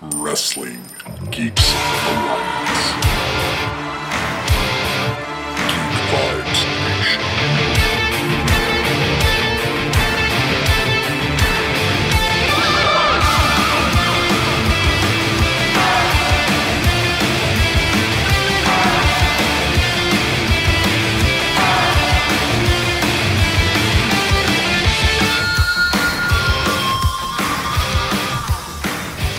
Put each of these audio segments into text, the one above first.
Wrestling Geeks Alliance. Geek Vibes Nation.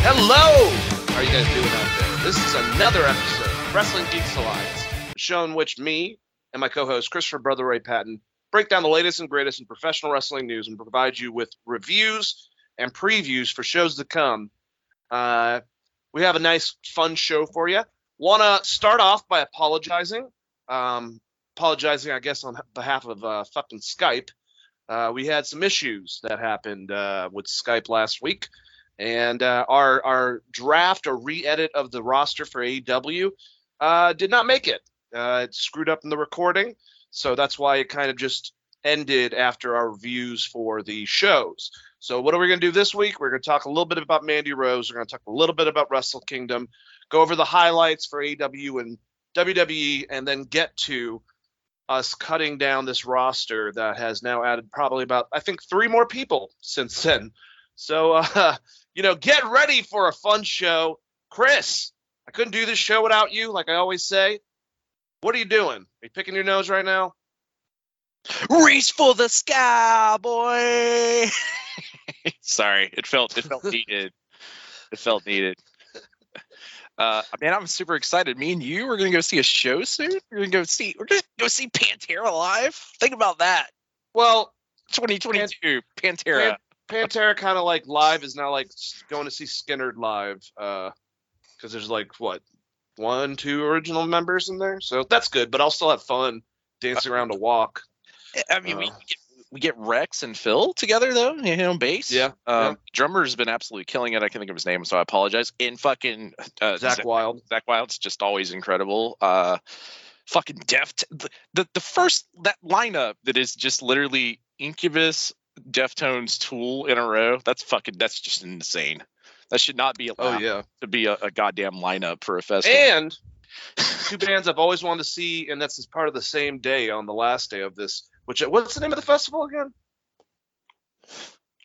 Hello! How are you guys doing out there? This is another episode of Wrestling Geeks Alliance, a show in which me and my co-host Christopher Brother Ray Patton break down the latest and greatest in professional wrestling news and provide you with reviews and previews for shows to come. We have a nice, fun show for you. Want to start off by apologizing. I guess, on behalf of fucking Skype. We had some issues that happened with Skype last week. And our draft or re-edit of the roster for AEW did not make it. It screwed up in the recording, so that's why it kind of just ended after our reviews for the shows. So what are we going to do this week? We're going to talk a little bit about Mandy Rose. We're going to talk a little bit about Wrestle Kingdom, go over the highlights for AEW and WWE, and then get to us cutting down this roster that has now added probably about, I think, 3 more people since then. So, get ready for a fun show. Chris, I couldn't do this show without you, like I always say. What are you doing? Are you picking your nose right now? Reach for the sky, boy. Sorry, it felt needed. It felt needed. Man, I'm super excited. Me and you are going to go see a show soon. We're going to go see Pantera live. Think about that. Well, 2022 Pantera. Pantera kind of like live is now like going to see Skinner live because there's like, 1, 2 original members in there? So that's good, but I'll still have fun dancing around a walk. I mean, we get Rex and Phil together, though, on bass. Yeah. Drummer's been absolutely killing it. I can't think of his name, so I apologize. And fucking Zach Wilde. Zach Wilde's just always incredible. Fucking Deft. The first, that lineup that is just literally Incubus, Deftones, Tool in a row. That's just insane. That should not be allowed to be a goddamn lineup for a festival. And 2 bands I've always wanted to see, and that's as part of the same day on the last day of this. Which, what's the name of the festival again?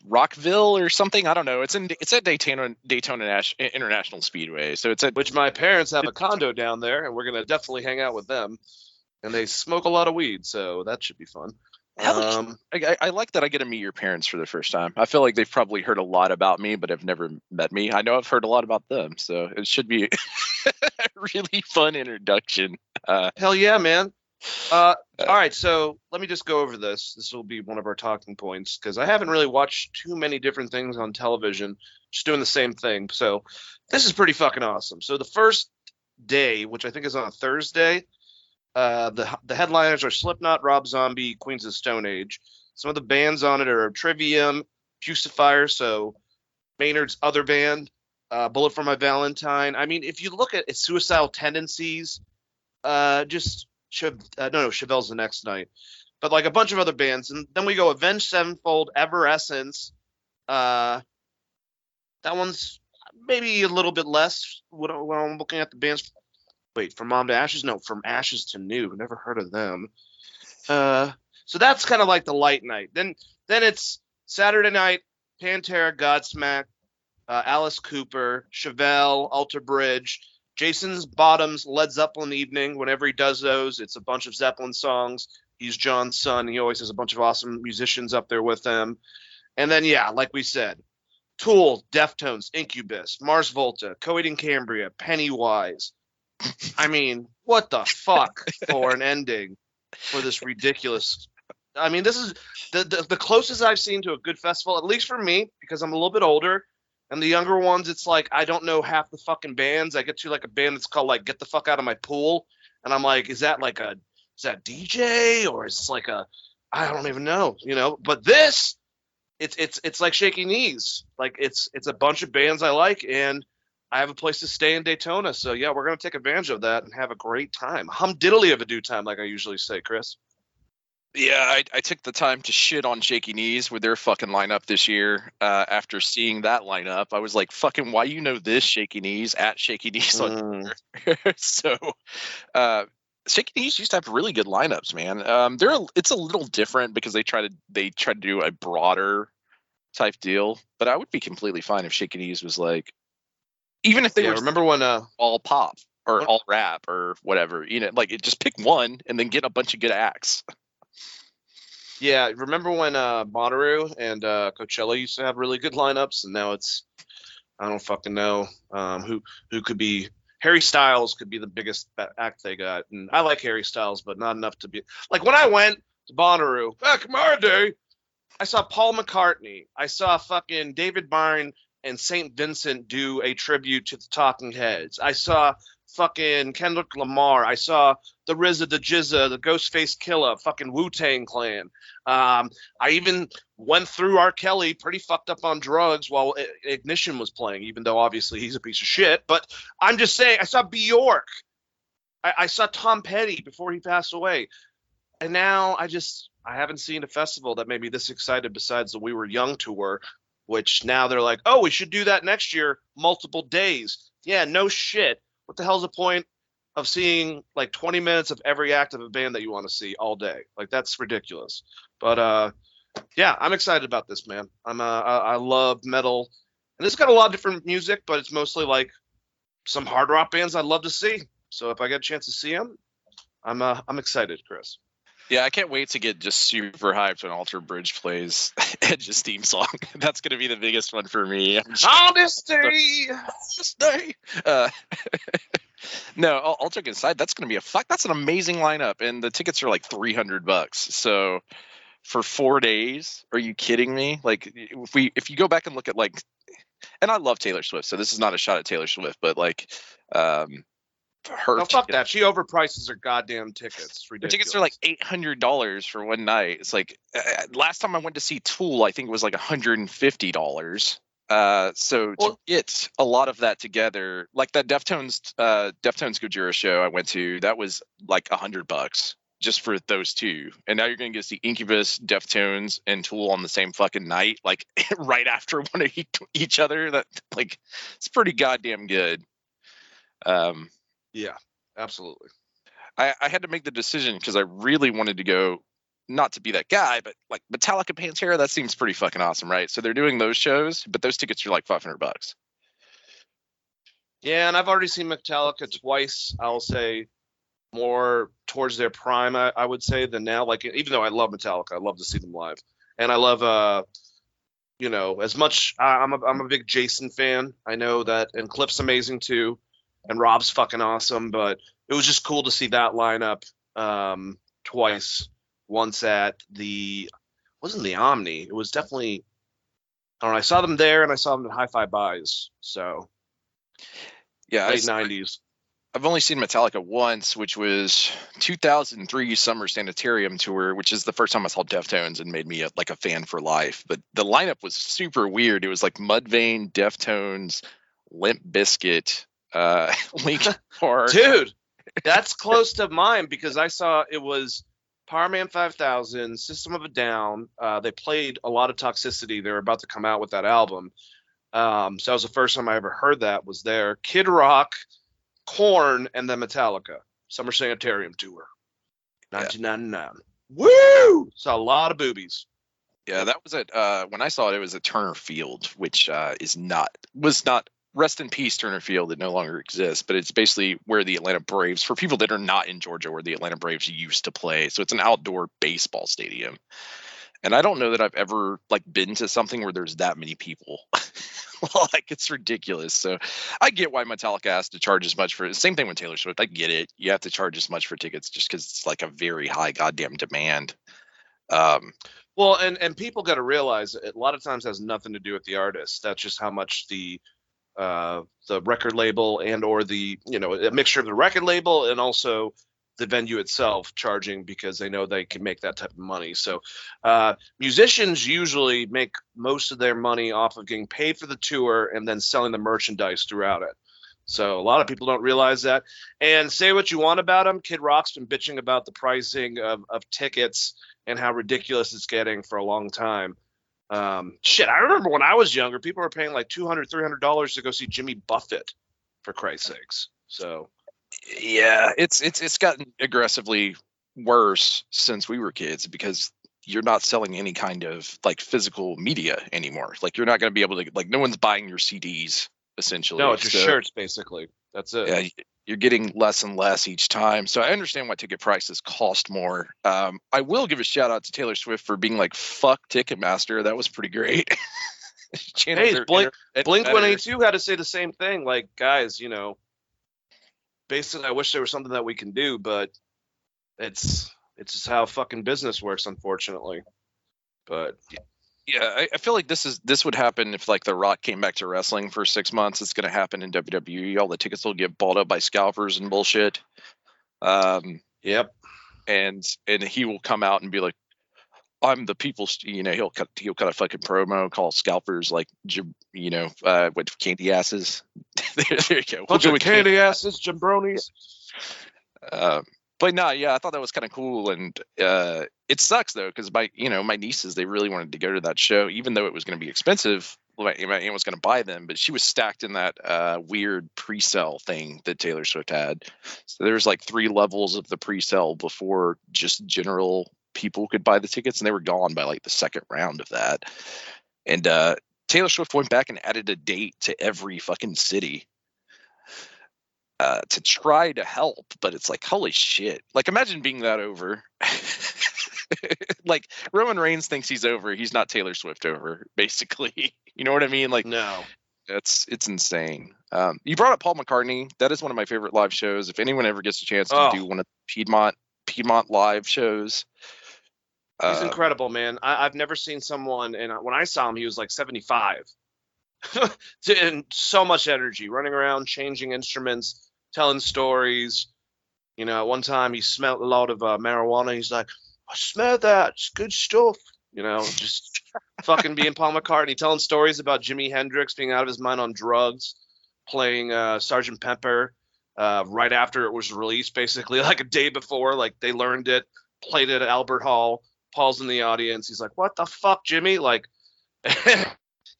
Rockville or something? I don't know. It's at Daytona International Speedway. So it's at which my parents have a condo down there, and we're gonna definitely hang out with them. And they smoke a lot of weed, so that should be fun. I like that I get to meet your parents for the first time. I feel like they've probably heard a lot about me, but have never met me. I know I've heard a lot about them, so it should be a really fun introduction. Hell yeah, man. All right, so let me just go over this. This will be one of our talking points, because I haven't really watched too many different things on television, just doing the same thing. So this is pretty fucking awesome. So the first day, which I think is on a Thursday, the headliners are Slipknot, Rob Zombie, Queens of Stone Age. Some of the bands on it are Trivium, Pucifier, so Maynard's other band, Bullet for My Valentine. I mean, if you look at Suicidal Tendencies, Chevelle's the next night. But like a bunch of other bands. And then we go Avenged Sevenfold, Everessence. That one's maybe a little bit less when I'm looking at the bands. Wait, From Mom to Ashes? No, From Ashes to New. Never heard of them. So that's kind of like the light night. Then it's Saturday night, Pantera, Godsmack, Alice Cooper, Chevelle, Alter Bridge, Jason's Bottoms, Led Zeppelin evening. Whenever he does those, it's a bunch of Zeppelin songs. He's John's son. He always has a bunch of awesome musicians up there with him. And then, like we said, Tool, Deftones, Incubus, Mars Volta, Coheed and Cambria, Pennywise. I mean, what the fuck for an ending for this ridiculous. I mean, this is the closest I've seen to a good festival, at least for me, because I'm a little bit older, and the younger ones, it's like I don't know half the fucking bands. I get to like a band that's called like Get the Fuck Out of My Pool, and I'm like, is that DJ or is it like a, I don't even know, But this, it's like shaking knees, like it's a bunch of bands I like, and I have a place to stay in Daytona, so we're going to take advantage of that and have a great time. Humdiddly of a due time, like I usually say, Chris. Yeah, I took the time to shit on Shaky Knees with their fucking lineup this year. After seeing that lineup, I was like, fucking, why you know this, Shaky Knees, at Shaky Knees on Twitter. So, Shaky Knees used to have really good lineups, man. It's a little different because they try to do a broader type deal, but I would be completely fine if Shaky Knees was like, even if they were, remember when all pop or all rap or whatever, you know, like it just pick one and then get a bunch of good acts. Yeah, remember when Bonnaroo and Coachella used to have really good lineups, and now it's I don't fucking know who could be. Harry Styles could be the biggest act they got, and I like Harry Styles, but not enough to be like when I went to Bonnaroo back in my day. I saw Paul McCartney, I saw fucking David Byrne and St. Vincent do a tribute to the Talking Heads. I saw fucking Kendrick Lamar. I saw the RZA, the Jizza, the Ghostface Killah, fucking Wu-Tang Clan. I even went through R. Kelly pretty fucked up on drugs while Ignition was playing, even though obviously he's a piece of shit. But I'm just saying, I saw Bjork. I saw Tom Petty before he passed away. And now I haven't seen a festival that made me this excited besides the We Were Young tour, which now they're like, oh, we should do that next year, multiple days. Yeah, no shit. What the hell's the point of seeing like 20 minutes of every act of a band that you want to see all day? Like, that's ridiculous. But yeah, I'm excited about this, man. I love metal, and it's got a lot of different music, but it's mostly like some hard rock bands I'd love to see. So if I get a chance to see them, I'm excited, Chris. Yeah, I can't wait to get just super hyped when Alter Bridge plays Edge's theme song. That's going to be the biggest one for me. On this day. No, Alter Inside, that's going to be that's an amazing lineup, and the tickets are like $300. So for 4 days, are you kidding me? Like if you go back and look at like, and I love Taylor Swift, so this is not a shot at Taylor Swift, but like, her no, fuck that. She overprices her goddamn tickets. Her tickets are like $800 for one night. It's like last time I went to see Tool, I think it was like $150. To get a lot of that together, like that Deftones Gojira show I went to, that was like $100 just for those two. And now you're gonna get to see Incubus, Deftones, and Tool on the same fucking night, like right after one of each other. That like it's pretty goddamn good. Yeah, absolutely. I had to make the decision because I really wanted to go, not to be that guy, but like Metallica, Pantera, that seems pretty fucking awesome, right? So they're doing those shows, but those tickets are like $500. Yeah, and I've already seen Metallica twice. I'll say more towards their prime, I would say, than now. Like, even though I love Metallica, I love to see them live, and I love as much. I'm a big Jason fan. I know that, and Cliff's amazing too. And Rob's fucking awesome, but it was just cool to see that lineup twice. Once at the Omni. It was definitely, I don't know, I saw them there and I saw them at Hi-Fi Buys. So yeah, late 90s. I've only seen Metallica once, which was 2003 Summer Sanitarium tour, which is the first time I saw Deftones and made me a fan for life. But the lineup was super weird. It was like Mudvayne, Deftones, Limp Bizkit. Linkin Park. Dude, that's close to mine because I saw it was Power Man 5000, System of a Down. They played a lot of Toxicity. They were about to come out with that album. So that was the first time I ever heard that was there. Kid Rock, Korn, and then Metallica. Summer Sanitarium Tour. 1999. Yeah. Woo! Saw a lot of boobies. Yeah, that was at when I saw it. It was at Turner Field, which was not. Rest in peace, Turner Field. It no longer exists, but it's basically where the Atlanta Braves, for people that are not in Georgia, where the Atlanta Braves used to play. So it's an outdoor baseball stadium. And I don't know that I've ever been to something where there's that many people. It's ridiculous. So I get why Metallica has to charge as much for it. Same thing with Taylor Swift. I get it. You have to charge as much for tickets just because it's a very high goddamn demand. Well, and people got to realize it, a lot of times has nothing to do with the artist. That's just how much the record label and or the a mixture of the record label and also the venue itself charging because they know they can make that type of money. So musicians usually make most of their money off of getting paid for the tour and then selling the merchandise throughout it. So a lot of people don't realize that. And say what you want about them, Kid Rock's been bitching about the pricing of tickets and how ridiculous it's getting for a long time. Shit, I remember when I was younger, people were paying like $200, $300 to go see Jimmy Buffett, for Christ's sakes. So, yeah, it's gotten aggressively worse since we were kids, because you're not selling any kind of like physical media anymore. Like, you're not going to be able to, like, no one's buying your CDs essentially. No, it's your shirts basically. That's it. Yeah, you're getting less and less each time. So I understand why ticket prices cost more. I will give a shout out to Taylor Swift for being like, fuck Ticketmaster. That was pretty great. Hey, Blink-182 had to say the same thing. Like, guys, you know, basically, I wish there was something that we can do, but it's just how fucking business works, unfortunately. But yeah, I feel like this would happen if like The Rock came back to wrestling for 6 months. It's going to happen in WWE. All the tickets will get bought up by scalpers and bullshit. Yep. And he will come out and be like, I'm the people's, you know, he'll cut a fucking promo, call scalpers like, you know, with candy asses. there you go. Bunch of candy asses, jabronis. But no, yeah, I thought that was kind of cool, and it sucks though, because my nieces, they really wanted to go to that show, even though it was going to be expensive. My aunt was going to buy them, but she was stacked in that weird pre-sale thing that Taylor Swift had. So there's like 3 levels of the pre-sale before just general people could buy the tickets, and they were gone by like the second round of that. And Taylor Swift went back and added a date to every fucking city to try to help, but it's like, holy shit. Like, imagine being that over. Like, Roman Reigns thinks he's over. He's not Taylor Swift over, basically. You know what I mean? Like, no. It's insane. You brought up Paul McCartney. That is one of my favorite live shows. If anyone ever gets a chance to do one of the Piedmont live shows, he's incredible, man. I've never seen someone, and when I saw him, he was like 75. And so much energy, running around, changing instruments, telling stories. You know, at one time he smelled a lot of marijuana. He's like, I smell that. It's good stuff. You know, just fucking being Paul McCartney, telling stories about Jimi Hendrix being out of his mind on drugs, playing Sgt. Pepper right after it was released, basically, like a day before. Like, they learned it, played it at Albert Hall. Paul's in the audience. He's like, what the fuck, Jimmy? Like,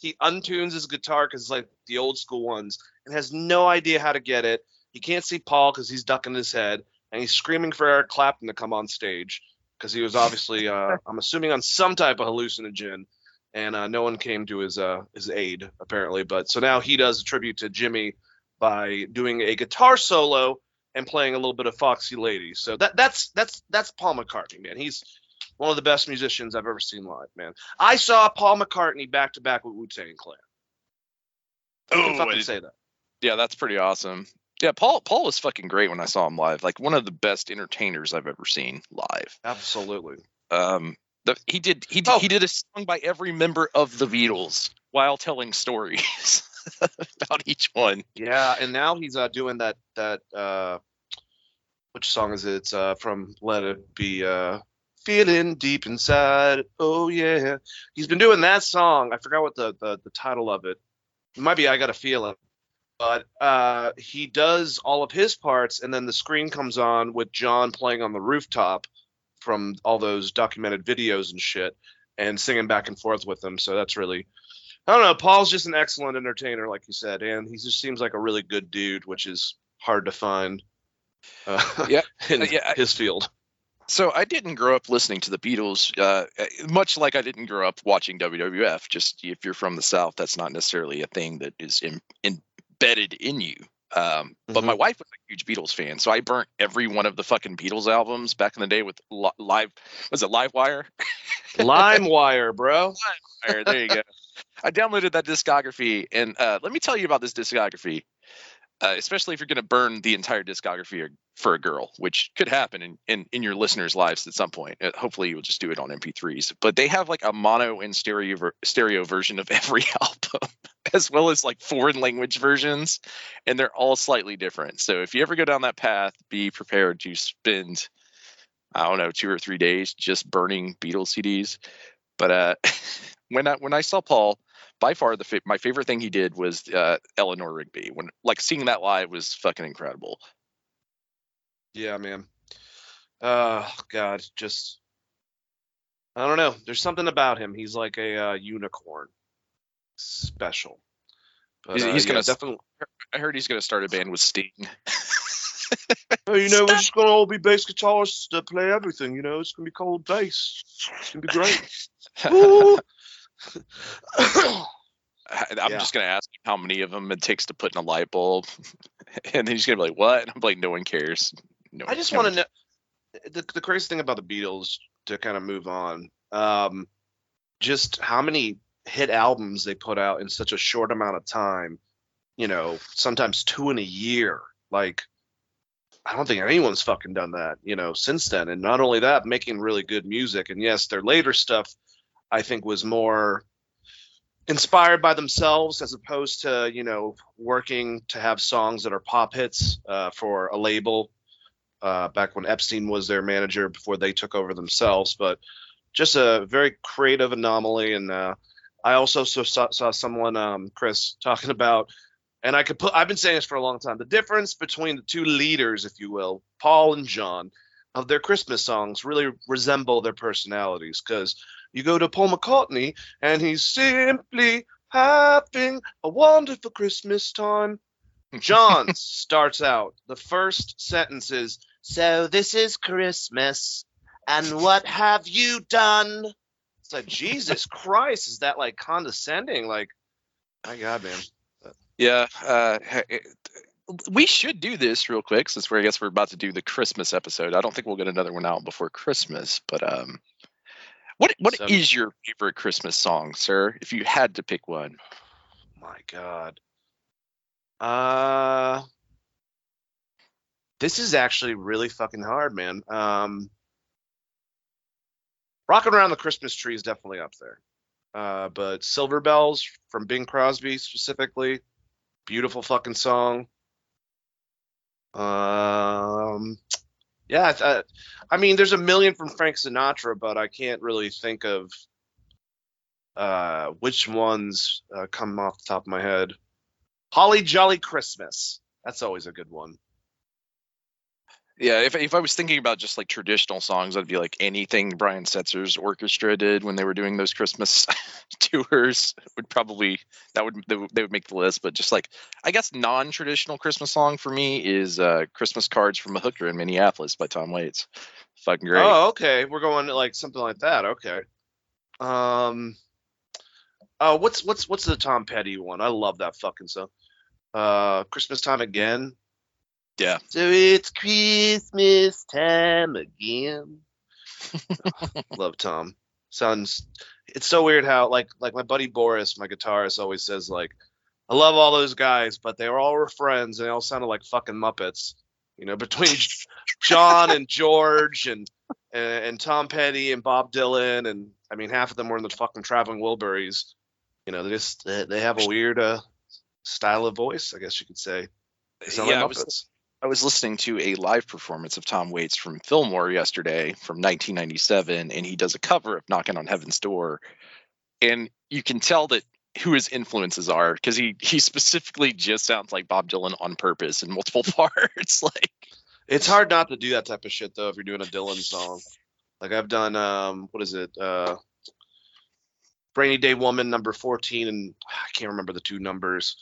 he untunes his guitar because it's like the old school ones and has no idea how to get it. He can't see Paul because he's ducking his head, and he's screaming for Eric Clapton to come on stage because he was obviously, I'm assuming, on some type of hallucinogen, and no one came to his aid, apparently. But so now he does a tribute to Jimmy by doing a guitar solo and playing a little bit of Foxy Lady. So that's Paul McCartney, man. He's one of the best musicians I've ever seen live, man. I saw Paul McCartney back-to-back with Wu-Tang Clan. Say that. Yeah, that's pretty awesome. Yeah, Paul was fucking great when I saw him live. Like, one of the best entertainers I've ever seen live. Absolutely. He did a song by every member of the Beatles while telling stories about each one. Yeah, and now he's doing that which song is it? It's from Let It Be... Feeling deep inside, oh yeah. He's been doing that song. I forgot what the title of it. It might be I Gotta Feel It. But he does all of his parts, and then the screen comes on with John playing on the rooftop from all those documented videos and shit, and singing back and forth with him. So that's really, I don't know, Paul's just an excellent entertainer, like you said, and he just seems like a really good dude, which is hard to find his field. So I didn't grow up listening to the Beatles, much like I didn't grow up watching WWF. Just if you're from the South, that's not necessarily a thing that is embedded in you. But my wife was a huge Beatles fan, so I burnt every one of the fucking Beatles albums back in the day with live. Was it Livewire? LimeWire, bro. LimeWire, there you go. I downloaded that discography, and let me tell you about this discography. Especially if you're going to burn the entire discography for a girl, which could happen in your listeners' lives at some point. Hopefully, you'll just do it on MP3s. But they have like a mono and stereo version of every album, as well as like foreign language versions, and they're all slightly different. So if you ever go down that path, be prepared to spend, I don't know, 2 or 3 days just burning Beatles CDs. But when I saw Paul, by far my favorite thing he did was Eleanor Rigby. When like seeing that live was fucking incredible. Yeah, man. God, just I don't know. There's something about him. He's like a unicorn special. But, he's going to definitely. I heard he's going to start a band with Sting. You know, we're just going to all be bass guitarists that play everything. You know, it's going to be cold bass. It's going to be great. I'm just going to ask him how many of them it takes to put in a light bulb. And then he's going to be like, what? And I'm like, no one cares. No one I just want to know. The crazy thing about the Beatles, to kind of move on, just how many hit albums they put out in such a short amount of time, you know, sometimes two in a year. Like, I don't think anyone's fucking done that, you know, since then. And not only that, making really good music. And yes, their later stuff, I think, was more inspired by themselves as opposed to, you know, working to have songs that are pop hits for a label. Back when Epstein was their manager before they took over themselves, but just a very creative anomaly. And I also saw someone, Chris, talking about, and I've been saying this for a long time, the difference between the two leaders, if you will, Paul and John, of their Christmas songs really resemble their personalities, because you go to Paul McCartney and he's simply having a wonderful Christmas time. John starts out. The first sentence is, "So this is Christmas, and what have you done?" It's like, Jesus Christ, is that like condescending? Like, my God, man. Yeah, we should do this real quick, since I guess we're about to do the Christmas episode. I don't think we'll get another one out before Christmas, but what is your favorite Christmas song, sir? If you had to pick one. My God. This is actually really fucking hard, man. Rockin' Around the Christmas Tree is definitely up there. But Silver Bells from Bing Crosby specifically, beautiful fucking song. I mean, there's a million from Frank Sinatra, but I can't really think of which ones come off the top of my head. Holly Jolly Christmas. That's always a good one. Yeah, if I was thinking about just like traditional songs, I'd be like anything Brian Setzer's orchestra did when they were doing those Christmas tours would probably they would make the list. But just like, I guess non-traditional Christmas song for me is Christmas Cards from a Hooker in Minneapolis by Tom Waits. Fucking great. Oh, okay. We're going to like something like that. Okay. What's the Tom Petty one? I love that fucking song. Christmas Time Again. Yeah. So it's Christmas time again. Love Tom. It's so weird how like my buddy Boris, my guitarist, always says like, I love all those guys, but they were all were friends and they all sounded like fucking Muppets. You know, between John and George and Tom Petty and Bob Dylan, and I mean half of them were in the fucking Traveling Wilburys. You know, they have a weird style of voice, I guess you could say. Yeah, I was listening to a live performance of Tom Waits from Fillmore yesterday from 1997, and he does a cover of Knocking on Heaven's Door. And you can tell that who his influences are, because he specifically just sounds like Bob Dylan on purpose in multiple parts. Like, it's hard not to do that type of shit, though, if you're doing a Dylan song. Like I've done, Rainy Day Woman, number 14, and I can't remember the two numbers.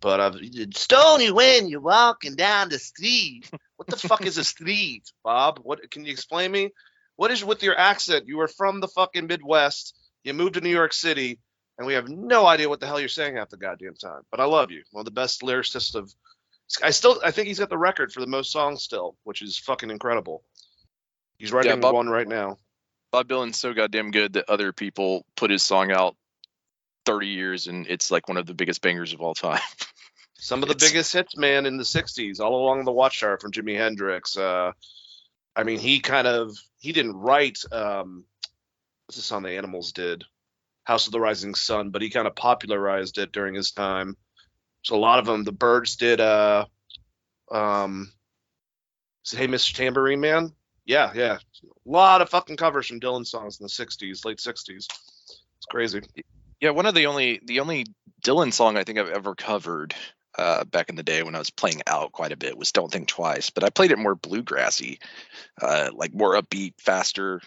But I've stoned you when you're walking down the street. What the fuck is a street, Bob? What can you explain me? What is with your accent? You were from the fucking Midwest. You moved to New York City, and we have no idea what the hell you're saying half the goddamn time. But I love you. One of the best lyricists of. I think he's got the record for the most songs still, which is fucking incredible. He's writing one right now. Bob Dylan's so goddamn good that other people put his song out 30 years, and it's like one of the biggest bangers of all time. Some of the biggest hits, man, in the 60s, all along the Watchtower from Jimi Hendrix. I mean, he didn't write, what's the song the Animals did? House of the Rising Sun, but he kind of popularized it during his time. So a lot of them, the Byrds did, Hey, Mr. Tambourine Man? Yeah. A lot of fucking covers from Dylan songs in the 60s, late 60s. It's crazy. Yeah, one of the only Dylan song I think I've ever covered back in the day when I was playing out quite a bit was Don't Think Twice, but I played it more bluegrassy, like more upbeat, faster.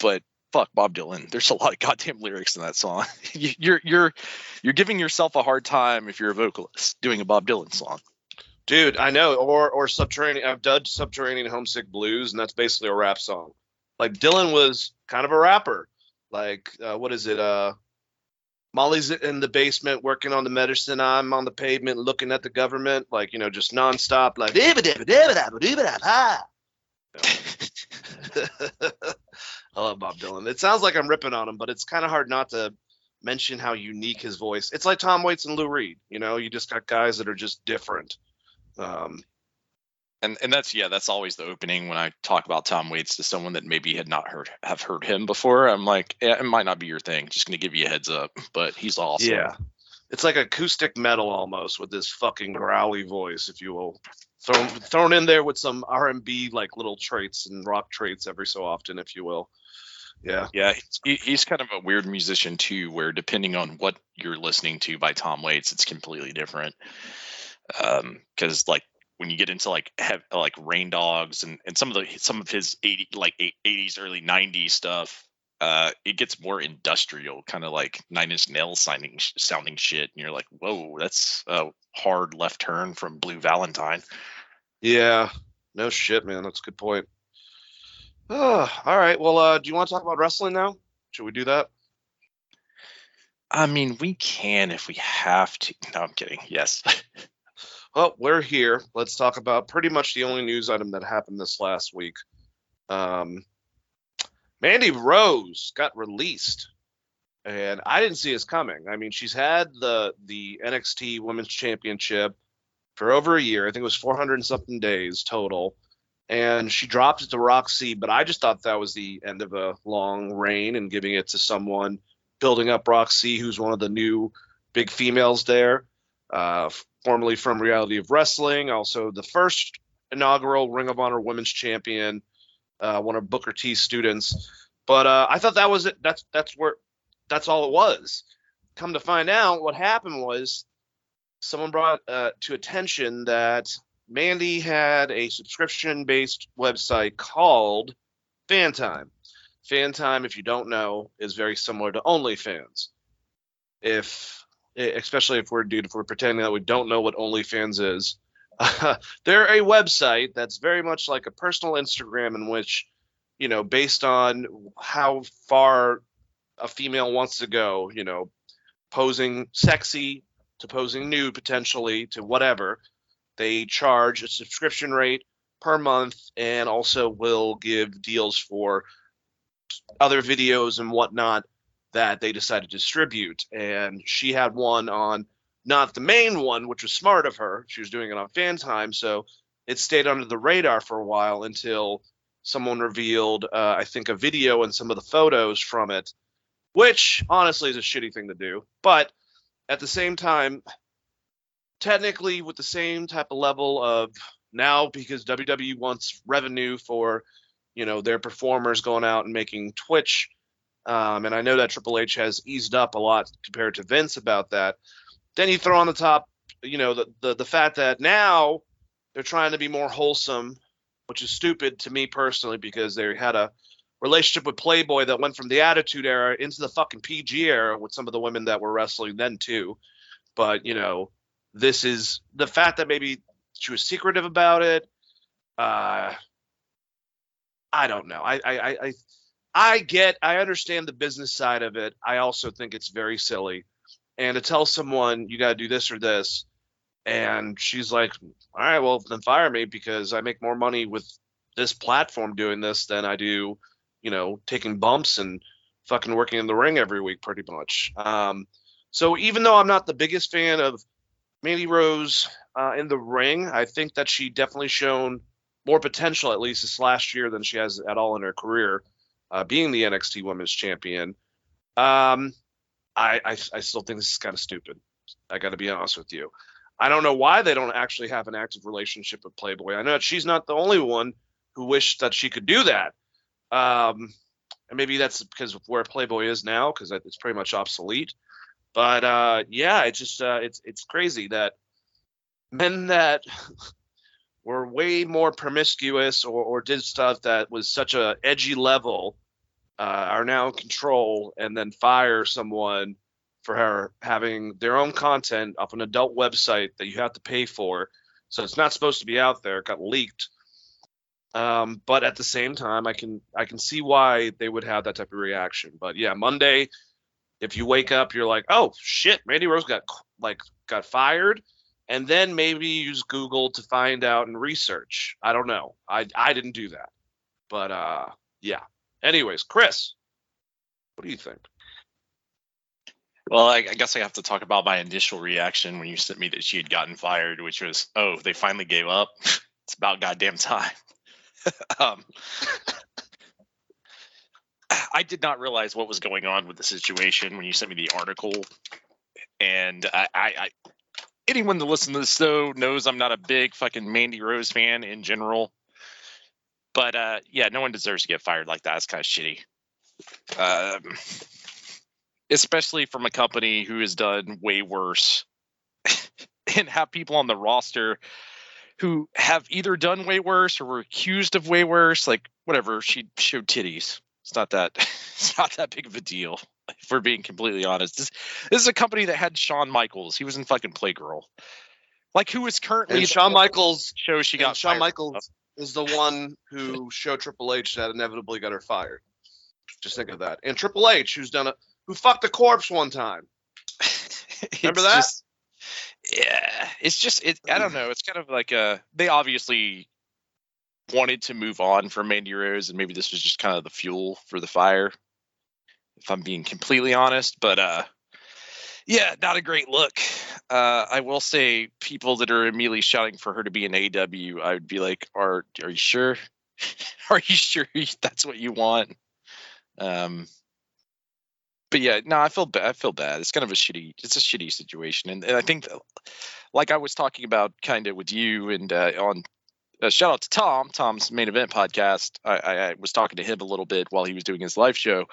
But fuck Bob Dylan. There's a lot of goddamn lyrics in that song. You're giving yourself a hard time if you're a vocalist doing a Bob Dylan song. Dude, I know. Or Subterranean. I've done Subterranean Homesick Blues, and that's basically a rap song. Like, Dylan was kind of a rapper. Like, what is it? Molly's in the basement working on the medicine. I'm on the pavement looking at the government. Like, you know, just nonstop. Like, I love Bob Dylan. It sounds like I'm ripping on him, but it's kind of hard not to mention how unique his voice. It's like Tom Waits and Lou Reed. You know, you just got guys that are just different. And that's always the opening when I talk about Tom Waits to someone that maybe had not heard him before. I'm like, it might not be your thing. Just gonna give you a heads up, but he's awesome. Yeah, it's like acoustic metal almost with this fucking growly voice, if you will, thrown in there with some R&B like little traits and rock traits every so often, if you will. Yeah. He's kind of a weird musician too, where depending on what you're listening to by Tom Waits, it's completely different. Because like, when you get into like Rain Dogs and some of his 80s early 90s stuff, it gets more industrial, kind of like Nine Inch Nails sounding shit, and you're like, whoa, that's a hard left turn from Blue Valentine. Yeah, no shit, man, that's a good point. All right, well, do you want to talk about wrestling now? Should we do that? I mean, we can if we have to. No, I'm kidding. Yes. Well, we're here. Let's talk about pretty much the only news item that happened this last week. Mandy Rose got released, and I didn't see this coming. I mean, she's had the NXT Women's Championship for over a year. I think it was 400 and something days total, and she dropped it to Roxy, but I just thought that was the end of a long reign and giving it to someone, building up Roxy, who's one of the new big females there. Formerly from Reality of Wrestling, also the first inaugural Ring of Honor Women's Champion, one of Booker T's students. But I thought that was it. That's all it was. Come to find out, what happened was someone brought to attention that Mandy had a subscription-based website called Fantime. Fantime, if you don't know, is very similar to OnlyFans. Especially if we're pretending that we don't know what OnlyFans is. They're a website that's very much like a personal Instagram in which, you know, based on how far a female wants to go, you know, posing sexy to posing nude potentially to whatever, they charge a subscription rate per month and also will give deals for other videos and whatnot that they decided to distribute. And she had one on, not the main one, which was smart of her. She was doing it on Fantime, so it stayed under the radar for a while until someone revealed, I think, a video and some of the photos from it, which honestly is a shitty thing to do. But at the same time, technically with the same type of level of now, because WWE wants revenue for, you know, their performers going out and making Twitch. And I know that Triple H has eased up a lot compared to Vince about that. Then you throw on the top, you know, the fact that now they're trying to be more wholesome, which is stupid to me personally, because they had a relationship with Playboy that went from the Attitude Era into the fucking PG Era with some of the women that were wrestling then too. But, you know, this is the fact that maybe she was secretive about it. I don't know. I understand the business side of it. I also think it's very silly. And to tell someone you got to do this or this, and she's like, all right, well, then fire me, because I make more money with this platform doing this than I do, you know, taking bumps and fucking working in the ring every week pretty much. So even though I'm not the biggest fan of Mandy Rose in the ring, I think that she definitely shown more potential, at least this last year, than she has at all in her career. Being the NXT Women's Champion, I still think this is kind of stupid. I got to be honest with you. I don't know why they don't actually have an active relationship with Playboy. I know that she's not the only one who wished that she could do that. And maybe that's because of where Playboy is now, because it's pretty much obsolete. But it's just it's crazy that men that were way more promiscuous or did stuff that was such a edgy level are now in control and then fire someone for her having their own content up an adult website that you have to pay for. So it's not supposed to be out there. It got leaked. But at the same time, I can see why they would have that type of reaction. But yeah, Monday, if you wake up, you're like, oh shit, Randy Rose got fired. And then maybe use Google to find out and research. I don't know. I didn't do that. But yeah. Anyways, Chris, what do you think? Well, I guess I have to talk about my initial reaction when you sent me that she had gotten fired, which was, oh, they finally gave up. It's about goddamn time. I did not realize what was going on with the situation when you sent me the article. And I anyone that listens to this, though, knows I'm not a big fucking Mandy Rose fan in general. But, yeah, no one deserves to get fired like that. It's kind of shitty. Especially from a company who has done way worse and have people on the roster who have either done way worse or were accused of way worse. Like, whatever, she showed titties. It's not that big of a deal. If we're being completely honest, this is a company that had Shawn Michaels. He was in fucking Playgirl. Like, who is currently and Shawn Michaels show she got. Shawn Michaels is the one who showed Triple H that inevitably got her fired. Just think of that. And Triple H, who fucked the corpse one time. Remember that? Just, yeah, it's just I don't know. It's kind of like they obviously wanted to move on from Mandy Rose, and maybe this was just kind of the fuel for the fire. If I'm being completely honest, but yeah, not a great look. I will say people that are immediately shouting for her to be an AEW, I would be like, are you sure? Are you sure that's what you want? But yeah, no, I feel bad. It's kind of a shitty situation. And I think that, like I was talking about kind of with you and on shout out to Tom's Main Event podcast. I was talking to him a little bit while he was doing his live show.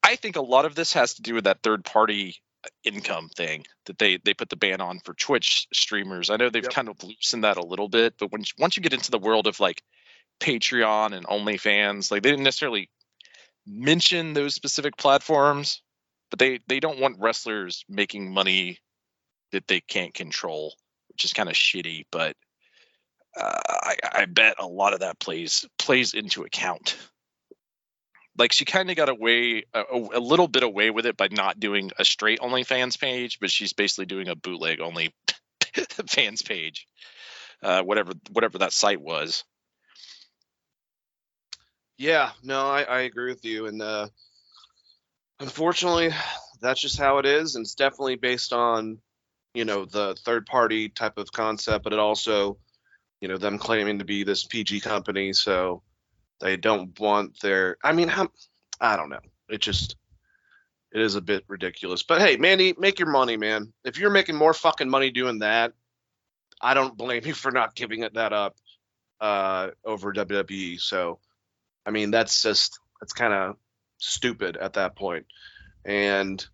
I think a lot of this has to do with that third-party income thing that they put the ban on for Twitch streamers. I know they've kind of loosened that a little bit, but once you get into the world of like Patreon and OnlyFans, like they didn't necessarily mention those specific platforms, but they don't want wrestlers making money that they can't control, which is kind of shitty. But I bet a lot of that plays into account. Like, she kind of got away a little bit away with it by not doing a straight OnlyFans page, but she's basically doing a bootleg only fans page, whatever that site was. Yeah, no, I agree with you, and unfortunately, that's just how it is, and it's definitely based on, you know, the third party type of concept, but it also, you know, them claiming to be this PG company, so. They don't want their – I mean, I don't know. It is a bit ridiculous. But, hey, Mandy, make your money, man. If you're making more fucking money doing that, I don't blame you for not giving it that up over WWE. So, I mean, that's kind of stupid at that point. And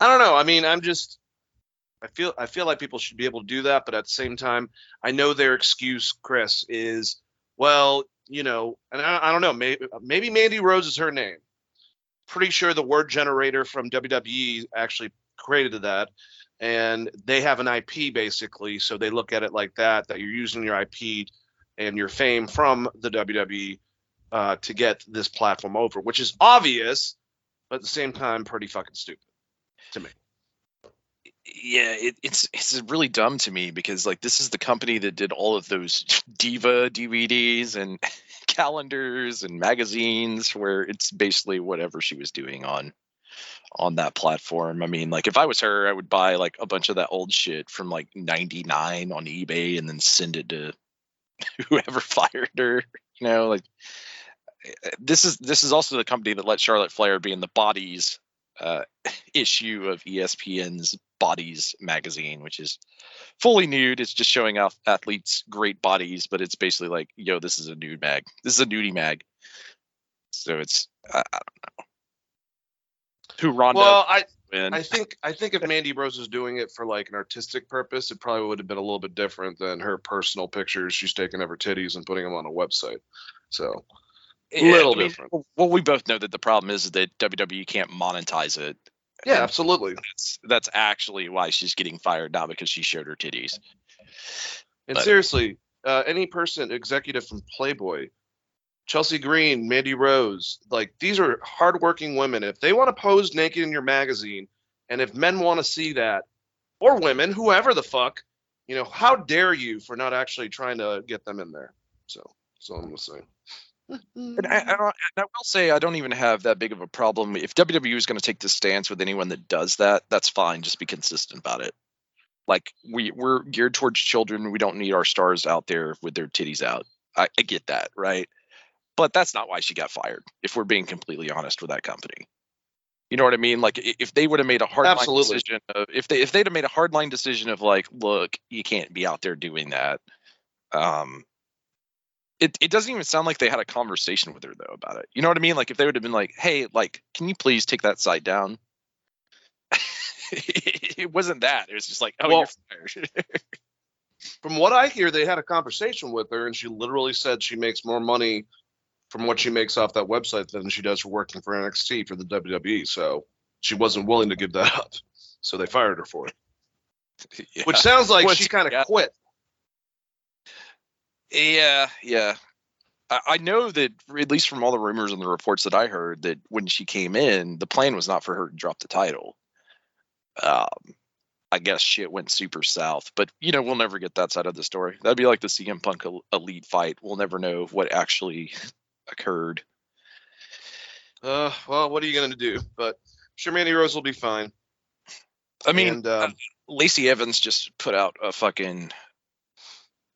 I don't know. I mean, I'm just – I feel like people should be able to do that. But at the same time, I know their excuse, Chris, is, well – you know, and I don't know, maybe Mandy Rose is her name. Pretty sure the word generator from WWE actually created that. And they have an IP, basically. So they look at it like that you're using your IP and your fame from the WWE to get this platform over, which is obvious, but at the same time, pretty fucking stupid to me. Yeah, it's really dumb to me because, like, this is the company that did all of those Diva DVDs and calendars and magazines where it's basically whatever she was doing on that platform. I mean, like, if I was her, I would buy, like, a bunch of that old shit from, like, 99 on eBay and then send it to whoever fired her, you know? Like, this is also the company that let Charlotte Flair be in the Bodies issue of ESPN's Bodies magazine, which is fully nude. It's just showing off athletes' great bodies, but it's basically like, yo, this is a nude mag. This is a nudie mag. So it's I don't know. Who Ronda? Well, I think if Mandy Rose was doing it for like an artistic purpose, it probably would have been a little bit different than her personal pictures she's taking of her titties and putting them on a website. So A little different. Well, we both know that the problem is that WWE can't monetize it. Yeah, absolutely. That's actually why she's getting fired now, because she showed her titties. And seriously, any person, executive from Playboy, Chelsea Green, Mandy Rose, like, these are hardworking women. If they want to pose naked in your magazine, and if men want to see that, or women, whoever the fuck, you know, how dare you for not actually trying to get them in there? So, that's all I'm going to say. And I will say, I don't even have that big of a problem. If WWE is going to take this stance with anyone that does that, that's fine. Just be consistent about it. Like, we're geared towards children. We don't need our stars out there with their titties out. I get that, right? But that's not why she got fired, if we're being completely honest with that company. You know what I mean? Like, if they would have made a hardline decision, if they'd have made a hardline decision of like, look, you can't be out there doing that. It doesn't even sound like they had a conversation with her, though, about it. You know what I mean? Like, if they would have been like, hey, like, can you please take that side down? It wasn't that. It was just like, oh, well, you're fired. From what I hear, they had a conversation with her, and she literally said she makes more money from what she makes off that website than she does for working for NXT for the WWE. So she wasn't willing to give that up. So they fired her for it. Yeah. Which sounds like she kind of quit. Yeah. I know that, at least from all the rumors and the reports that I heard, that when she came in, the plan was not for her to drop the title. I guess shit went super south. But, you know, we'll never get that side of the story. That'd be like the CM Punk Elite fight. We'll never know what actually occurred. Well, what are you going to do? But I'm sure Mandy Rose will be fine. I mean, and, Lacey Evans just put out a fucking...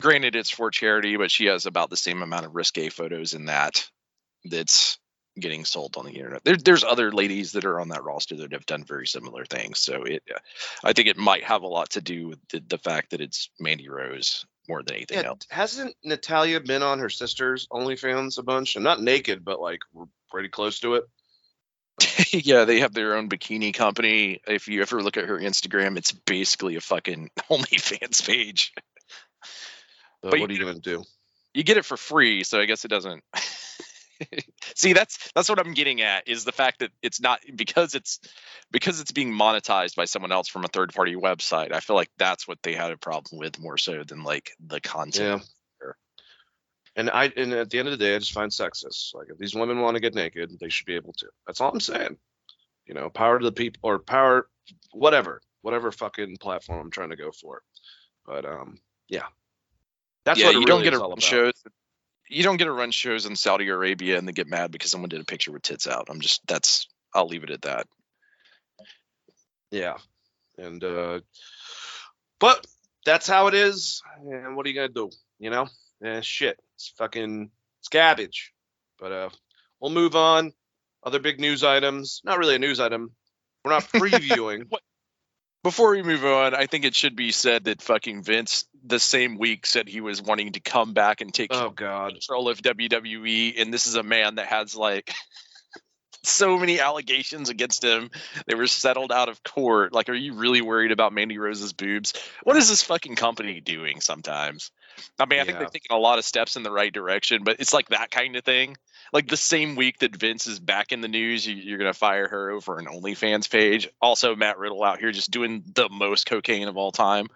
Granted, it's for charity, but she has about the same amount of risque photos in that's getting sold on the internet. There's other ladies that are on that roster that have done very similar things. So I think it might have a lot to do with the fact that it's Mandy Rose more than anything else. Hasn't Natalia been on her sister's OnlyFans a bunch? And not naked, but like we're pretty close to it. Yeah, they have their own bikini company. If you ever look at her Instagram, it's basically a fucking OnlyFans page. But what are you going to do? You get it for free, so I guess it doesn't. See, that's what I'm getting at, is the fact that it's not because it's being monetized by someone else from a third party website. I feel like that's what they had a problem with more so than like the content. Yeah. And at the end of the day, I just find sexist. Like, if these women want to get naked, they should be able to. That's all I'm saying. You know, power to the people, or power, whatever fucking platform I'm trying to go for. But yeah. That's what you don't get to run shows. You don't get to run shows in Saudi Arabia and then get mad because someone did a picture with tits out. I'll leave it at that. Yeah. And, but that's how it is. And what are you going to do? You know, shit, it's garbage, but, we'll move on. Other big news items. Not really a news item. We're not previewing. Before we move on, I think it should be said that fucking Vince the same week said he was wanting to come back and take control of WWE. And this is a man that has like so many allegations against him. They were settled out of court. Like, are you really worried about Mandy Rose's boobs? What is this fucking company doing sometimes? I mean, I think they've taken a lot of steps in the right direction, but it's like that kind of thing. Like, the same week that Vince is back in the news, you're going to fire her over an OnlyFans page. Also, Matt Riddle out here just doing the most cocaine of all time.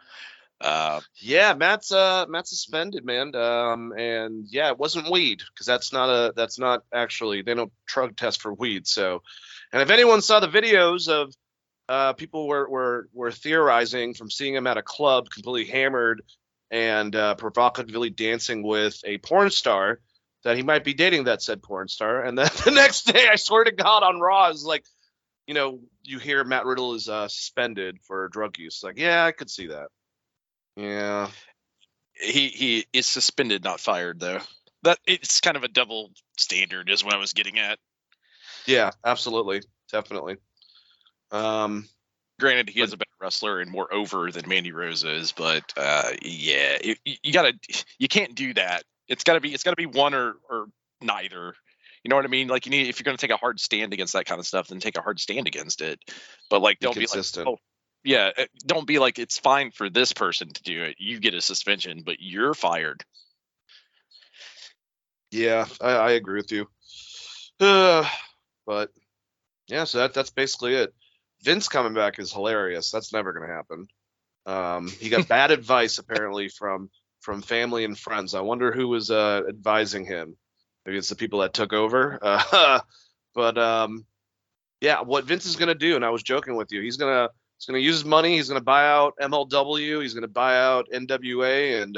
Matt's suspended, man. And yeah, it wasn't weed, because that's not actually, they don't drug test for weed. So, and if anyone saw the videos of people were theorizing from seeing him at a club completely hammered and provocatively dancing with a porn star, that he might be dating that said porn star. And then the next day, I swear to God, on Raw, is like, you know, you hear Matt Riddle is suspended for drug use. Like, yeah, I could see that. Yeah. He is suspended, not fired, though. That it's kind of a double standard is what I was getting at. Yeah, absolutely. Definitely. Granted, he is a better wrestler and more over than Mandy Rose is, but yeah, you can't do that. It's gotta be one or neither. You know what I mean? Like, you need, if you're gonna take a hard stand against that kind of stuff, then take a hard stand against it. But like, don't be consistent. Don't be like, it's fine for this person to do it. You get a suspension, but you're fired. Yeah, I agree with you. But yeah, so that's basically it. Vince coming back is hilarious. That's never going to happen. He got bad advice apparently from family and friends. I wonder who was advising him. Maybe it's the people that took over. Yeah, what Vince is going to do, and I was joking with you, he's going to use his money. He's going to buy out MLW. He's going to buy out NWA and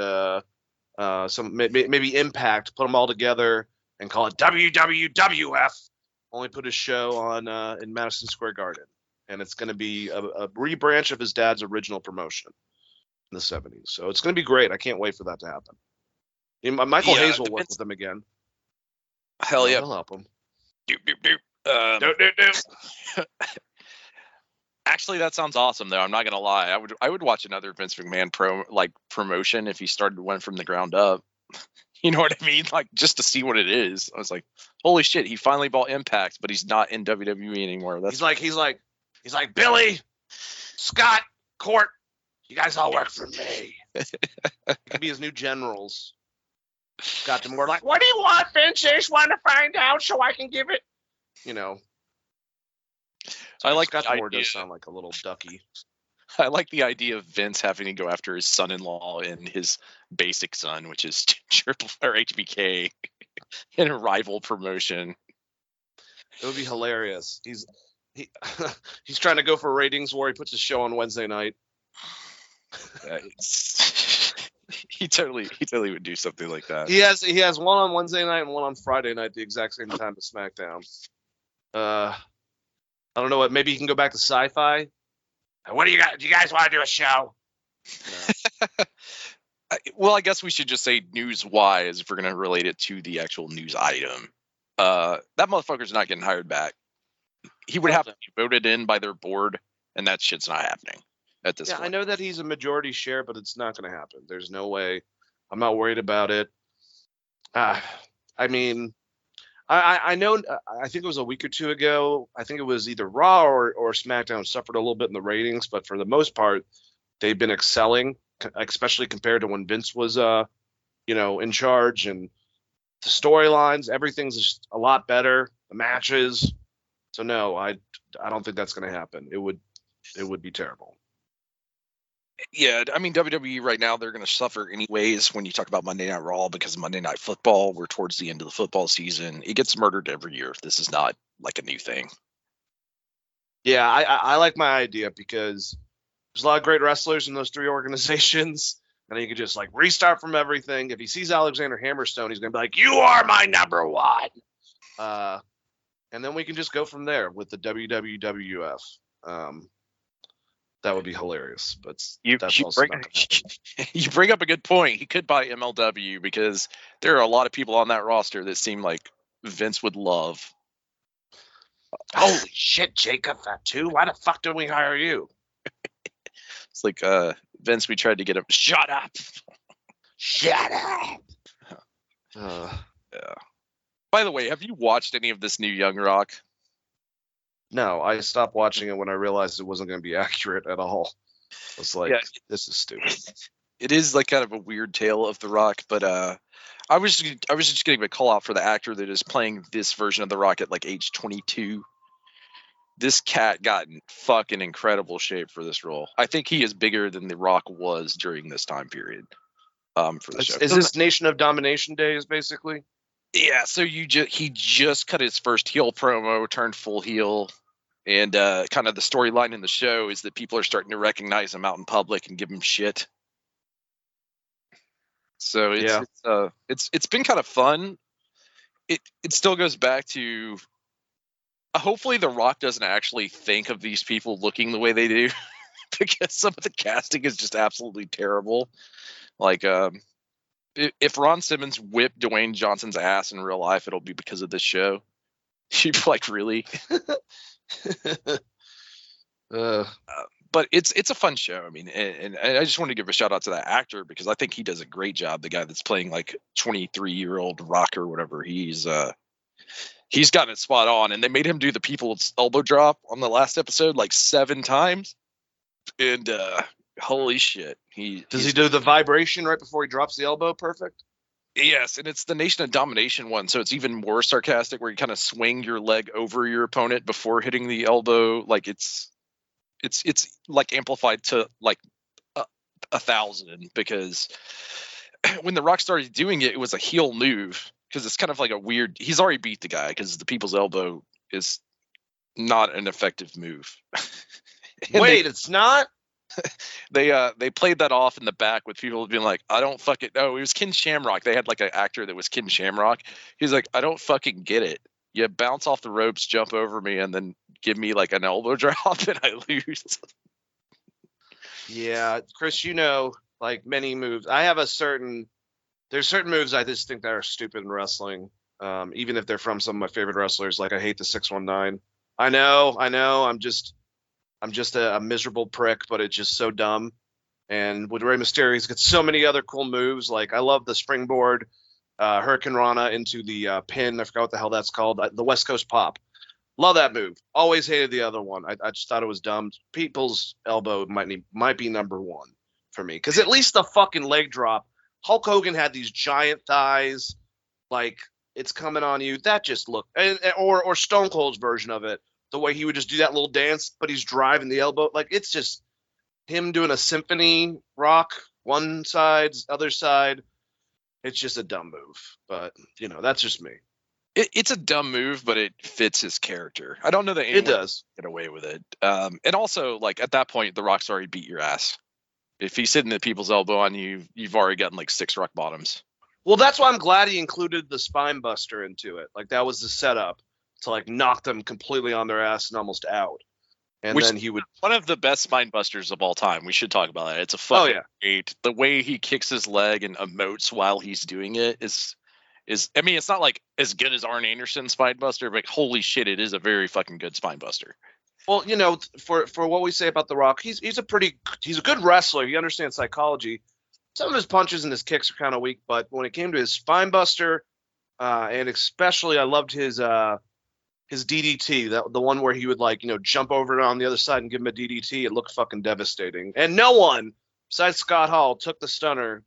maybe Impact. Put them all together and call it WWWF. Only put his show on in Madison Square Garden, and it's going to be a rebranch of his dad's original promotion in the 70s. So it's going to be great. I can't wait for that to happen. Michael Hayes will work with them again. Hell yeah. He'll help him. Doop, doop, doop. Actually, that sounds awesome, though. I'm not gonna lie. I would watch another Vince McMahon promotion if he started one from the ground up. You know what I mean? Like, just to see what it is. I was like, holy shit, he finally bought Impact, but he's not in WWE anymore. He's like Billy, Scott, Court. You guys all work for me. It could be his new generals. Got them more like, what do you want, Vince? I just want to find out so I can give it. You know, so I like Scott Moore does sound like a little ducky. I like the idea of Vince having to go after his son-in-law and his basic son, which is Triple or HBK, in a rival promotion. It would be hilarious. He's trying to go for ratings war. He puts his show on Wednesday night. Yeah, he totally would do something like that. He has one on Wednesday night and one on Friday night, the exact same time as SmackDown. I don't know what. Maybe you can go back to Sci-Fi. What do you got? Do you guys want to do a show? No. Well, I guess we should just say news-wise if we're going to relate it to the actual news item. That motherfucker's not getting hired back. He would have to be voted in by their board, and that shit's not happening at this point. I know that he's a majority share, but it's not going to happen. There's no way. I'm not worried about it. I mean... I know, I think it was a week or two ago, I think it was either Raw or SmackDown suffered a little bit in the ratings, but for the most part, they've been excelling, especially compared to when Vince was, in charge, and the storylines, everything's just a lot better, the matches. So no, I don't think that's going to happen. It would be terrible. Yeah, I mean, WWE right now, they're going to suffer anyways when you talk about Monday Night Raw because Monday Night Football, we're towards the end of the football season. It gets murdered every year. This is not like a new thing. Yeah, I like my idea because there's a lot of great wrestlers in those three organizations, and you can just, like, restart from everything. If he sees Alexander Hammerstone, he's going to be like, you are my number one. And then we can just go from there with the WWWF. That would be hilarious, but that's also not gonna happen. You bring up a good point. He could buy MLW because there are a lot of people on that roster that seem like Vince would love. Holy shit, Jacob Fatu! Why the fuck did we hire you? It's like Vince, we tried to get him. Shut up! Shut up! Yeah. By the way, have you watched any of this new Young Rock? No, I stopped watching it when I realized it wasn't going to be accurate at all. It's like, yeah, this is stupid. It is like kind of a weird tale of The Rock, but I was just getting a call out for the actor that is playing this version of The Rock at like age 22. This cat got in fucking incredible shape for this role. I think he is bigger than The Rock was during this time period. For the show. Is this Nation of Domination days basically? Yeah, so he just cut his first heel promo, turned full heel, and kind of the storyline in the show is that people are starting to recognize him out in public and give him shit. So it's been kind of fun. It still goes back to hopefully The Rock doesn't actually think of these people looking the way they do because some of the casting is just absolutely terrible. Like if Ron Simmons whipped Dwayne Johnson's ass in real life, it'll be because of this show. She'd be like, really? But it's a fun show. I mean, and I just want to give a shout out to that actor because I think he does a great job. The guy that's playing like 23-year-old Rock or whatever, he's gotten it spot on. And they made him do the people's elbow drop on the last episode like 7 times. And holy shit. He do the vibration right before he drops the elbow perfect? Yes, and it's the Nation of Domination one, so it's even more sarcastic, where you kind of swing your leg over your opponent before hitting the elbow. Like it's like amplified to like 1,000, because when The Rock started doing it, it was a heel move, because it's kind of like a weird. He's already beat the guy because the People's Elbow is not an effective move. Wait, it's not. They played that off in the back with people being like, I don't fucking know. It was Ken Shamrock. They had like an actor that was Ken Shamrock. He's like, I don't fucking get it. You bounce off the ropes, jump over me, and then give me like an elbow drop, and I lose. Yeah, Chris, you know, like many moves, I have there's certain moves I just think that are stupid in wrestling, even if they're from some of my favorite wrestlers. Like I hate the 619. I know. I'm just a miserable prick, but it's just so dumb. And with Rey Mysterio, he's got so many other cool moves. Like, I love the springboard Hurricane Rana into the pin. I forgot what the hell that's called. The West Coast Pop. Love that move. Always hated the other one. I just thought it was dumb. People's Elbow might be number one for me. Because at least the fucking leg drop. Hulk Hogan had these giant thighs. Like, it's coming on you. That just looked... Or Stone Cold's version of it. The way he would just do that little dance, but he's driving the elbow. Like, it's just him doing a symphony rock, one side, other side. It's just a dumb move. But, you know, that's just me. It's a dumb move, but it fits his character. I don't know that anyone can get away with it. And also, like, at that point, The Rock's already beat your ass. If he's sitting at People's Elbow on you, you've already gotten, like, 6 rock bottoms. Well, that's why I'm glad he included the spine buster into it. Like, that was the setup. To like knock them completely on their ass and almost out. And then he would... One of the best spine busters of all time. We should talk about that. It's a fucking great... The way he kicks his leg and emotes while he's doing it is... I mean, it's not like as good as Arn Anderson's spine buster, but holy shit, it is a very fucking good spine buster. Well, you know, for what we say about The Rock, he's a good wrestler. He understands psychology. Some of his punches and his kicks are kind of weak, but when it came to his spine buster, and especially I loved his DDT, the one where he would, like, you know, jump over on the other side and give him a DDT. It looked fucking devastating. And no one, besides Scott Hall, took the stunner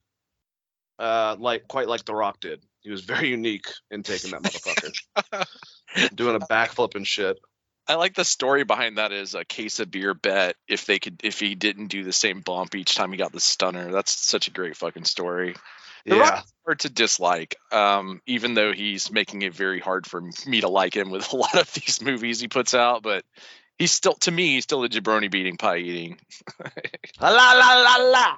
quite like The Rock did. He was very unique in taking that motherfucker. Doing a backflip and shit. I like the story behind that is a case of beer bet if he didn't do the same bump each time he got the stunner. That's such a great fucking story. The Rock's hard to dislike, even though he's making it very hard for me to like him with a lot of these movies he puts out. But he's still, to me, a jabroni beating, pie eating. La la la la.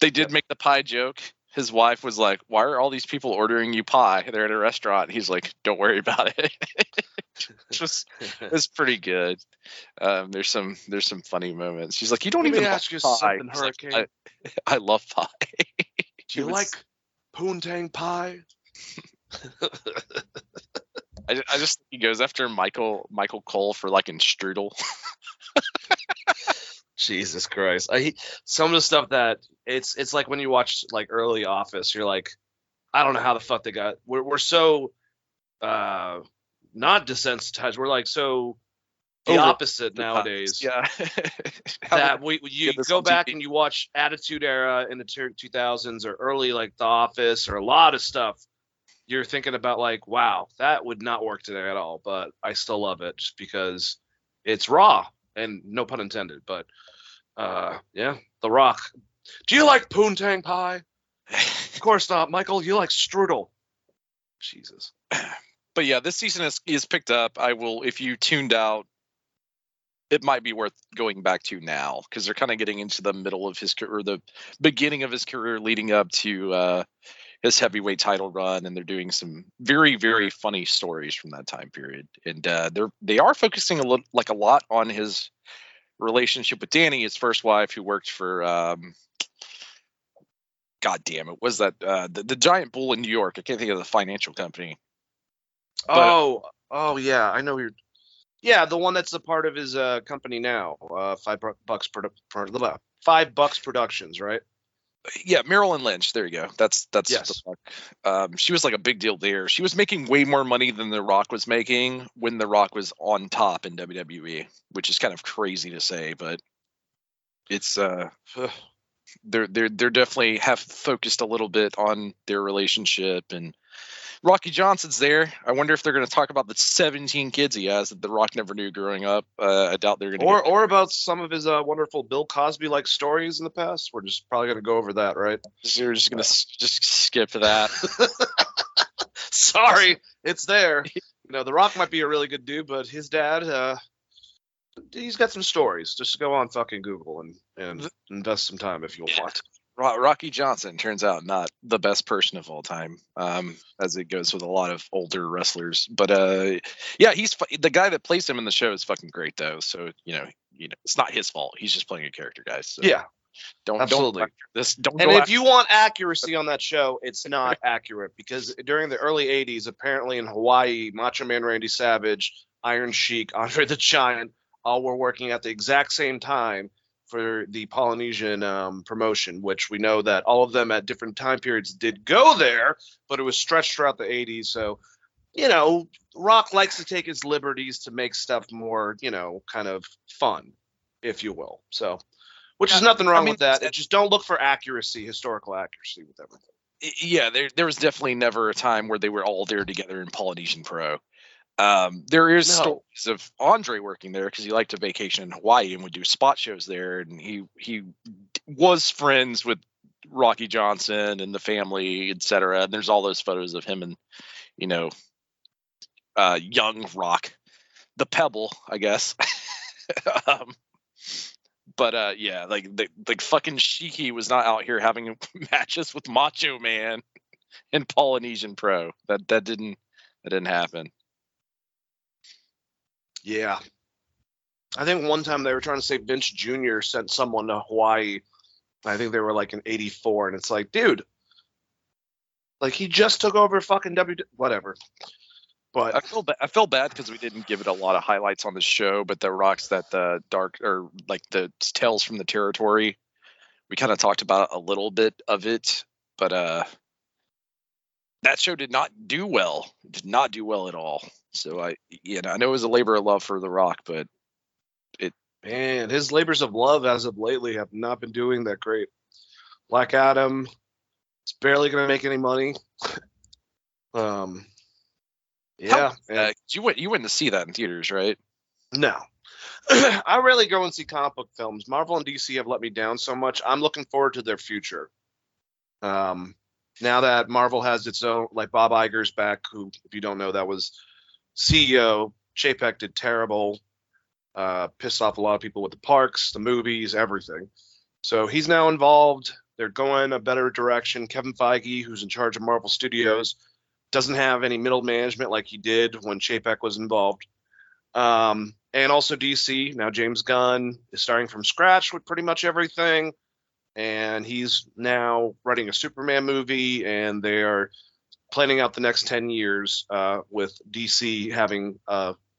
They did make the pie joke. His wife was like, "Why are all these people ordering you pie? They're at a restaurant." And he's like, "Don't worry about it." It's pretty good. There's some funny moments. She's like, "You don't even ask you something, Hurricane." Like, I love pie. Do you like poontang pie? I just think he goes after Michael Cole for like in strudel. Jesus Christ! Some of the stuff that it's like when you watch like early Office, you're like, I don't know how the fuck they got. We're so not desensitized. We're like so the opposite nowadays. Yeah. That you go back and you watch Attitude Era in the 2000s or early like The Office or a lot of stuff. You're thinking about like, wow, that would not work today at all. But I still love it just because it's raw and no pun intended. But yeah, The Rock. Do you like poontang pie? Of course not, Michael. You like strudel. Jesus. But yeah, this season is picked up. I will, if you tuned out, it might be worth going back to now because they're kind of getting into the middle of his career, the beginning of his career leading up to his heavyweight title run. And they're doing some very, very funny stories from that time period. And they are focusing a lot on his relationship with Danny, his first wife, who worked for, God damn it, was that the giant bull in New York? I can't think of the financial company. Oh yeah, I know you're. Yeah, the one that's a part of his company now, $5 Productions, right? Yeah, Marilyn Lynch. There you go. That's yes. She was like a big deal there. She was making way more money than The Rock was making when The Rock was on top in WWE, which is kind of crazy to say, but it's they're definitely have focused a little bit on their relationship, and Rocky Johnson's there. I wonder if they're going to talk about the 17 kids he has that The Rock never knew growing up. I doubt they're going to. Or about some of his wonderful Bill Cosby-like stories in the past. We're just probably going to go over that, right? You're just going to just skip that. Sorry, it's there. You know, The Rock might be a really good dude, but his dad, he's got some stories. Just go on fucking Google and invest some time if you want. Rocky Johnson turns out not the best person of all time, as it goes with a lot of older wrestlers. But yeah, he's the guy that plays him in the show is fucking great though. So you know, it's not his fault. He's just playing a character, guys. So yeah, don't. And if you want accuracy on that show, it's not accurate because during the early '80s, apparently in Hawaii, Macho Man Randy Savage, Iron Sheik, Andre the Giant, all were working at the exact same time for the Polynesian promotion, which we know that all of them at different time periods did go there, but it was stretched throughout the 80s. So, you know, Rock likes to take his liberties to make stuff more, you know, kind of fun, if you will. So, which is nothing wrong with that. It just don't look for accuracy, historical accuracy with everything. Yeah, there was definitely never a time where they were all there together in Polynesian Pro. There is stories of Andre working there because he liked to vacation in Hawaii and would do spot shows there. And he was friends with Rocky Johnson and the family, etc. And there's all those photos of him and, you know, young Rock, the Pebble, I guess. But yeah, like fucking Shiki was not out here having matches with Macho Man and Polynesian Pro. That didn't happen. Yeah, I think one time they were trying to say Vince Jr. sent someone to Hawaii. I think they were like in '84, and it's like, dude, like he just took over fucking whatever. But I feel bad because we didn't give it a lot of highlights on the show. But the Rock's that the dark or like the Tales from the Territory, we kind of talked about a little bit of it, but that show did not do well. It did not do well at all. So I know it was a labor of love for The Rock, but his labors of love as of lately have not been doing that great. Black Adam, it's barely going to make any money. Yeah. You wouldn't see that in theaters, right? No. I rarely go and see comic book films. Marvel and DC have let me down so much. I'm looking forward to their future. Now that Marvel has its own, like Bob Iger's back, who, if you don't know, that was CEO. Chapek did terrible, pissed off a lot of people with the parks, the movies, everything. So he's now involved. They're going a better direction. Kevin Feige, who's in charge of Marvel Studios, doesn't have any middle management like he did when Chapek was involved. And also DC, now James Gunn is starting from scratch with pretty much everything. And he's now writing a Superman movie, and they are planning out the next 10 years with DC having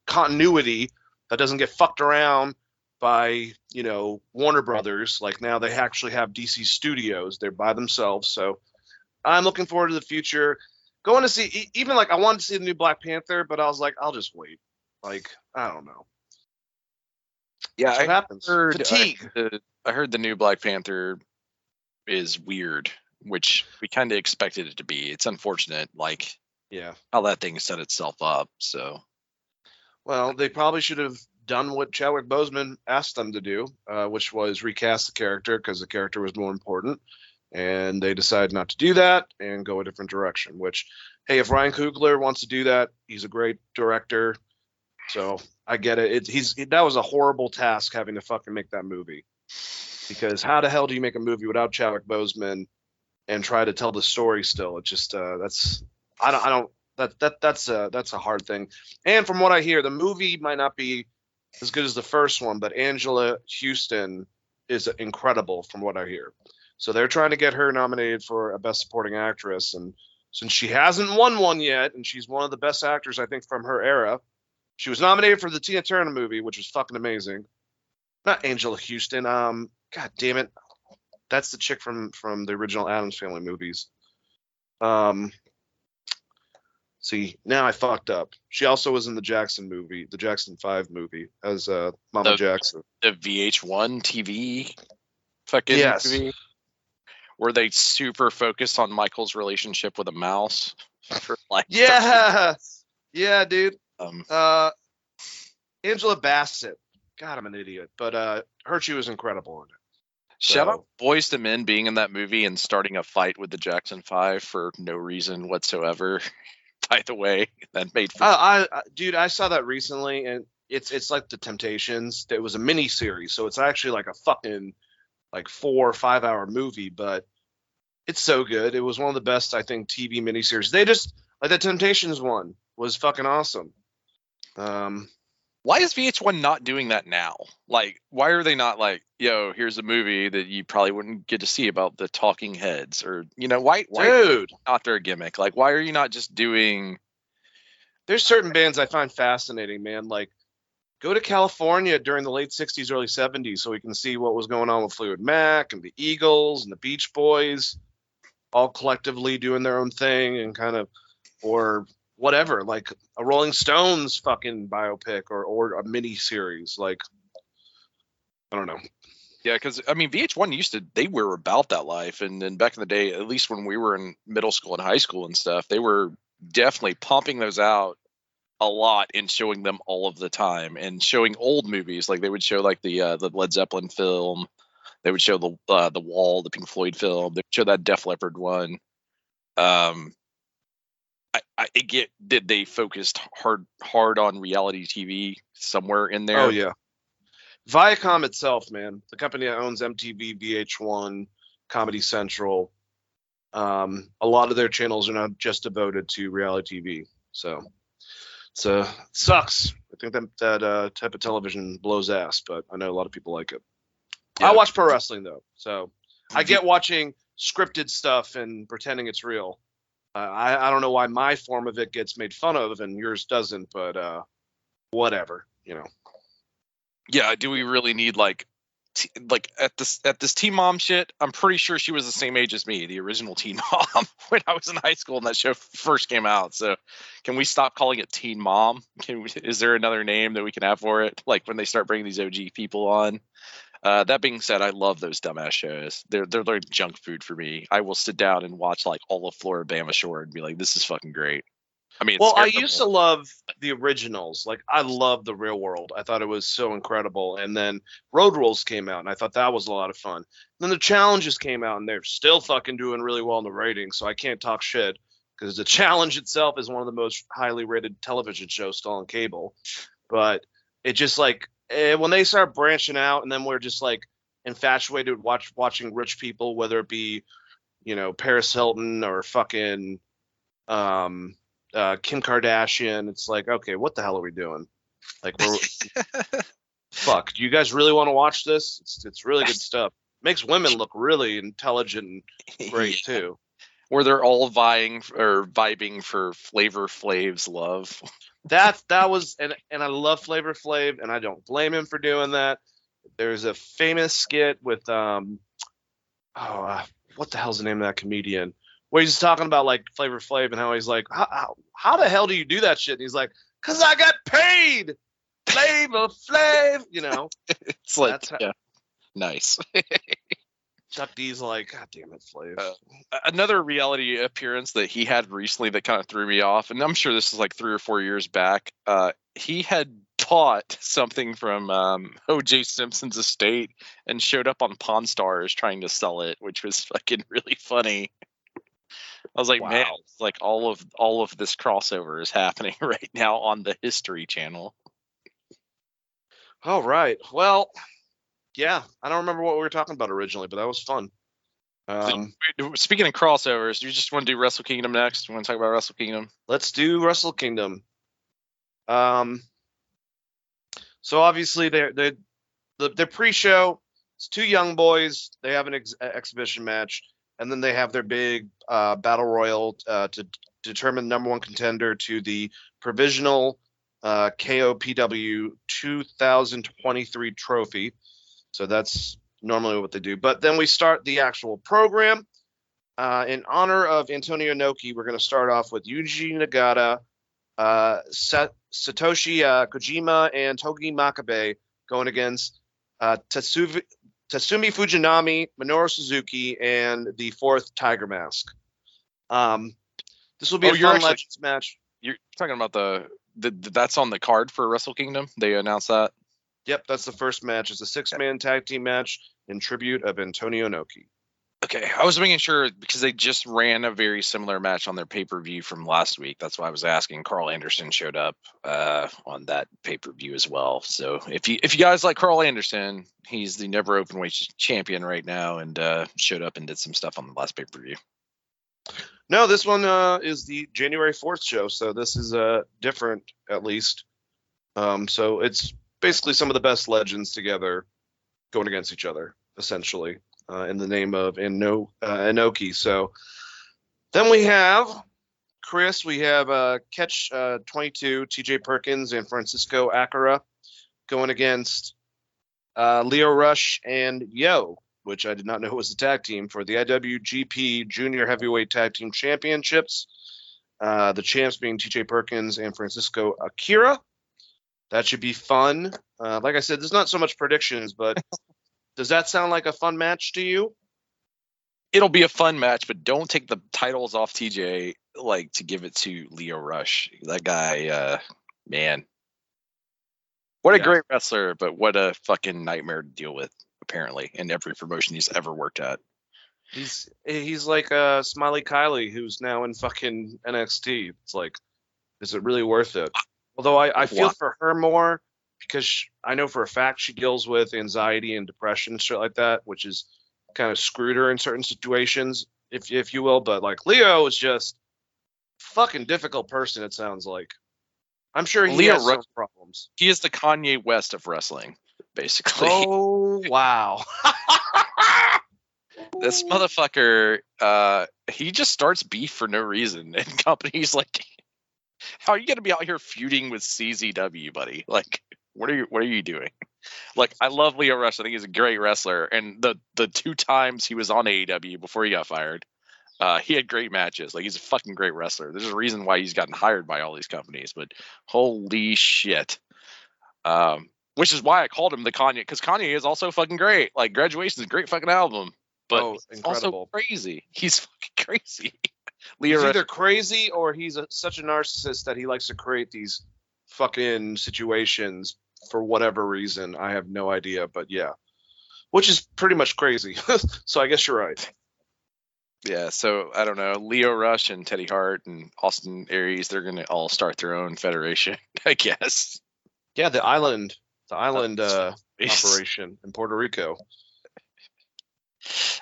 continuity that doesn't get fucked around by, you know, Warner Brothers. Like now they actually have DC Studios. They're by themselves. So I'm looking forward to the future. Going to see – even, like, I wanted to see the new Black Panther, but I was like, I'll just wait. Like, I don't know. Yeah, what happens? Fatigue. I heard the new Black Panther is weird, which we kind of expected it to be. It's unfortunate, like how that thing set itself up. So, well, they probably should have done what Chadwick Boseman asked them to do, which was recast the character because the character was more important, and they decided not to do that and go a different direction. Which, hey, if Ryan Coogler wants to do that, he's a great director. So I get it. That was a horrible task having to fucking make that movie. Because how the hell do you make a movie without Chadwick Boseman and try to tell the story still? It just that's a hard thing. And from what I hear, the movie might not be as good as the first one, but Angela Houston is incredible from what I hear. So they're trying to get her nominated for a Best Supporting Actress, and since she hasn't won one yet, and she's one of the best actors I think from her era, she was nominated for the Tina Turner movie, which was fucking amazing. Not Angela Houston. God damn it. That's the chick from the original Addams Family movies. See, now I fucked up. She also was in the Jackson movie, the Jackson 5 movie, as Mama Jackson. The VH1 TV fucking movie? were they super focused on Michael's relationship with a mouse? For like yeah, dude. Angela Bassett. God, I'm an idiot, but she was incredible in it. So. Shout out Boyz II Men being in that movie and starting a fight with the Jackson 5 for no reason whatsoever. By the way, that made. I saw that recently, and it's like The Temptations. It was a mini series, so it's actually like a fucking like 4 or 5 hour movie, but it's so good. It was one of the best, I think, TV miniseries. They just like The Temptations one was fucking awesome. Why is VH1 not doing that now? Like, why are they not like, yo, here's a movie that you probably wouldn't get to see about the talking heads, or, you know, why dude, not their gimmick? Like, why are you not just doing? There's certain bands I find fascinating, man. Like, go to California during the late 60s, early 70s so we can see what was going on with Fleetwood Mac and the Eagles and the Beach Boys, all collectively doing their own thing and kind of, or whatever, like a Rolling Stones fucking biopic or a mini series. Like, I don't know. Yeah, because I mean, VH1 they were about that life, and then back in the day, at least when we were in middle school and high school and stuff, they were definitely pumping those out a lot and showing them all of the time, and showing old movies. Like they would show like the Led Zeppelin film, they would show the Wall, the Pink Floyd film, they would show that Def Leppard one. Did they focused hard on reality TV somewhere in there? Oh yeah, Viacom itself, man, the company that owns MTV, VH1, Comedy Central. A lot of their channels are not just devoted to reality TV, so it sucks. I think that type of television blows ass, but I know a lot of people like it. Yeah. I watch pro wrestling though, so I get watching scripted stuff and pretending it's real. I don't know why my form of it gets made fun of and yours doesn't, but whatever, you know. Yeah, do we really need like at this Teen Mom shit? I'm pretty sure she was the same age as me, the original Teen Mom, when I was in high school and that show first came out. So can we stop calling it Teen Mom? Is there another name that we can have for it? Like when they start bringing these OG people on. That being said, I love those dumbass shows. They're like junk food for me. I will sit down and watch like all of Floribama Shore and be like, this is fucking great. I mean, well, I used to love the originals. Like I love The Real World. I thought it was so incredible. And then Road Rules came out and I thought that was a lot of fun. And then The Challenges came out and they're still fucking doing really well in the ratings. So I can't talk shit because The Challenge itself is one of the most highly rated television shows still on cable. But it just like, and when they start branching out and then we're just like infatuated watching rich people, whether it be, you know, Paris Hilton or fucking Kim Kardashian, it's like, okay, what the hell are we doing? Like, fuck, do you guys really want to watch this? It's really good stuff. Makes women look really intelligent and great too. Where they're all vibing for Flavor Flav's love. That was, and I love Flavor Flav, and I don't blame him for doing that. There's a famous skit with what the hell's the name of that comedian? Where he's talking about like Flavor Flav and how he's like, how the hell do you do that shit? And he's like, 'cause I got paid, Flavor Flav, you know. It's like, yeah, nice. Chuck D's like, God damn it, Flav. Another reality appearance that he had recently that kind of threw me off, and I'm sure this is like 3 or 4 years back, he had bought something from O.J. Simpson's estate and showed up on Pawn Stars trying to sell it, which was fucking really funny. I was like, wow. Man, it's like all of this crossover is happening right now on the History Channel. All right, well... Yeah, I don't remember what we were talking about originally, but that was fun. Speaking of crossovers, do you just want to do Wrestle Kingdom next? You want to talk about Wrestle Kingdom? Let's do Wrestle Kingdom. So obviously their pre-show, it's two young boys. They have an exhibition match, and then they have their big battle royal to determine number one contender to the provisional KOPW 2023 trophy. So that's normally what they do. But then we start the actual program. In honor of Antonio Inoki, we're going to start off with Yuji Nagata, Satoshi Kojima, and Togi Makabe going against Tatsumi Fujinami, Minoru Suzuki, and the fourth Tiger Mask. This will be a fun Legends match. You're talking about that's on the card for Wrestle Kingdom. They announced that. Yep, that's the first match. It's a six-man tag team match in tribute of Antonio Inoki. Okay, I was making sure because they just ran a very similar match on their pay-per-view from last week. That's why I was asking. Carl Anderson showed up on that pay-per-view as well. So if you guys like Carl Anderson, he's the never open weight champion right now and showed up and did some stuff on the last pay-per-view. No, this one is the January 4th show, so this is different at least. So it's basically some of the best legends together going against each other, essentially, in the name of Inoki. So then we have Chris, we have Catch 22, TJ Perkins and Francisco Akira going against Leo Rush and Yo, which I did not know was the tag team for the IWGP Junior Heavyweight Tag Team Championships. The champs being TJ Perkins and Francisco Akira. That should be fun. Like I said, there's not so much predictions, but does that sound like a fun match to you? It'll be a fun match, but don't take the titles off TJ like to give it to Leo Rush. That guy, man. What a great wrestler, but what a fucking nightmare to deal with. Apparently, in every promotion he's ever worked at. He's like Smiley Kylie, who's now in fucking NXT. It's like, is it really worth it? Although I feel for her more because I know for a fact she deals with anxiety and depression and shit like that, which is kind of screwed her in certain situations, if you will. But like Leo is just fucking difficult person, it sounds like. I'm sure he has some problems. He is the Kanye West of wrestling. Basically. Oh, wow. This motherfucker, he just starts beef for no reason. And companies like, how are you going to be out here feuding with CZW, buddy? Like, what are you doing? Like, I love Leo Rush. I think he's a great wrestler. And the two times he was on AEW before he got fired, he had great matches. Like, he's a fucking great wrestler. There's a reason why he's gotten hired by all these companies. But holy shit. Which is why I called him the Kanye, because Kanye is also fucking great. Like, Graduation is a great fucking album, but he's also crazy. He's fucking crazy. He's either crazy or he's such a narcissist that he likes to create these fucking situations for whatever reason. I have no idea, but yeah. Which is pretty much crazy. So I guess you're right. Yeah, so I don't know. Leo Rush and Teddy Hart and Austin Aries, they're going to all start their own federation, I guess. Yeah, the island operation in Puerto Rico.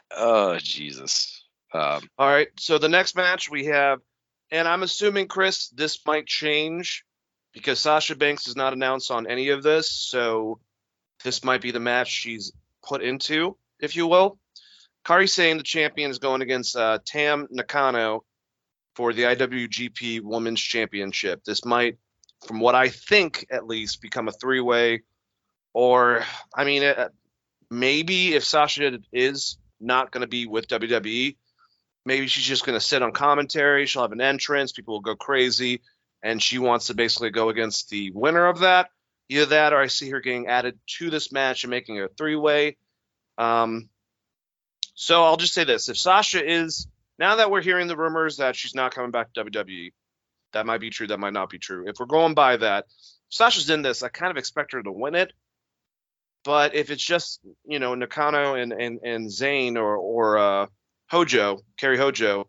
Oh, Jesus. All right. So the next match we have, and I'm assuming, Chris, this might change because Sasha Banks is not announced on any of this. So this might be the match she's put into, if you will. Kairi Sane, the champion, is going against Tam Nakano for the IWGP Women's Championship. This might, from what I think at least, become a three-way. Or, I mean, maybe if Sasha is not going to be with WWE, maybe she's just going to sit on commentary. She'll have an entrance. People will go crazy. And she wants to basically go against the winner of that. Either that or I see her getting added to this match and making it a three-way. So I'll just say this. If Sasha is, now that we're hearing the rumors that she's not coming back to WWE, that might be true. That might not be true. If we're going by that, Sasha's in this. I kind of expect her to win it. But if it's just, you know, Nakano and Zane or Hojo, Kerry Hojo,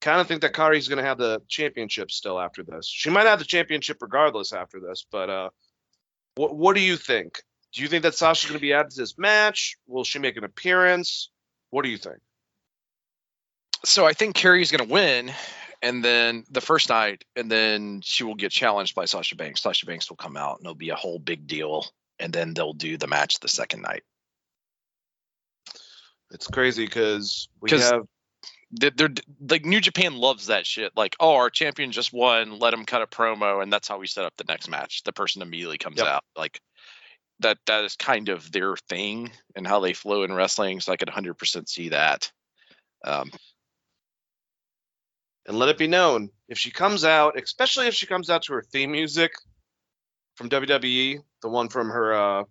kind of think that Kairi's going to have the championship still after this. She might have the championship regardless after this. But what do you think? Do you think that Sasha's going to be added to this match? Will she make an appearance? What do you think? So I think Kerry's going to win. And then the first night, and then she will get challenged by Sasha Banks. Sasha Banks will come out, and it'll be a whole big deal. And then they'll do the match the second night. It's crazy because they're like New Japan loves that shit. Like, oh, our champion just won. Let him cut a promo, and that's how we set up the next match. The person immediately comes out. Like that is kind of their thing and how they flow in wrestling. So I could 100% see that. And let it be known, if she comes out, especially if she comes out to her theme music from WWE, the one from her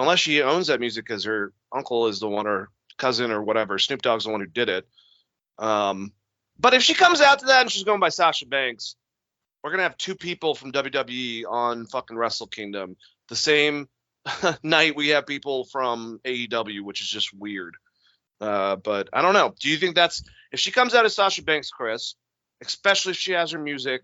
unless she owns that music because her uncle is the one, or cousin or whatever. Snoop Dogg's the one who did it. But if she comes out to that and she's going by Sasha Banks, we're going to have two people from WWE on fucking Wrestle Kingdom the same night we have people from AEW, which is just weird. But I don't know. Do you think that's – if she comes out as Sasha Banks, Chris, especially if she has her music,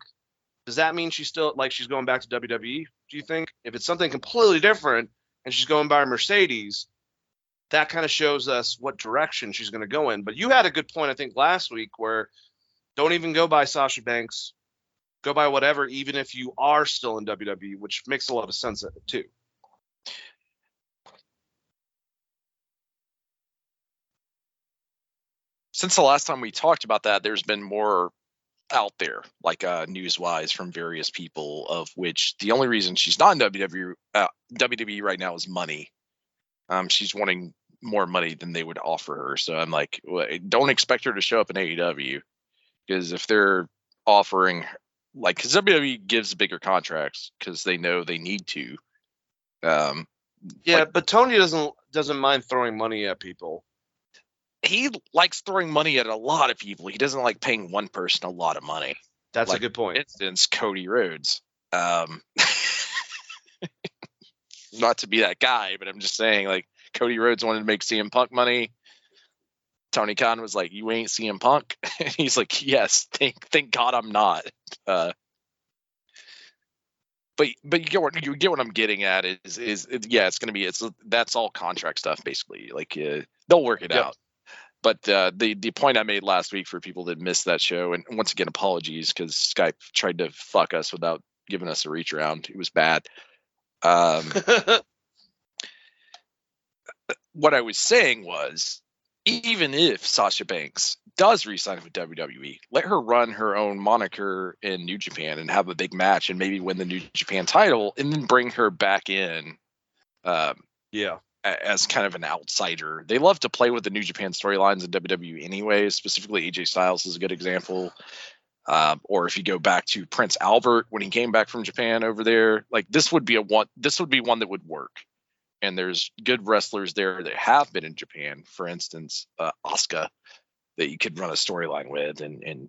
does that mean she's still – like she's going back to WWE, do you think? If it's something completely different and she's going by Mercedes, that kind of shows us what direction she's going to go in. But you had a good point, I think, last week where don't even go by Sasha Banks. Go by whatever, even if you are still in WWE, which makes a lot of sense too. Since the last time we talked about that, there's been more out there, like news-wise from various people, of which the only reason she's not in WWE right now is money. She's wanting more money than they would offer her. So I'm like, don't expect her to show up in AEW, because if they're offering, like, because WWE gives bigger contracts because they know they need to. Yeah, like, but Tony doesn't mind throwing money at people. He likes throwing money at a lot of people. He doesn't like paying one person a lot of money. That's like, a good point. For instance, Cody Rhodes. Not to be that guy, but I'm just saying, like, Cody Rhodes wanted to make CM Punk money. Tony Khan was like, you ain't CM Punk? And he's like, yes, thank God I'm not. But you get what I'm getting at is yeah, it's going to be, that's all contract stuff, basically. Like, they'll work it out. But the point I made last week for people that missed that show, and once again, apologies because Skype tried to fuck us without giving us a reach around. It was bad. What I was saying was, even if Sasha Banks does re-sign with WWE, let her run her own moniker in New Japan and have a big match and maybe win the New Japan title, and then bring her back in as kind of an outsider. They love to play with the New Japan storylines in WWE anyway, specifically AJ Styles is a good example. Or if you go back to Prince Albert when he came back from Japan over there, like this would be one that would work. And there's good wrestlers there that have been in Japan, for instance, Asuka, that you could run a storyline with. And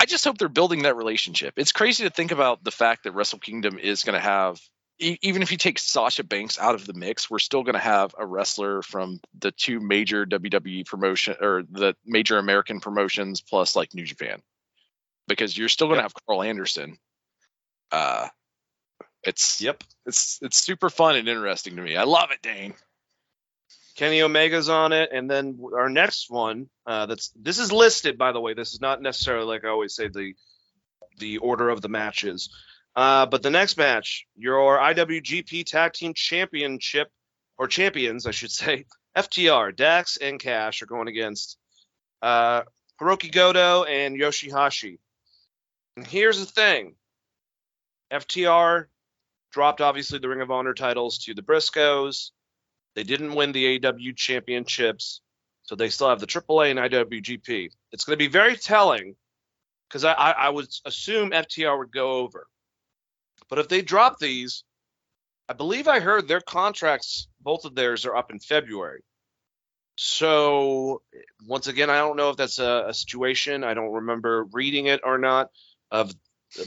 I just hope they're building that relationship. It's crazy to think about the fact that Wrestle Kingdom is going to have, even if you take Sasha Banks out of the mix, we're still going to have a wrestler from the two major WWE promotion, or the major American promotions, plus like New Japan, because you're still going to have Carl Anderson. It's super fun and interesting to me. I love it, Dane. Kenny Omega's on it, and then our next one. This is listed, by the way. This is not necessarily, like I always say, the order of the matches. But the next match, your IWGP Tag Team Championship, or champions, I should say, FTR, Dax and Cash are going against Hirooki Goto and Yoshihashi. And here's the thing: FTR dropped, obviously, the Ring of Honor titles to the Briscoes. They didn't win the AEW championships, so they still have the AAA and IWGP. It's going to be very telling, because I would assume FTR would go over. But if they drop these, I believe I heard their contracts, both of theirs, are up in February. So, once again, I don't know if that's a situation. I don't remember reading it or not, of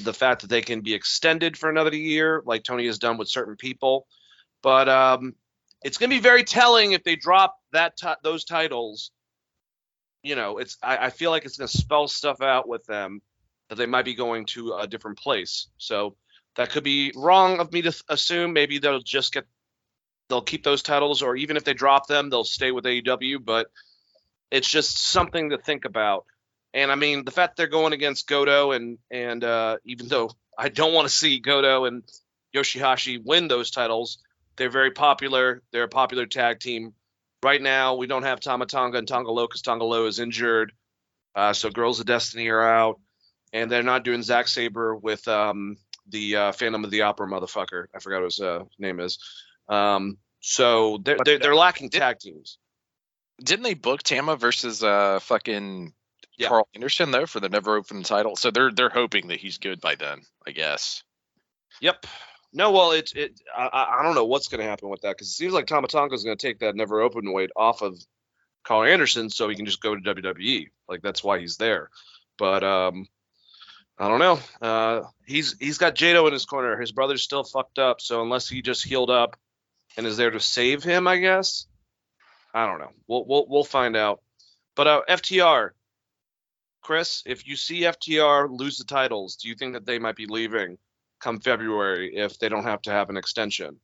the fact that they can be extended for another year, like Tony has done with certain people. But it's going to be very telling if they drop those titles. You know, I feel like it's going to spell stuff out with them, that they might be going to a different place. So that could be wrong of me to assume. Maybe they'll keep those titles, or even if they drop them, they'll stay with AEW. But it's just something to think about. And, I mean, the fact they're going against Goto, and even though I don't want to see Goto and Yoshihashi win those titles, they're very popular. They're a popular tag team. Right now, we don't have Tama Tonga and Tonga Low, because Tonga Low is injured. So Girls of Destiny are out. And they're not doing Zack Sabre with the Phantom of the Opera motherfucker. I forgot what his name is. So they're lacking tag teams. Didn't they book Tama versus fucking... Yeah. Carl Anderson, though, for the never open title, so they're hoping that he's good by then, I guess. Yep. No, well, I don't know what's going to happen with that, because it seems like Tama Tonga is going to take that never open weight off of Colin Anderson, so he can just go to WWE. Like, that's why he's there. But I don't know. He's got Jado in his corner. His brother's still fucked up, so unless he just healed up and is there to save him, I guess. I don't know. We'll find out. But FTR, Chris, if you see FTR lose the titles, do you think that they might be leaving come February if they don't have to have an extension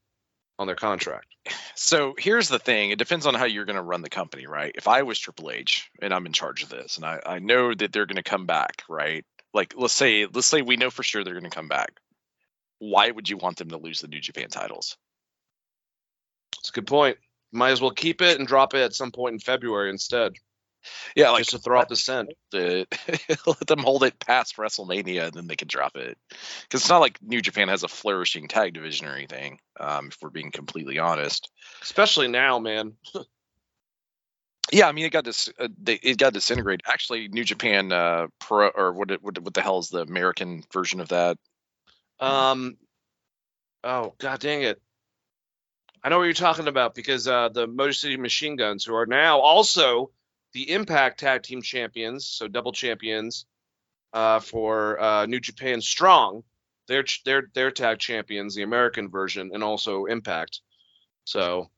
on their contract? So here's the thing. It depends on how you're going to run the company, right? If I was Triple H and I'm in charge of this and I know that they're going to come back, right? Like, let's say we know for sure they're going to come back. Why would you want them to lose the New Japan titles? That's a good point. Might as well keep it and drop it at some point in February instead. Yeah, like, just to throw out the scent. Let them hold it past WrestleMania, and then they can drop it. Because it's not like New Japan has a flourishing tag division or anything, if we're being completely honest. Especially now, man. Yeah, I mean, it got disintegrated. Actually, New Japan Pro, or what the hell is the American version of that? Oh, god dang it. I know what you're talking about, because the Motor City Machine Guns, who are now also the Impact Tag Team Champions, so double champions for New Japan Strong, they're tag champions, the American version, and also Impact. So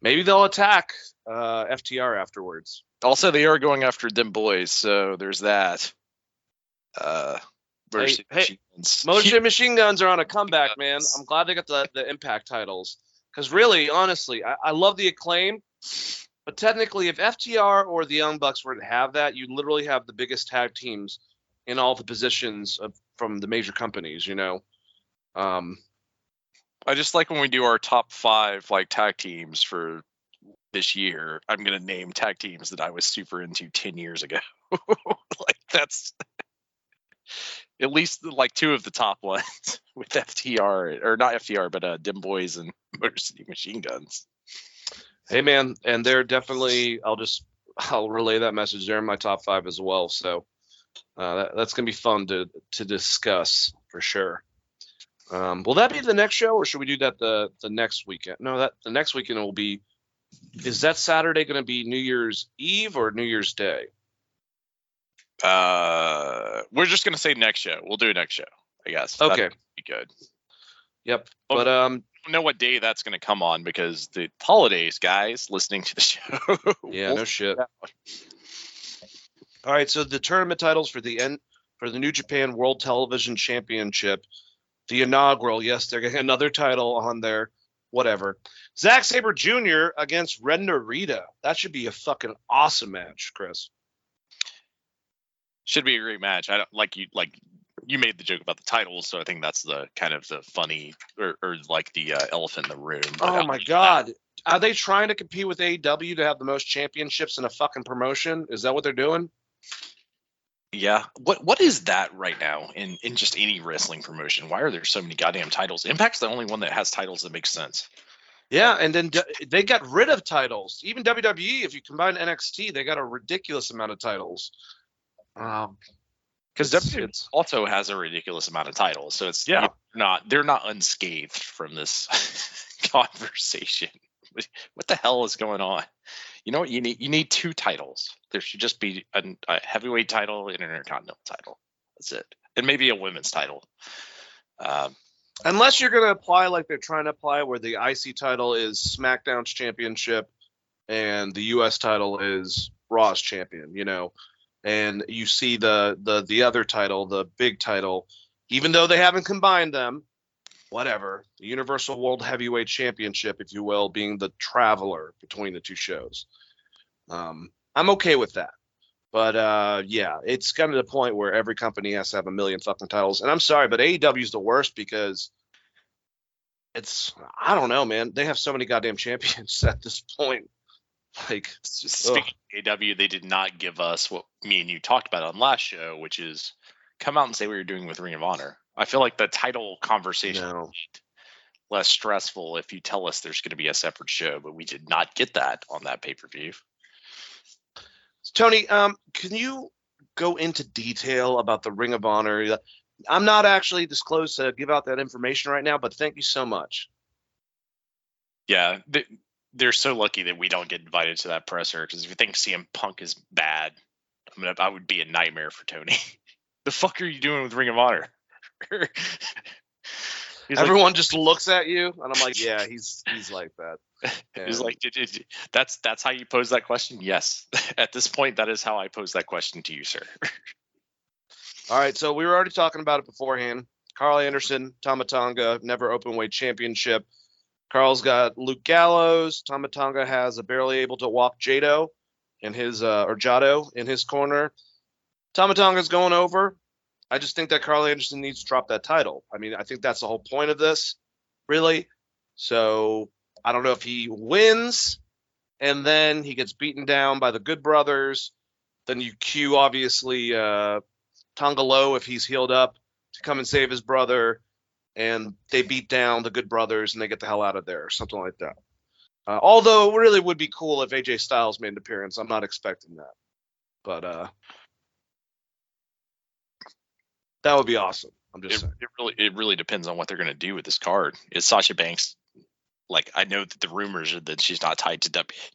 maybe they'll attack FTR afterwards. Also, they are going after them boys, so there's that. Hey, Motor City Machine Guns are on a comeback, man. I'm glad they got the Impact titles. Because really, honestly, I love the Acclaim, but technically, if FTR or the Young Bucks were to have that, you literally have the biggest tag teams in all the positions from the major companies, you know? I just like when we do our top 5, like, tag teams for this year, I'm going to name tag teams that I was super into 10 years ago. Like, that's at least like 2 of the top ones with FTR, or not FTR, but Dem Boys and Motor City Machine Guns. Hey man, and they're definitely, I'll relay that message. They're in my top 5 as well. So that's going to be fun to discuss for sure. Will that be the next show, or should we do that the next weekend? No, that the next weekend will be, is that Saturday going to be New Year's Eve or New Year's Day? We're just going to say next show. We'll do next show, I guess. Okay. That'd be good. Yep. Oh, but I don't know what day that's going to come on, because the holidays, guys, listening to the show. Yeah, no shit. All right, so the tournament titles for the New Japan World Television Championship, the inaugural, yes, they're getting another title on their whatever. Zack Sabre Jr. against Ren Narita. That should be a fucking awesome match, Chris. Should be a great match. I don't like you made the joke about the titles, so I think that's the kind of the funny or like the elephant in the room. Oh my god, are they trying to compete with AEW to have the most championships in a fucking promotion? Is that what they're doing? Yeah. What is that right now in just any wrestling promotion? Why are there so many goddamn titles? Impact's the only one that has titles that makes sense. Yeah, and then they got rid of titles. Even WWE, if you combine NXT, they got a ridiculous amount of titles. Because WWE also has a ridiculous amount of titles, so it's they're not unscathed from this conversation. What the hell is going on? You know what you need? You need 2 titles. There should just be a heavyweight title, an intercontinental title. That's it, and maybe a women's title. Unless you're going to apply like they're trying to apply, where the IC title is SmackDown's championship, and the US title is Raw's champion. You know. And you see the other title, the big title, even though they haven't combined them, whatever, the Universal World Heavyweight Championship, if you will, being the traveler between the 2 shows. I'm okay with that. But, yeah, it's come to the point where every company has to have a million fucking titles. And I'm sorry, but AEW is the worst because it's – I don't know, man. They have so many goddamn champions at this point. Like, speaking of AEW, they did not give us what me and you talked about on last show, which is come out and say what you're doing with Ring of Honor. I feel like the title conversation is less stressful if you tell us there's going to be a separate show, but we did not get that on that pay-per-view. Tony, can you go into detail about the Ring of Honor? I'm not actually disclosed to give out that information right now, but thank you so much. Yeah, they're so lucky that we don't get invited to that presser, because if you think CM Punk is bad, I would be a nightmare for Tony. The fuck are you doing with Ring of Honor? Everyone just looks at you, and I'm like, yeah, he's like that. And he's like, that's how you pose that question? Yes. At this point, that is how I pose that question to you, sir. All right, so we were already talking about it beforehand. Carl Anderson, Tama Tonga, never openweight championship. Carl's got Luke Gallows. Tama Tonga has a barely able to walk Jado in his Jado in his corner. Tama Tonga's going over. I just think that Carl Anderson needs to drop that title. I mean, I think that's the whole point of this, really. So I don't know if he wins, and then he gets beaten down by the Good Brothers. Then you cue, obviously, Tonga Low, if he's healed up, to come and save his brother, and they beat down the Good Brothers and they get the hell out of there or something like that. Although it really would be cool if AJ Styles made an appearance. I'm not expecting that, but that would be awesome. I'm just saying. It really depends on what they're going to do with this card. Is Sasha Banks, like, I know that the rumors are that she's not tied to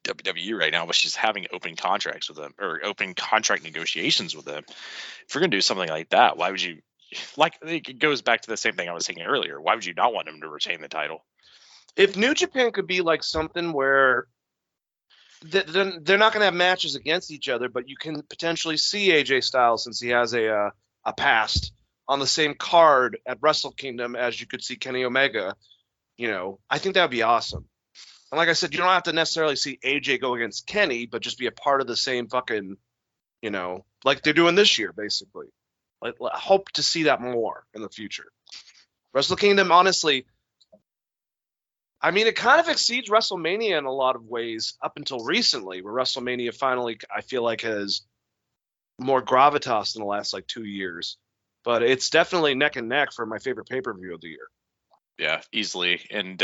WWE right now, but she's having open contracts with them, or open contract negotiations with them. If you're going to do something like that, why would you? Like, it goes back to the same thing I was saying earlier. Why would you not want him to retain the title? If New Japan could be like something where they're not going to have matches against each other, but you can potentially see AJ Styles, since he has a past, on the same card at Wrestle Kingdom as you could see Kenny Omega, you know, I think that would be awesome. And like I said, you don't have to necessarily see AJ go against Kenny, but just be a part of the same fucking, you know, like they're doing this year, basically. Like, I hope to see that more in the future. Wrestle Kingdom, honestly, I mean, it kind of exceeds WrestleMania in a lot of ways up until recently, where WrestleMania finally, I feel like, has more gravitas in the last, like, 2 years. But it's definitely neck and neck for my favorite pay-per-view of the year. Yeah, easily. And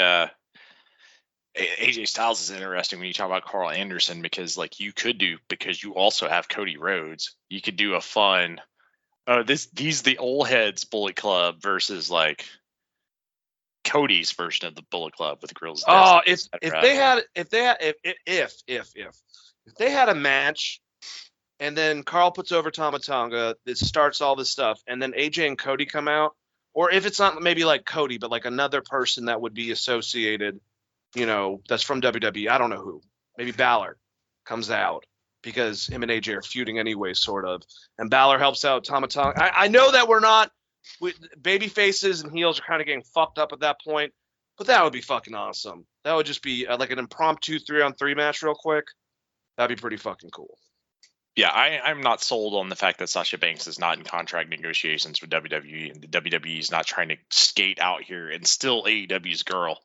AJ Styles is interesting when you talk about Carl Anderson, because, like, you could do, because you also have Cody Rhodes, you could do a fun, these the old heads Bullet Club versus, like, Cody's version of the Bullet Club with the Grills. Oh, if they had a match, and then Carl puts over Tama Tonga, it starts all this stuff, and then AJ and Cody come out. Or if it's not maybe like Cody, but like another person that would be associated, you know, that's from WWE. I don't know who. Maybe Balor comes out, because him and AJ are feuding anyway, sort of. And Balor helps out Tama Tonga. I know that we're not – baby faces and heels are kind of getting fucked up at that point, but that would be fucking awesome. That would just be like an impromptu 3-on-3 match real quick. That would be pretty fucking cool. Yeah, I'm not sold on the fact that Sasha Banks is not in contract negotiations with WWE, and the WWE is not trying to skate out here and steal AEW's girl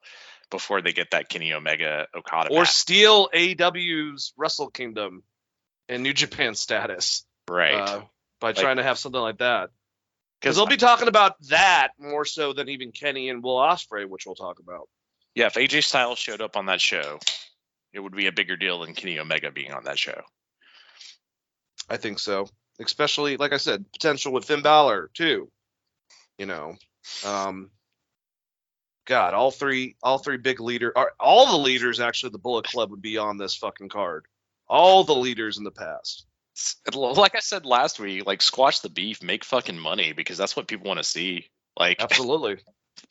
before they get that Kenny Omega Okada match. Or steal AEW's Wrestle Kingdom and New Japan status. Right. By trying to have something like that. Because they'll be talking about that more so than even Kenny and Will Ospreay, which we'll talk about. Yeah, if AJ Styles showed up on that show, it would be a bigger deal than Kenny Omega being on that show. I think so. Especially, like I said, potential with Finn Balor too. You know, God, all three big leaders, all the leaders actually, the Bullet Club would be on this fucking card. All the leaders in the past. Like I said last week, like, squash the beef, make fucking money, because that's what people want to see. Like, absolutely.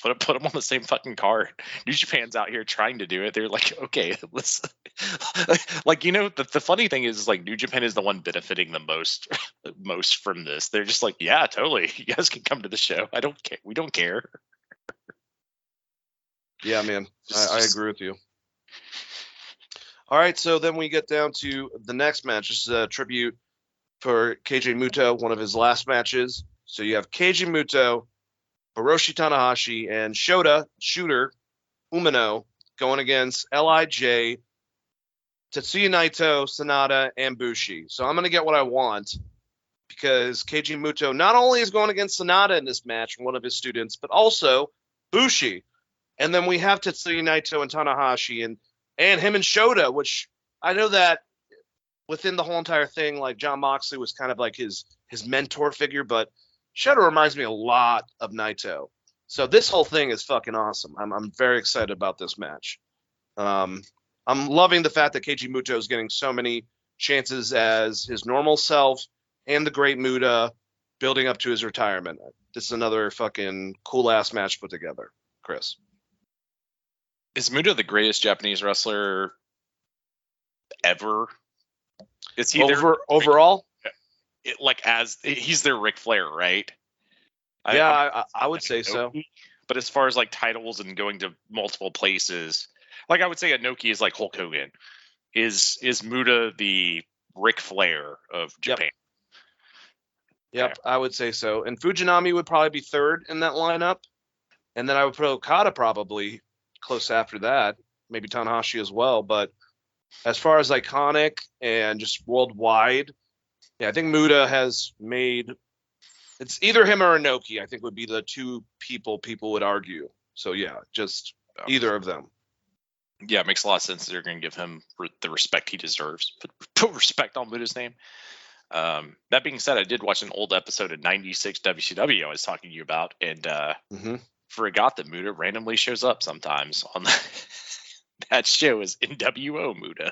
Put them on the same fucking card. New Japan's out here trying to do it. They're like, okay, let's like, you know, the funny thing is, like, New Japan is the one benefiting the most from this. They're just like, yeah, totally. You guys can come to the show. I don't care. We don't care. Yeah, man, I agree with you. All right, so then we get down to the next match. This is a tribute for Keiji Muto, one of his last matches. So you have Keiji Muto, Hiroshi Tanahashi, and Shota Shooter Umino going against L.I.J., Tetsuya Naito, Sanada, and Bushi. So I'm going to get what I want, because Keiji Muto not only is going against Sanada in this match, one of his students, but also Bushi. And then we have Tetsuya Naito and Tanahashi and him and Shota, which I know that within the whole entire thing, like, Jon Moxley was kind of like his mentor figure, but Shadow reminds me a lot of Naito. So this whole thing is fucking awesome. I'm very excited about this match. I'm loving the fact that Keiji Muto is getting so many chances as his normal self and the Great Muta building up to his retirement. This is another fucking cool-ass match put together. Chris. Is Muto the greatest Japanese wrestler ever? Is he overall? He's their Ric Flair, right? Yeah, I would say so. But as far as like titles and going to multiple places, like I would say Inoki is like Hulk Hogan. Is Muta the Ric Flair of Japan? Yep, I would say so. And Fujinami would probably be third in that lineup. And then I would put Okada probably close after that. Maybe Tanahashi as well. But as far as iconic and just worldwide, yeah, I think Muta has made... It's either him or Inoki, I think, would be the two people would argue. So, yeah, just either of them. Yeah, it makes a lot of sense. They're going to give him the respect he deserves. Put respect on Muta's name. That being said, I did watch an old episode of 96 WCW I was talking to you about, and forgot that Muta randomly shows up sometimes on that show is NWO Muta,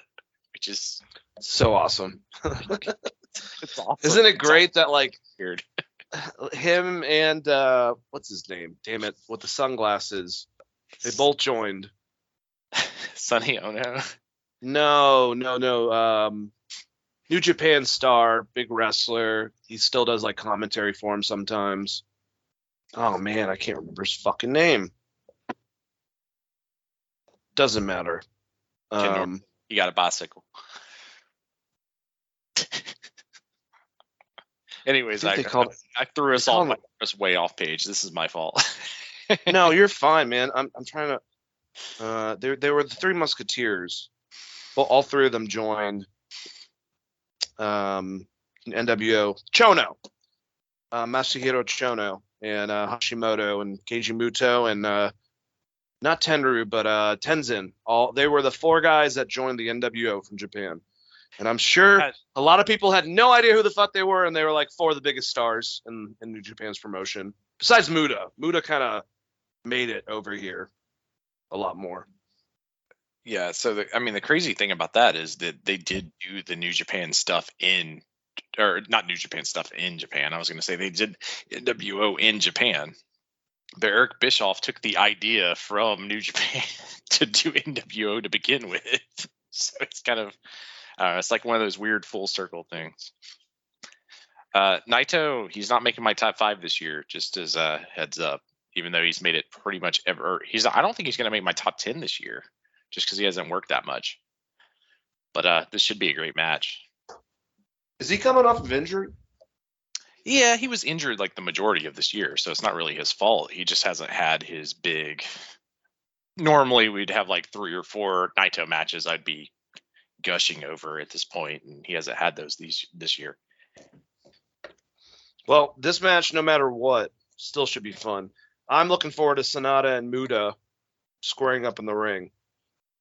which is so awesome. It's awesome. Isn't it great that like weird. Him and what's his name? Damn it, with the sunglasses. They both joined. Sonny Ono. No. New Japan star, big wrestler. He still does like commentary for him sometimes. Oh man, I can't remember his fucking name. Doesn't matter. You got a bicycle. Anyways, I threw us all way off page. This is my fault. No, you're fine, man. I'm trying to. There were the Three Musketeers. Well, all three of them joined. NWO Chono, Masahiro Chono, and Hashimoto, and Keiji Muto, and not Tenryu, but Tenzin. They were the four guys that joined the NWO from Japan, and I'm sure a lot of people had no idea who the fuck they were, and they were like four of the biggest stars in New Japan's promotion. Besides Muta, kind of made it over here a lot more. Yeah, so the crazy thing about that is that they did do the New Japan stuff in Japan. I was going to say they did NWO in Japan. But Eric Bischoff took the idea from New Japan to do NWO to begin with. So it's kind of, it's like one of those weird full circle things. Naito, he's not making my top five this year, just as a heads up, even though he's made it pretty much ever. I don't think he's going to make my top 10 this year, just because he hasn't worked that much. But this should be a great match. Is he coming off of injury? Yeah, he was injured like the majority of this year, so it's not really his fault. He just hasn't had his big... Normally, we'd have like 3 or 4 Naito matches I'd be gushing over at this point, and he hasn't had those this year. Well, this match, no matter what, still should be fun. I'm looking forward to Sonata and Muta squaring up in the ring.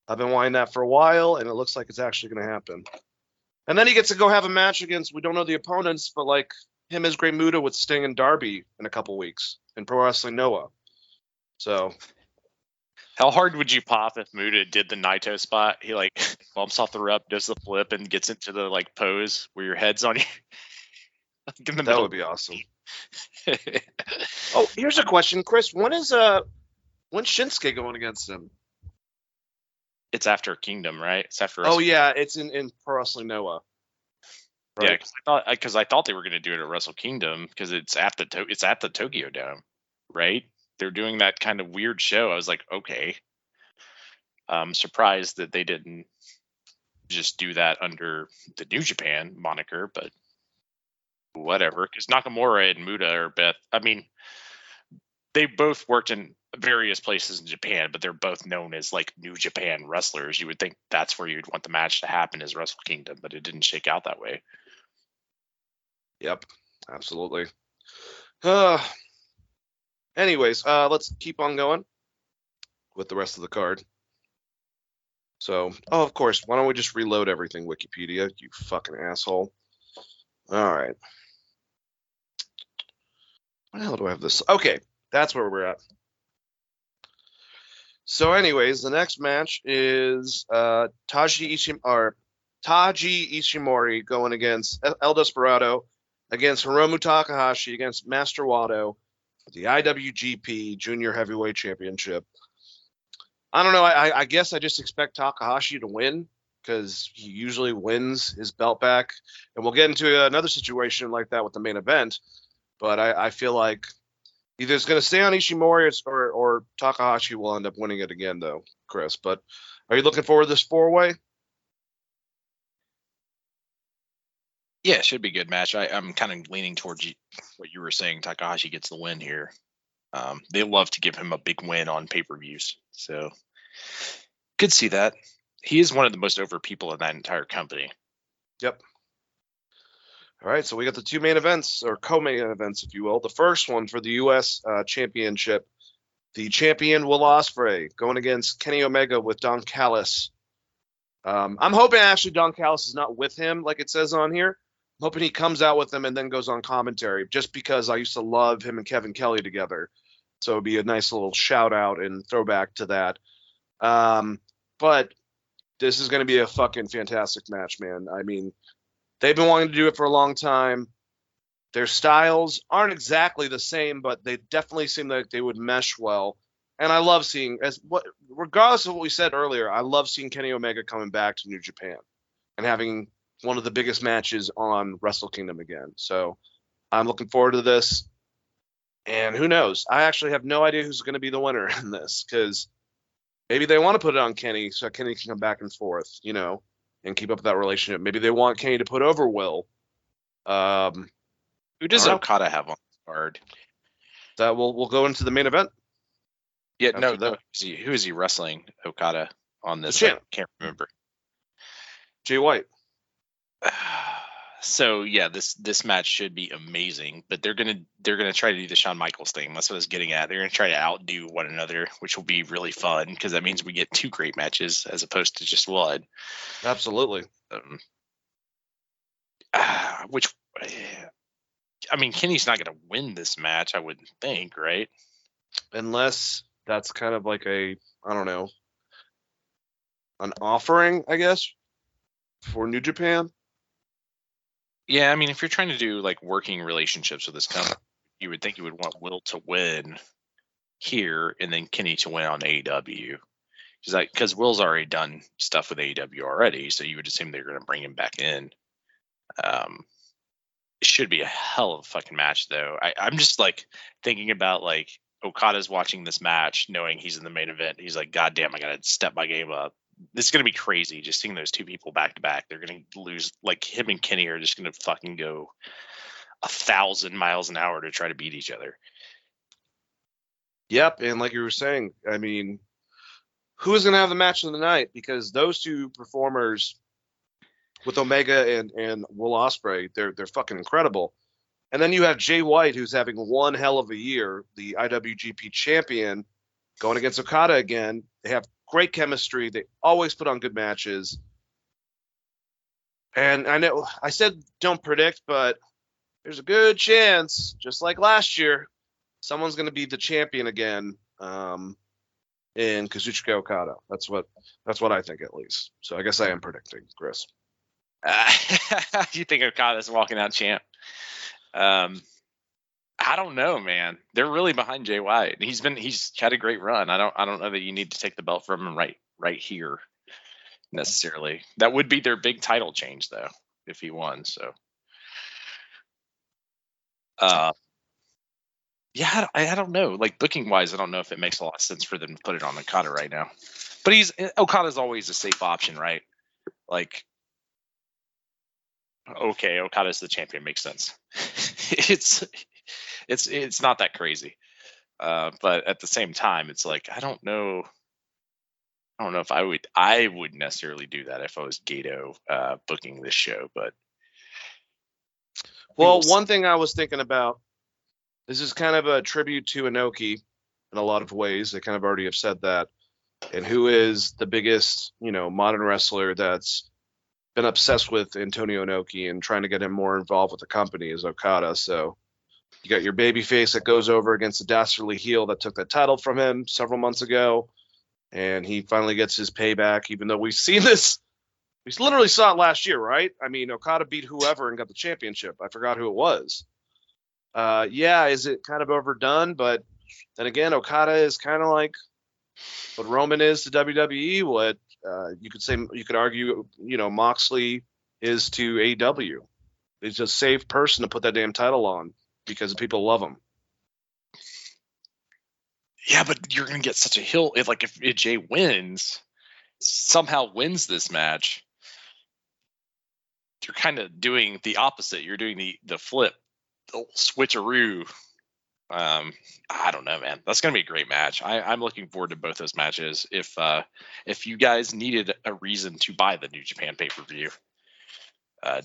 I've been wanting that for a while, and it looks like it's actually going to happen. And then he gets to go have a match against, we don't know the opponents, but like him as Great Muta with Sting and Darby in a couple weeks in Pro Wrestling Noah. So. How hard would you pop if Muta did the Naito spot? He like bumps off the rope, does the flip, and gets into the like pose where your head's on you. That would be awesome. Oh, here's a question, Chris. When's Shinsuke going against him? It's after Kingdom, right? It's after. Oh yeah, it's in Pro Wrestling Noah. Right? Yeah, because I thought they were going to do it at Wrestle Kingdom because it's at the Tokyo Dome, right? They're doing that kind of weird show. I was like, okay, I'm surprised that they didn't just do that under the New Japan moniker, but whatever. Because Nakamura and Muta are Beth. I mean, they both worked in various places in Japan, but they're both known as like New Japan wrestlers. You would think that's where you'd want the match to happen, is Wrestle Kingdom, but it didn't shake out that way. Yep, absolutely. Anyways, let's keep on going with the rest of the card. So, of course, why don't we just reload everything, Wikipedia, you fucking asshole. All right. Where the hell do I have this? Okay, that's where we're at. So anyways, the next match is Taji Ishimori going against El Desperado, against Hiromu Takahashi, against Master Wado, the IWGP Junior Heavyweight Championship. I don't know. I guess I just expect Takahashi to win because he usually wins his belt back. And we'll get into another situation like that with the main event. But I feel like either it's going to stay on Ishimori or Takahashi will end up winning it again, though, Chris. But are you looking forward to this four-way? Yeah, it should be a good match. I'm kind of leaning towards what you were saying. Takahashi gets the win here. They love to give him a big win on pay-per-views. So could see that. He is one of the most over people in that entire company. Yep. All right, so we got the two main events, or co-main events, if you will. The first one for the U.S. Championship. The champion, Will Ospreay, going against Kenny Omega with Don Callis. I'm hoping, actually, Don Callis is not with him, like it says on here. I'm hoping he comes out with him and then goes on commentary, just because I used to love him and Kevin Kelly together. So it'd be a nice little shout-out and throwback to that. But this is going to be a fucking fantastic match, man. I mean, they've been wanting to do it for a long time. Their styles aren't exactly the same, but they definitely seem like they would mesh well. And I love seeing, regardless of what we said earlier, I love seeing Kenny Omega coming back to New Japan and having one of the biggest matches on Wrestle Kingdom again. So I'm looking forward to this. And who knows? I actually have no idea who's going to be the winner in this, because maybe they want to put it on Kenny so Kenny can come back and forth, you know, and keep up that relationship. Maybe they want Kenny to put over Will. Who does Okada have on the card? That we'll go into the main event. Yeah, no, who is he wrestling Okada on this? I can't remember. Jay White. So yeah, this match should be amazing, but they're gonna try to do the Shawn Michaels thing. That's what I was getting at. They're gonna try to outdo one another, which will be really fun because that means we get two great matches as opposed to just one. Absolutely. I mean, Kenny's not gonna win this match, I wouldn't think, right? Unless that's kind of like an offering, I guess, for New Japan. Yeah, I mean, if you're trying to do, like, working relationships with this company, you would think you would want Will to win here and then Kenny to win on AEW. Because Will's already done stuff with AEW already, so you would assume they're going to bring him back in. It should be a hell of a fucking match, though. I'm just, like, thinking about, like, Okada's watching this match, knowing he's in the main event. He's like, God damn, I got to step my game up. This is going to be crazy just seeing those two people back to back. They're going to lose, like, him and Kenny are just going to fucking go 1,000 miles an hour to try to beat each other. Yep. And like you were saying, I mean, who is going to have the match of the night? Because those two performers with Omega and Will Ospreay, they're fucking incredible. And then you have Jay White, who's having one hell of a year, the IWGP champion, going against Okada again. They have great chemistry. They always put on good matches. And I know I said don't predict, but there's a good chance, just like last year, someone's going to be the champion again in Kazuchika Okada. That's what I think, at least. So I guess I am predicting, Chris. You think Okada's walking out champ? I don't know, man. They're really behind Jay White. He's had a great run. I don't know that you need to take the belt from him right here necessarily. That would be their big title change though, if he won. So, yeah, I don't know. Like booking wise, I don't know if it makes a lot of sense for them to put it on Okada right now. But Okada's always a safe option, right? Like, okay, Okada's the champion. Makes sense. It's not that crazy, but at the same time, it's like I don't know if I would necessarily do that if I was Gato booking this show. But one thing I was thinking about, this is kind of a tribute to Inoki in a lot of ways. They kind of already have said that, and who is the biggest modern wrestler that's been obsessed with Antonio Inoki and trying to get him more involved with the company is Okada. So You got your babyface that goes over against the dastardly heel that took the title from him several months ago, and he finally gets his payback, even though we've seen this. We literally saw it last year, right? I mean, Okada beat whoever and got the championship. I forgot who it was. Yeah, is it kind of overdone? But then again, Okada is kind of like what Roman is to WWE, what you could say, you could argue, you know, Moxley is to AEW. He's a safe person to put that damn title on because people love him. Yeah, but you're going to get such a heel. Like, if Jay somehow wins this match, you're kind of doing the opposite. You're doing the flip, the switcheroo. I don't know, man. That's going to be a great match. I'm looking forward to both those matches. If you guys needed a reason to buy the New Japan pay-per-view,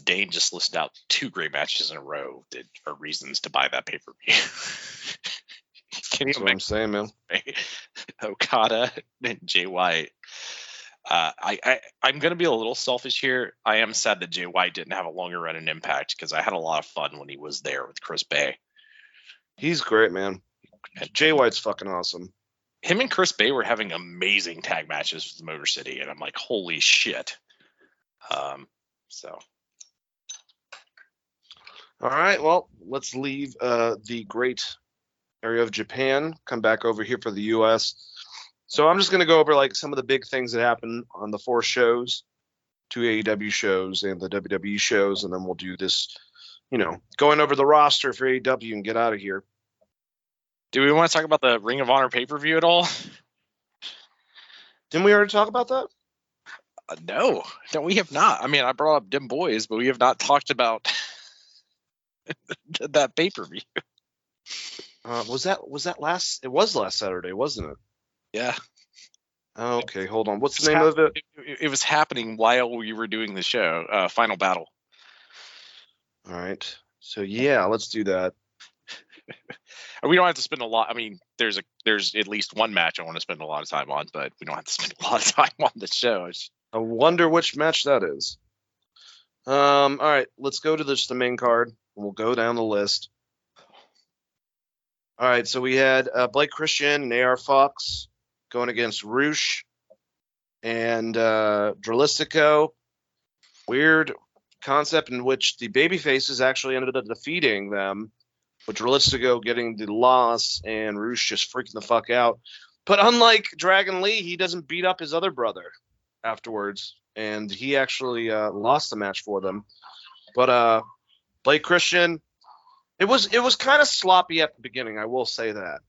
Dane just listed out two great matches in a row that are reasons to buy that pay-per-view. That's what I'm saying, man. Okada and Jay White. I'm going to be a little selfish here. I am sad that Jay White didn't have a longer run in Impact because I had a lot of fun when he was there with Chris Bay. He's great, man. Jay White's fucking awesome. Him and Chris Bay were having amazing tag matches with Motor City, and I'm like, holy shit. All right, well, let's leave the great area of Japan, come back over here for the U.S., so I'm just going to go over like some of the big things that happened on the four shows, two AEW shows and the WWE shows. And then we'll do this, you know, going over the roster for AEW and get out of here. Do we want to talk about the Ring of Honor pay-per-view at all? Didn't we already talk about that? No, we have not. I mean, I brought up Dem Boys, but we have not talked about that pay-per-view. Was that last? It was last Saturday, wasn't it? Yeah. Okay, hold on. What's the name of it? It was happening while we were doing the show, Final Battle. All right. So yeah, let's do that. We don't have to spend a lot. I mean, there's at least one match I want to spend a lot of time on, but we don't have to spend a lot of time on the show. I wonder which match that is. All right, let's go to the main card. We'll go down the list. All right, so we had Blake Christian and AR Fox going against Rush and Dralistico. Weird concept in which the babyfaces actually ended up defeating them, with Dralistico getting the loss and Rush just freaking the fuck out. But unlike Dragon Lee, he doesn't beat up his other brother afterwards, and he actually lost the match for them. But Blake Christian, it was kind of sloppy at the beginning, I will say that.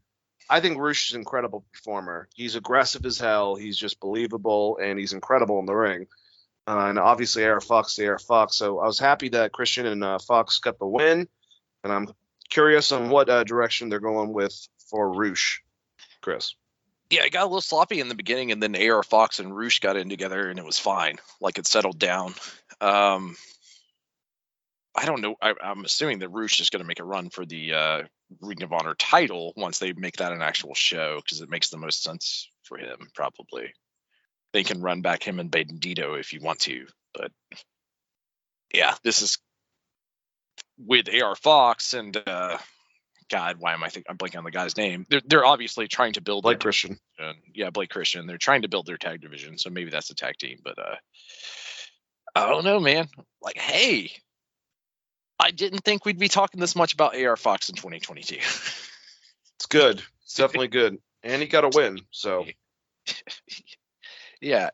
I think Rush is an incredible performer. He's aggressive as hell. He's just believable, and he's incredible in the ring. And obviously, AR Fox. So I was happy that Christian and Fox got the win, and I'm curious on what direction they're going with for Rush. Chris? Yeah, it got a little sloppy in the beginning, and then AR Fox and Rush got in together, and it was fine. Like, it settled down. I don't know. I'm assuming that Rush is going to make a run for the Ring of Honor title once they make that an actual show, because it makes the most sense for him, probably. They can run back him and Bandito if you want to. But, yeah, this is with AR Fox and, God, why am I thinking? I'm blanking on the guy's name. They're obviously trying to build Blake Christian. Yeah, Blake Christian. They're trying to build their tag division, so maybe that's a tag team. But I don't know, man. Like, hey, I didn't think we'd be talking this much about AR Fox in 2022. It's good. It's definitely good. And he got a win, so. Yeah.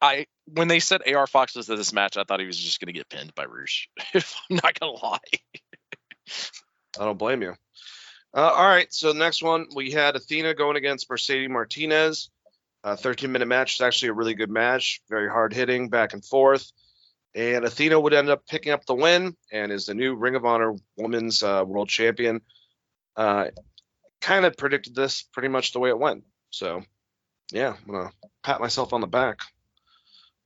I when they said AR Fox was in this match, I thought he was just going to get pinned by Rush. I'm not going to lie. I don't blame you. All right. So the next one, we had Athena going against Mercedes Martinez. A 13-minute match. It's actually a really good match. Very hard-hitting, back and forth. And Athena would end up picking up the win and is the new Ring of Honor Women's World Champion. Kind of predicted this pretty much the way it went. So, yeah, I'm going to pat myself on the back.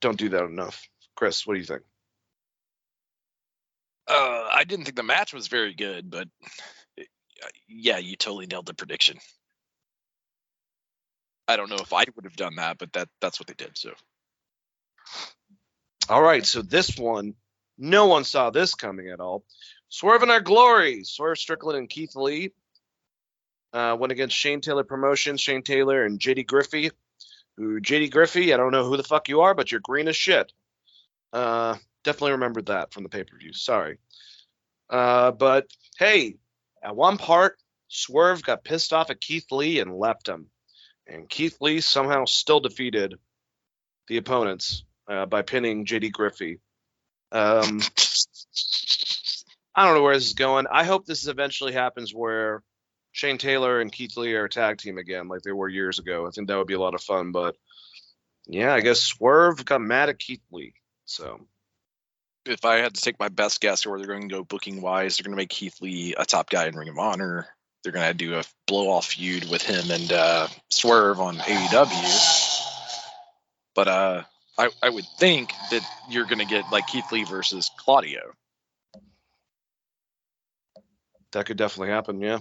Don't do that enough. Chris, what do you think? I didn't think the match was very good, but, yeah, you totally nailed the prediction. I don't know if I would have done that, but that's what they did, so. All right, so this one, no one saw this coming at all. Swerving Our Glory. Swerve Strickland and Keith Lee went against Shane Taylor Promotions, Shane Taylor and JD Griffey. Who JD Griffey, I don't know who the fuck you are, but you're green as shit. Definitely remembered that from the pay-per-view. Sorry. But, hey, at one part, Swerve got pissed off at Keith Lee and left him. And Keith Lee somehow still defeated the opponents by pinning JD Griffey. I don't know where this is going. I hope this eventually happens where Shane Taylor and Keith Lee are a tag team again like they were years ago. I think that would be a lot of fun. But, yeah, I guess Swerve got mad at Keith Lee. So if I had to take my best guess where they're going to go booking-wise, they're going to make Keith Lee a top guy in Ring of Honor. They're going to do a blow-off feud with him and Swerve on AEW. But I would think that you're going to get, like, Keith Lee versus Claudio. That could definitely happen, yeah.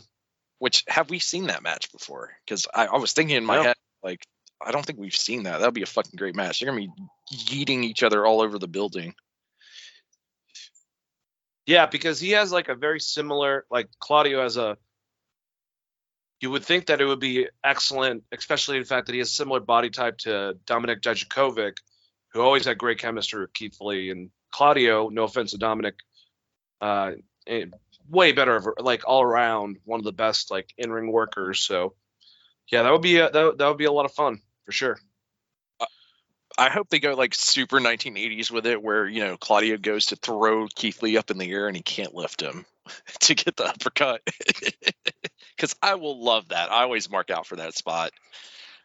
Which, have we seen that match before? Because I was thinking in my head, like, I don't think we've seen that. That would be a fucking great match. They're going to be yeeting each other all over the building. Yeah, because he has, like, a very similar, like, Claudio has a, you would think that it would be excellent, especially the fact that he has a similar body type to Dominik Dijakovic, who always had great chemistry with Keith Lee. And Claudio, no offense to Dominik, way better, like, all around, one of the best, like, in-ring workers. So, yeah, that would be a lot of fun, for sure. I hope they go, like, super 1980s with it, where, you know, Claudio goes to throw Keith Lee up in the air and he can't lift him to get the uppercut. Because I will love that. I always mark out for that spot.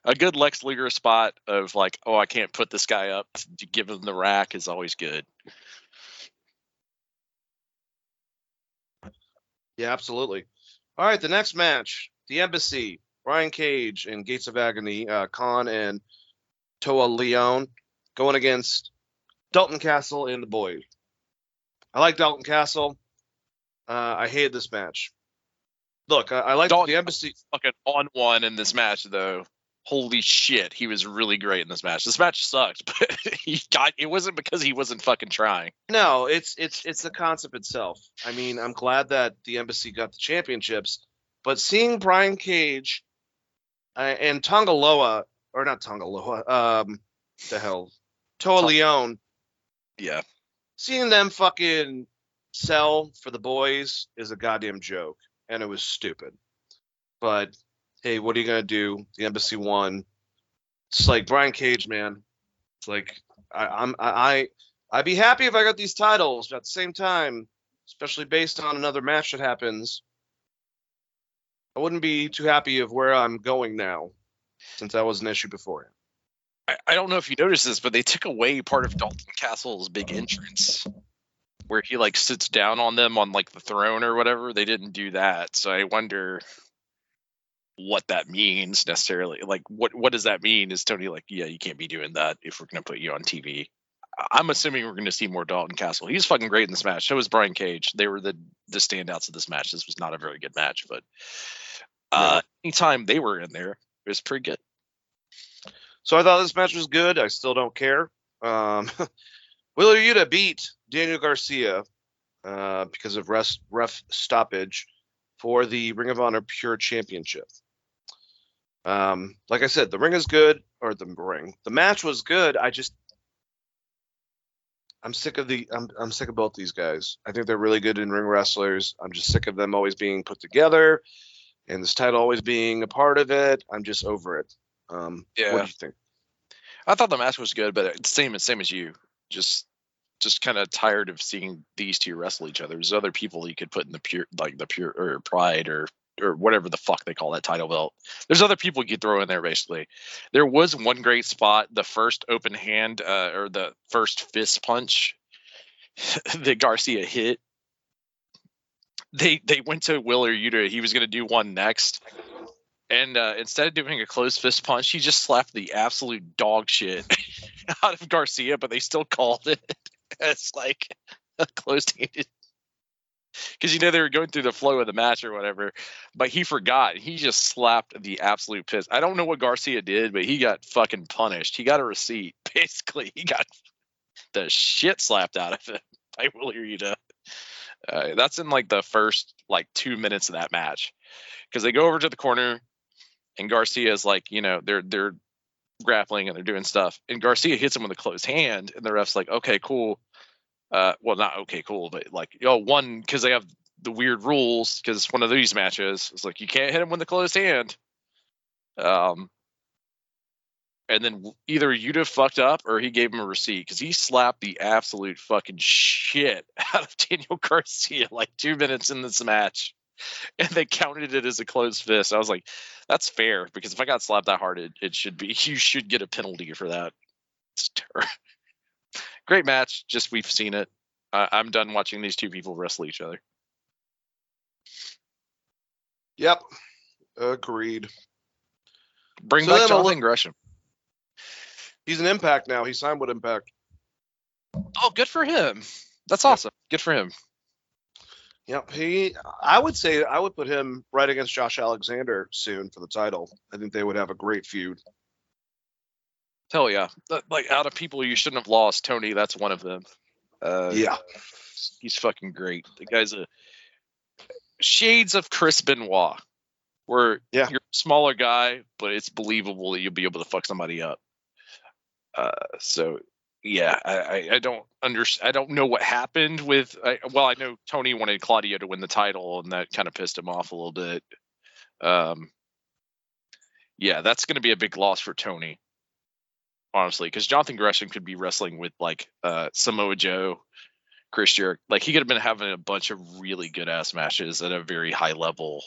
A good Lex Luger spot of, like, oh, I can't put this guy up to give him the rack is always good. Yeah, absolutely. All right, the next match, The Embassy, Brian Cage and Gates of Agony, Khan and Toa Leon going against Dalton Castle and the Boys. I like Dalton Castle. I hated this match. Look, I like Dalton, the Embassy. Fucking on one in this match, though. Holy shit, he was really great in this match. This match sucked, but it wasn't because he wasn't fucking trying. No, it's the concept itself. I mean, I'm glad that the Embassy got the championships, but seeing Brian Cage and Tonga Loa. Or not Tonga Loa, Toa Leon. Yeah. Seeing them fucking sell for the boys is a goddamn joke, and it was stupid. But, hey, what are you going to do? The Embassy won. It's like Brian Cage, man. It's like, I'd be happy if I got these titles, but at the same time, especially based on another match that happens, I wouldn't be too happy of where I'm going now. Since that was an issue before. I don't know if you noticed this, but they took away part of Dalton Castle's big entrance where he, like, sits down on them on, like, the throne or whatever. They didn't do that. So I wonder what that means necessarily. Like, what does that mean? Is Tony like, yeah, you can't be doing that if we're going to put you on TV? I'm assuming we're going to see more Dalton Castle. He's fucking great in this match. So was Brian Cage. They were the standouts of this match. This was not a very good match, but anytime they were in there, it was pretty good. So I thought this match was good. I still don't care. Wheeler Yuta beat Daniel Garcia because of ref stoppage for the Ring of Honor Pure Championship. Like I said, the match was good. I'm sick of both these guys. I think they're really good in ring wrestlers. I'm just sick of them always being put together. And this title always being a part of it, I'm just over it. What do you think? I thought the match was good, but it's same as you. Just kind of tired of seeing these two wrestle each other. There's other people you could put in the pure or pride or whatever the fuck they call that title belt. There's other people you could throw in there basically. There was one great spot, the first open hand or the first fist punch that Garcia hit. They went to Wheeler Yuta. He was going to do one next. And instead of doing a closed fist punch, he just slapped the absolute dog shit out of Garcia, but they still called it as like a closed-handed. Because, you know, they were going through the flow of the match or whatever, but he forgot. He just slapped the absolute piss. I don't know what Garcia did, but he got fucking punished. He got a receipt. Basically, he got the shit slapped out of him by Wheeler Yuta. That's in like the first like 2 minutes of that match, because they go over to the corner and Garcia's like, you know, they're grappling and they're doing stuff, and Garcia hits him with a closed hand, and the ref's like, okay, cool. Well, not okay, cool, but like, you know, one, because they have the weird rules, because one of these matches is like you can't hit him with the closed hand. And then either you'd have fucked up or he gave him a receipt, because he slapped the absolute fucking shit out of Daniel Garcia like 2 minutes in this match, and they counted it as a closed fist. I was like, that's fair, because if I got slapped that hard, it should be, you should get a penalty for that. Great match. Just, we've seen it. I'm done watching these two people wrestle each other. Yep. Agreed. Bring back Jonathan Gresham. He's an Impact now. He signed with Impact. Oh, good for him. That's awesome. Good for him. Yep. I would put him right against Josh Alexander soon for the title. I think they would have a great feud. Hell yeah. Like, out of people you shouldn't have lost, Tony, that's one of them. Yeah. He's fucking great. The guy's a shades of Chris Benoit, where you're a smaller guy, but it's believable that you'll be able to fuck somebody up. So yeah, I don't know what happened with. I know Tony wanted Claudio to win the title, and that kind of pissed him off a little bit. Yeah, that's going to be a big loss for Tony, honestly, because Jonathan Gresham could be wrestling with like Samoa Joe, Chris Jericho. Like, he could have been having a bunch of really good ass matches at a very high level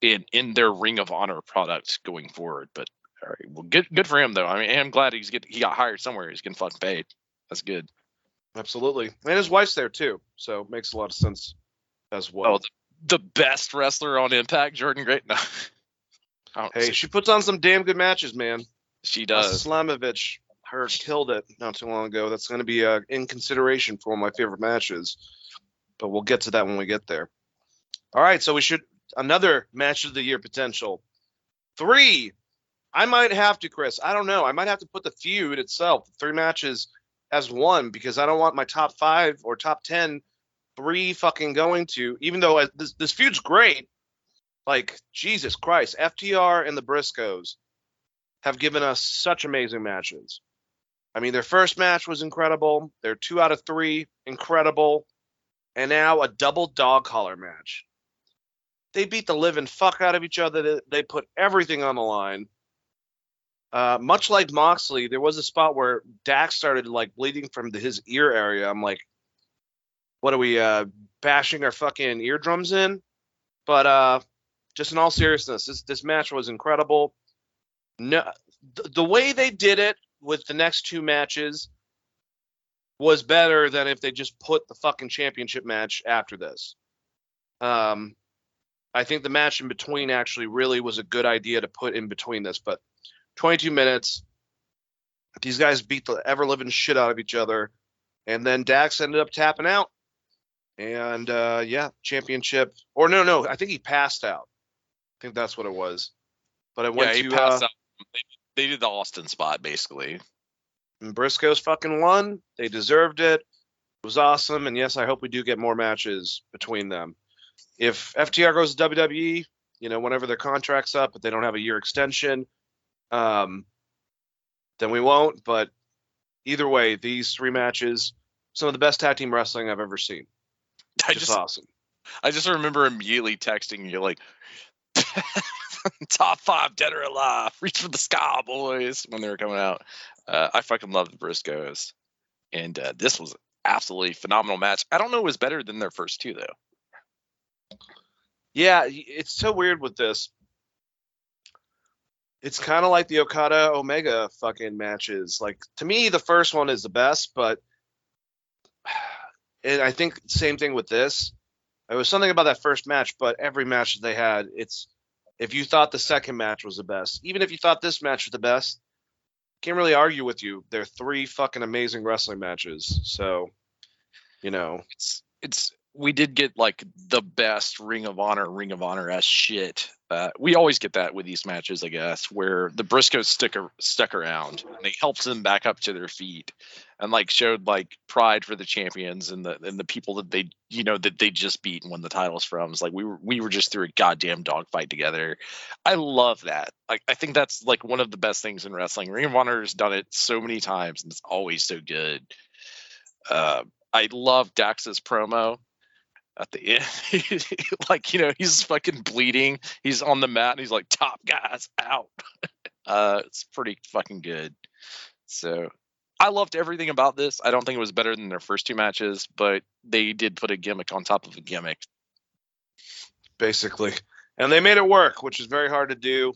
in their Ring of Honor products going forward, but. All right. Well, good for him though. I mean, I'm glad he got hired somewhere. He's getting fucking paid. That's good. Absolutely, and his wife's there too, so it makes a lot of sense as well. Oh, the best wrestler on Impact, Jordan Grace. No. Hey, she puts on some damn good matches, man. She does. Slamovich, her killed it not too long ago. That's going to be in consideration for one of my favorite matches, but we'll get to that when we get there. All right, so we should another match of the year potential 3. I might have to, Chris. I don't know. I might have to put the feud itself, 3 matches, as one, because I don't want my top 5 or top 10 3 fucking going to. Even though this feud's great, like, Jesus Christ, FTR and the Briscoes have given us such amazing matches. I mean, their first match was incredible. Their 2 out of 3 incredible, and now a double dog collar match. They beat the living fuck out of each other. They put everything on the line. Much like Moxley, there was a spot where Dax started like bleeding from his ear area. I'm like, what are we bashing our fucking eardrums in? But just in all seriousness, this match was incredible. No, the way they did it with the next 2 matches was better than if they just put the fucking championship match after this. I think the match in between actually really was a good idea to put in between this, but 22 minutes. These guys beat the ever-living shit out of each other. And then Dax ended up tapping out. And, championship. Or no, I think he passed out. I think that's what it was. But it went he passed out. They did the Austin spot, basically. And Briscoes fucking won. They deserved it. It was awesome. And, yes, I hope we do get more matches between them. If FTR goes to WWE, you know, whenever their contract's up, but they don't have a year extension, then we won't. But either way, these 3 matches, some of the best tag team wrestling I've ever seen. Just awesome. I just remember immediately texting you like, top 5 dead or alive, reach for the sky, boys, when they were coming out. I fucking love the Briscoes, and this was an absolutely phenomenal match. I don't know it was better than their first 2 though. Yeah, it's so weird with this. It's kind of like the Okada Omega fucking matches. Like, to me, the first one is the best, but and I think same thing with this. It was something about that first match, but every match that they had, it's if you thought the second match was the best, even if you thought this match was the best, can't really argue with you. They're 3 fucking amazing wrestling matches. So, you know, we did get like the best Ring of Honor as shit We always get that with these matches, I guess, where the Briscoes stuck around and they helped them back up to their feet and like showed like pride for the champions and the people that they, you know, that they just beat and won the titles from. It's like we were just through a goddamn dogfight together. I love that. I think that's like one of the best things in wrestling. Ring of Honor has done it so many times and it's always so good. I love Dax's promo. At the end, like, you know, he's fucking bleeding. He's on the mat and he's like, "Top guys out." It's pretty fucking good. So I loved everything about this. I don't think it was better than their first two matches, but they did put a gimmick on top of a gimmick. Basically. And they made it work, which is very hard to do,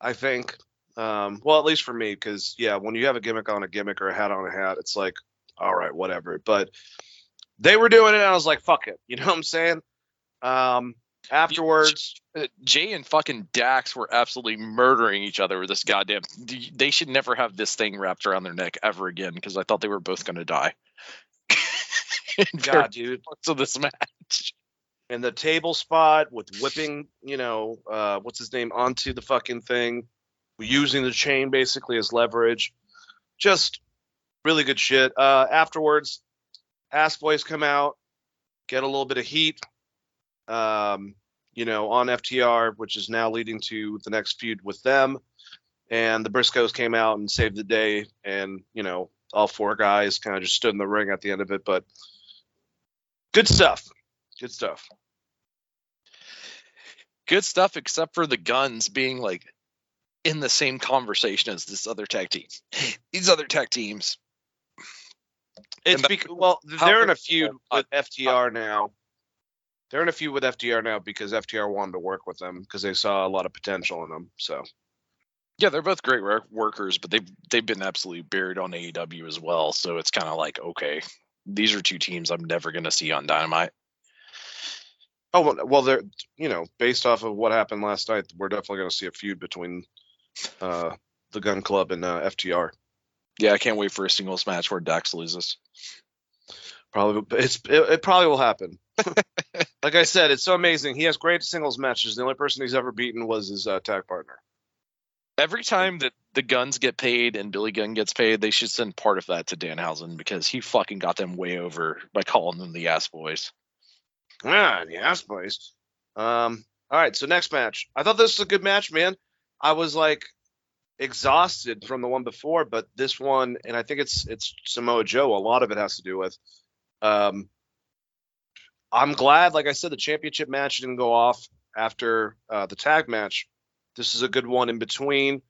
I think. Well, at least for me, because, yeah, when you have a gimmick on a gimmick or a hat on a hat, it's like, all right, whatever. But they were doing it, and I was like, fuck it. You know what I'm saying? Afterwards, Jay and fucking Dax were absolutely murdering each other with this goddamn... They should never have this thing wrapped around their neck ever again, because I thought they were both going to die. God, dude. So this match. And the table spot with whipping, you know, what's his name, onto the fucking thing, using the chain, basically, as leverage. Just really good shit. Afterwards... Ass boys come out, get a little bit of heat, you know, on FTR, which is now leading to the next feud with them. And the Briscoes came out and saved the day. And, you know, all four guys kind of just stood in the ring at the end of it. But good stuff. Good stuff. Good stuff, except for the guns being like in the same conversation as this other tag team. These other tag teams. It's because, well, they're in a feud with FTR now. They're in a feud with FTR now because FTR wanted to work with them because they saw a lot of potential in them. So, yeah, they're both great workers, but they've been absolutely buried on AEW as well. So it's kind of like, okay, these are two teams I'm never going to see on Dynamite. Oh well, they're, you know, based off of what happened last night, we're definitely going to see a feud between the Gun Club and FTR. Yeah, I can't wait for a singles match where Dax loses. Probably, it probably will happen. Like I said, it's so amazing. He has great singles matches. The only person he's ever beaten was his tag partner. Every time that the Guns get paid and Billy Gunn gets paid, they should send part of that to Danhausen because he fucking got them way over by calling them the Ass Boys. Ah, the Ass Boys. All right, so next match. I thought this was a good match, man. I was like... exhausted from the one before, but this one, and I think it's Samoa Joe, a lot of it has to do with I'm glad, like I said, the championship match didn't go off after the tag match. This is a good one in between,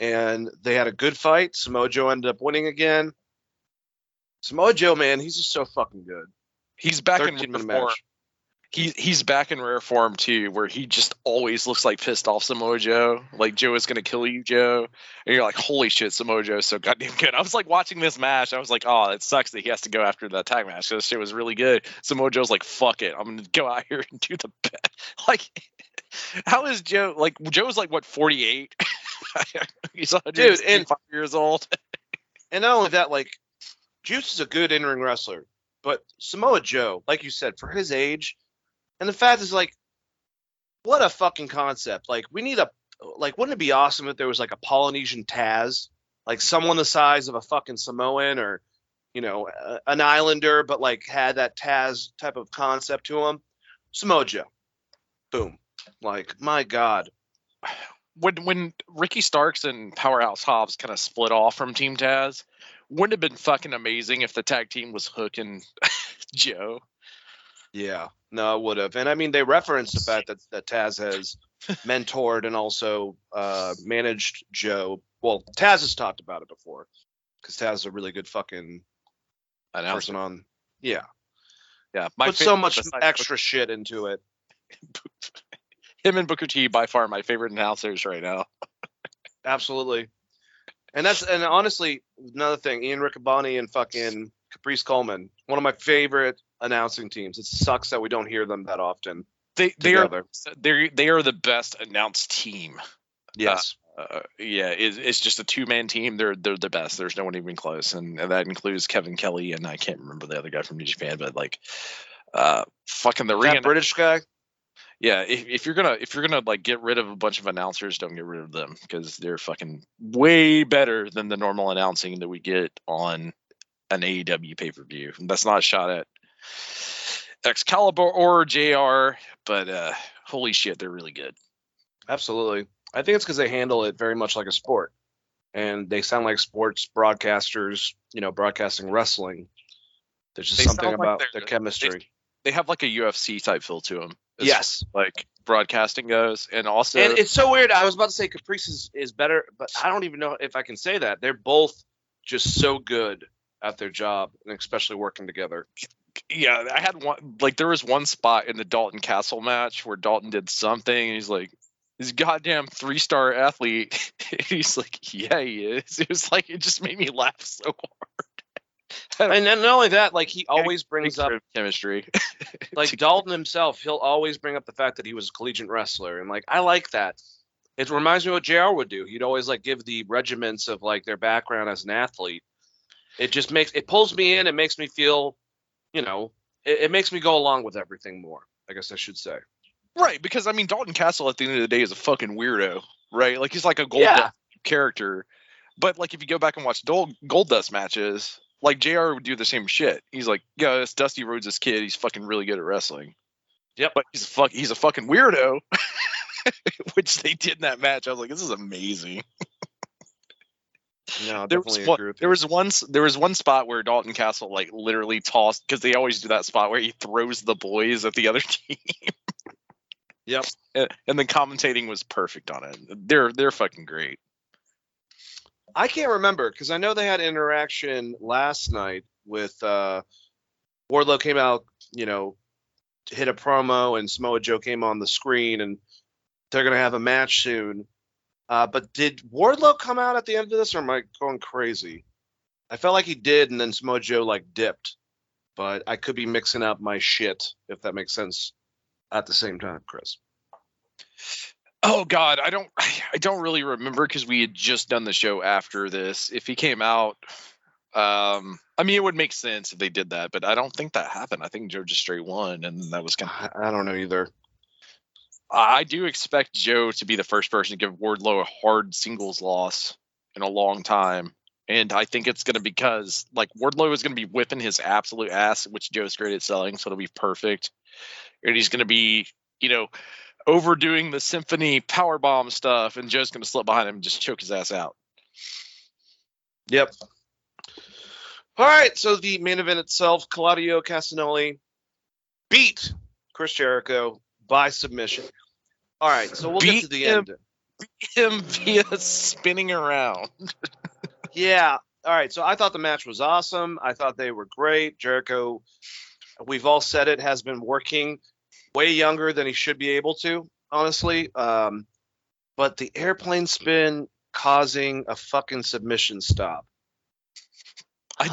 and they had a good fight. Samoa Joe ended up winning again. Samoa Joe, man, he's just so fucking good. He's back in the match. He's back in rare form, too, where he just always looks like pissed off Samoa Joe. Like, Joe is going to kill you, Joe. And you're like, holy shit, Samoa Joe is so goddamn good. I was, like, watching this match. I was like, oh, it sucks that he has to go after that tag match. This shit was really good. Samoa Joe's like, fuck it. I'm going to go out here and do the best. Like, how is Joe? Like, Joe's, like, what, 48? He's 105 years old. And not only that, like, Juice is a good in-ring wrestler. But Samoa Joe, like you said, for his age... And the fact is, like, what a fucking concept. Like, we need a, like, wouldn't it be awesome if there was, like, a Polynesian Taz? Like, someone the size of a fucking Samoan or, you know, an Islander, but, like, had that Taz type of concept to him. Samoa Joe. Boom. Like, my God. When Ricky Starks and Powerhouse Hobbs kind of split off from Team Taz, wouldn't it have been fucking amazing if the tag team was Hook and Joe? Yeah. No, it would have. And, I mean, they referenced the fact that Taz has mentored and also managed Joe. Well, Taz has talked about it before because Taz is a really good fucking person on. Yeah. Yeah. Put so much extra shit into it. Him and Booker T, by far, my favorite announcers right now. Absolutely. And honestly, another thing, Ian Riccaboni and fucking Caprice Coleman, one of my favorite announcing teams. It sucks that we don't hear them that often. They are the best announced team. Yes. It's just a two-man team. They're the best. There's no one even close, and that includes Kevin Kelly and I can't remember the other guy from New Japan, but like fucking the ring. British guy. yeah, if you're gonna like get rid of a bunch of announcers, don't get rid of them, because they're fucking way better than the normal announcing that we get on an AEW pay-per-view. And that's not a shot at Excalibur or JR, but holy shit, they're really good. Absolutely. I think it's because they handle it very much like a sport, and they sound like sports broadcasters, you know, broadcasting wrestling. There's just something about their chemistry. They have like a UFC type feel to them. Yes. Like broadcasting goes. And also, and it's so weird. I was about to say Caprice is better, but I don't even know if I can say that. They're both just so good at their job, and especially working together. Yeah. I had one, like there was one spot in the Dalton Castle match where Dalton did something and he's like, this goddamn 3-star athlete. He's like, yeah, he is. It was like, it just made me laugh so hard. And then not only that, like he always brings up chemistry. Like Dalton himself, he'll always bring up the fact that he was a collegiate wrestler, and like I like that. It reminds me of what JR would do. He'd always like give the regiments of like their background as an athlete. It just makes it pulls me in. It makes me feel, you know, it makes me go along with everything more, I guess I should say. Right, because I mean Dalton Castle at the end of the day is a fucking weirdo, right? Like he's like a Gold Dust character, but like if you go back and watch Gold Dust matches. Like, JR would do the same shit. He's like, yeah, it's Dusty Rhodes' kid. He's fucking really good at wrestling. Yeah, but he's a fucking weirdo, which they did in that match. I was like, this is amazing. No, there was one spot where Dalton Castle, like, literally tossed, because they always do that spot where he throws the boys at the other team. Yep. And the commentating was perfect on it. They're fucking great. I can't remember because I know they had interaction last night with Wardlow came out, you know, hit a promo, and Samoa Joe came on the screen, and they're going to have a match soon. But did Wardlow come out at the end of this, or am I going crazy? I felt like he did, and then Samoa Joe like dipped. But I could be mixing up my shit, if that makes sense, at the same time, Chris. Oh God, I don't really remember because we had just done the show after this. If he came out, I mean, it would make sense if they did that, but I don't think that happened. I think Joe just straight won, and that was kind of. I don't know either. I do expect Joe to be the first person to give Wardlow a hard singles loss in a long time, and I think it's going to because like Wardlow is going to be whipping his absolute ass, which Joe's great at selling, so it'll be perfect, and he's going to be, you know, overdoing the symphony powerbomb stuff, and Joe's going to slip behind him and just choke his ass out. Yep. All right, so the main event itself, Claudio Castagnoli beat Chris Jericho by submission. All right, so we'll get to the end. Beat him via spinning around. Yeah. All right, so I thought the match was awesome. I thought they were great. Jericho, we've all said it, has been working way younger than he should be able to, honestly. But the airplane spin causing a fucking submission stop. I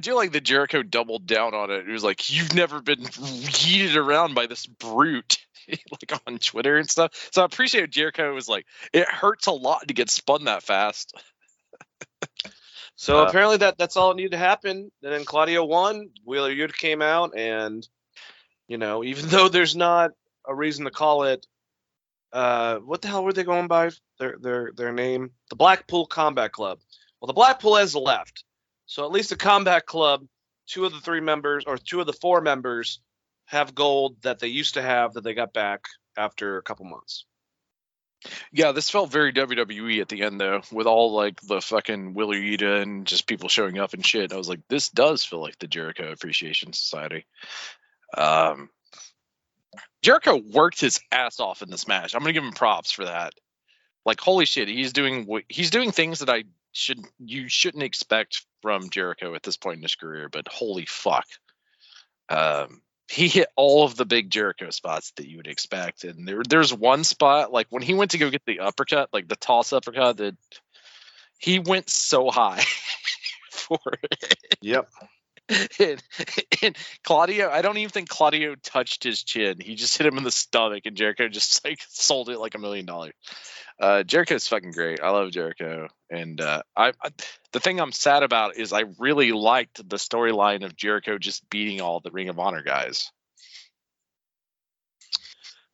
do like that Jericho doubled down on it. It was like, you've never been yeeted around by this brute, like on Twitter and stuff. So I appreciate Jericho was like, it hurts a lot to get spun that fast. So apparently that's all it needed to happen. And then Claudio won. Wheeler Yuta came out and, you know, even though there's not a reason to call it, what the hell were they going by? Their name, the Blackpool Combat Club. Well, the Blackpool has left, so at least the Combat Club, two of the four members, have gold that they used to have that they got back after a couple months. Yeah, this felt very WWE at the end though, with all like the fucking Wheeler Yuta and just people showing up and shit. I was like, this does feel like the Jericho Appreciation Society. Jericho worked his ass off in this match. I'm gonna give him props for that. Like, holy shit, he's doing things that you shouldn't expect from Jericho at this point in his career. But holy fuck, he hit all of the big Jericho spots that you would expect. And there's one spot like when he went to go get the uppercut, like the toss uppercut, that he went so high for it. Yep. And Claudio, I don't even think Claudio touched his chin. He just hit him in the stomach, and Jericho just like sold it like $1 million. Jericho's fucking great. I love Jericho, and the thing I'm sad about is I really liked the storyline of Jericho just beating all the Ring of Honor guys.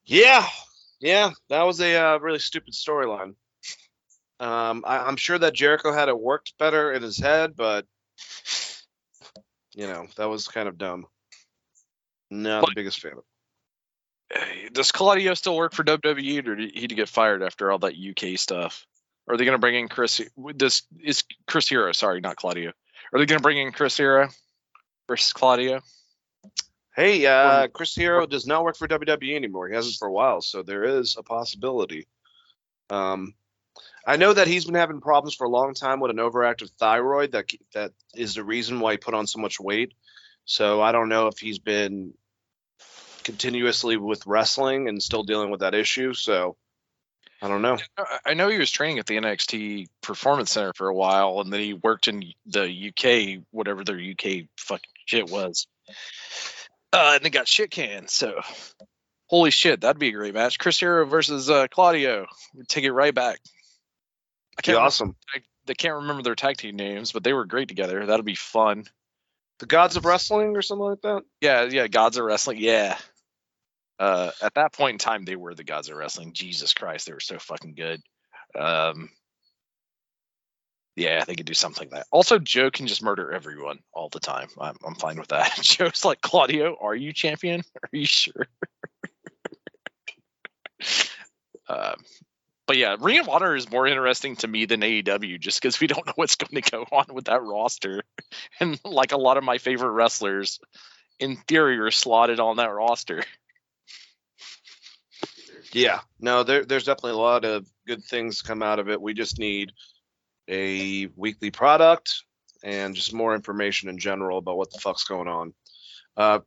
Yeah, that was a really stupid storyline. I'm sure that Jericho had it worked better in his head, but you know, that was kind of dumb. Not the biggest fan of it. Does Claudio still work for WWE, or did he get fired after all that UK stuff? Or are they going to bring in Chris? Is Chris Hero? Sorry, not Claudio. Are they going to bring in Chris Hero versus Claudio? Hey, Chris Hero does not work for WWE anymore. He hasn't for a while, so there is a possibility. I know that he's been having problems for a long time with an overactive thyroid. That is the reason why he put on so much weight. So I don't know if he's been continuously with wrestling and still dealing with that issue. So I don't know. I know he was training at the NXT Performance Center for a while, and then he worked in the UK, whatever their UK fucking shit was. And they got shit canned. So holy shit, that'd be a great match. Chris Hero versus Claudio. We'd take it right back. Awesome. I can't remember their tag team names, but they were great together. That'll be fun. The Gods of Wrestling or something like that? Yeah, Gods of Wrestling, yeah. At that point in time, they were the Gods of Wrestling. Jesus Christ, they were so fucking good. Yeah, they could do something like that. Also, Joe can just murder everyone all the time. I'm fine with that. Joe's like, Claudio, are you champion? Are you sure? But yeah, Ring of Honor is more interesting to me than AEW just because we don't know what's going to go on with that roster. And like a lot of my favorite wrestlers, in theory, are slotted on that roster. Yeah, no, there's definitely a lot of good things come out of it. We just need a weekly product and just more information in general about what the fuck's going on.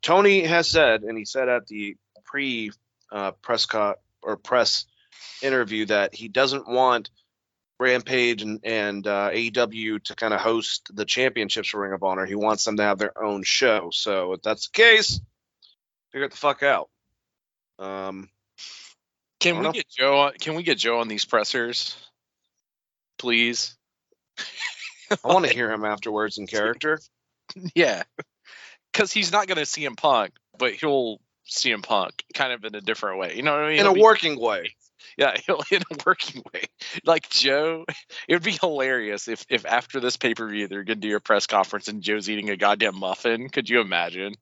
Tony has said, and he said at the press interview, that he doesn't want Rampage and AEW to kind of host the championships for Ring of Honor. He wants them to have their own show. So if that's the case, figure it the fuck out. Can we get Joe on these pressers, please? I want to hear him afterwards in character. Yeah, because he's not going to CM Punk, but he'll CM Punk kind of in a different way. You know what I mean? In a working way. Yeah, in a working way. Like Joe, it would be hilarious if after this pay-per-view they're going to do a press conference and Joe's eating a goddamn muffin. Could you imagine?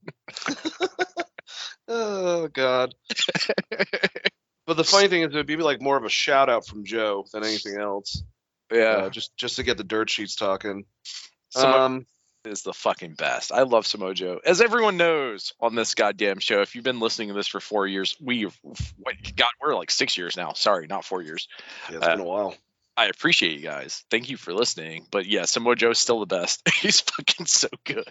Oh, God. But the funny thing is it would be like more of a shout-out from Joe than anything else. Yeah. Just to get the dirt sheets talking. Is the fucking best. I love Samoa Joe. As everyone knows on this goddamn show, if you've been listening to this for 4 years, we're like 6 years now. Sorry, not 4 years. Yeah, it's been a while. I appreciate you guys. Thank you for listening. But yeah, Samoa Joe's still the best. He's fucking so good.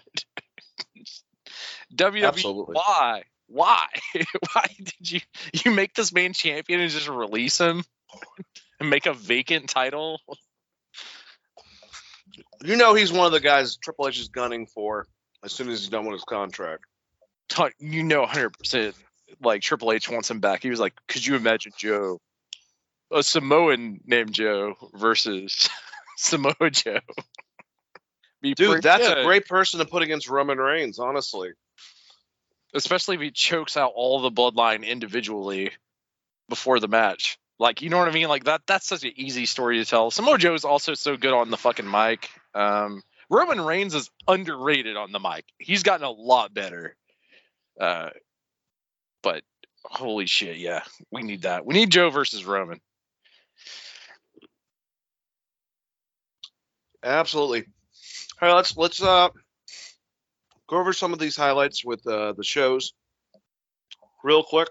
WWE, why? Why did you make this man champion and just release him and make a vacant title? You know he's one of the guys Triple H is gunning for as soon as he's done with his contract. You know 100%. Like, Triple H wants him back. He was like, could you imagine Joe, a Samoan named Joe versus Samoa Joe? Dude, that's a great person to put against Roman Reigns, honestly. Especially if he chokes out all the bloodline individually before the match. Like, you know what I mean? Like, that's such an easy story to tell. Samoa Joe is also so good on the fucking mic. Roman Reigns is underrated on the mic. He's gotten a lot better. But holy shit, yeah. We need that. We need Joe versus Roman. Absolutely. All right, let's go over some of these highlights with the shows real quick.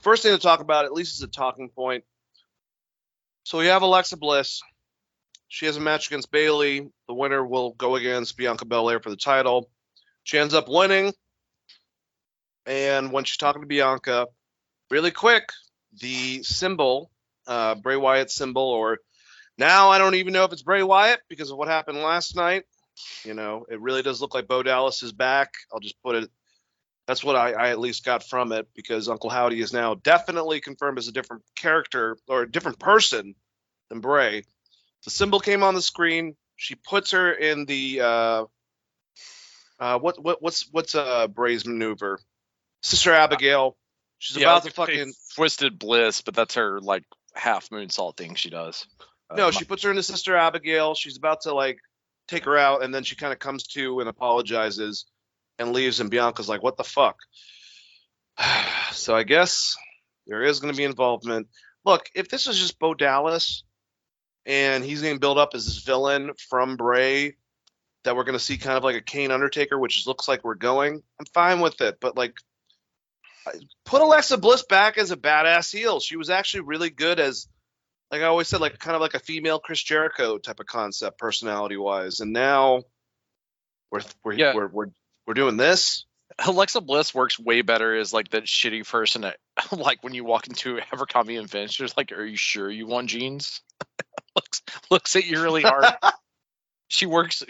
First thing to talk about, at least is a talking point. So we have Alexa Bliss. She has a match against Bayley. The winner will go against Bianca Belair for the title. She ends up winning. And when she's talking to Bianca, really quick, the symbol, Bray Wyatt symbol, or now I don't even know if it's Bray Wyatt because of what happened last night. You know, it really does look like Bo Dallas is back. I'll just put it. That's what I at least got from it, because Uncle Howdy is now definitely confirmed as a different character or a different person than Bray. The symbol came on the screen. She puts her in the what's Bray's maneuver? Sister Abigail She's about to fucking Twisted Bliss, but that's her like half moonsault thing she does. No, she puts her into Sister Abigail. She's about to like take her out, and then she kind of comes to and apologizes and leaves, and Bianca's like, what the fuck? So I guess there is going to be involvement. Look, if this is just Bo Dallas and he's going to build up as this villain from Bray that we're going to see kind of like a Kane Undertaker, which looks like we're going, I'm fine with it. But like, put Alexa Bliss back as a badass heel. She was actually really good as, like I always said, like kind of like a female Chris Jericho type of concept, personality wise. And now we're doing this. Alexa Bliss works way better as like that shitty person that, like when you walk into Abercrombie and Fitch, there's like, are you sure you want jeans? looks at you really hard. She works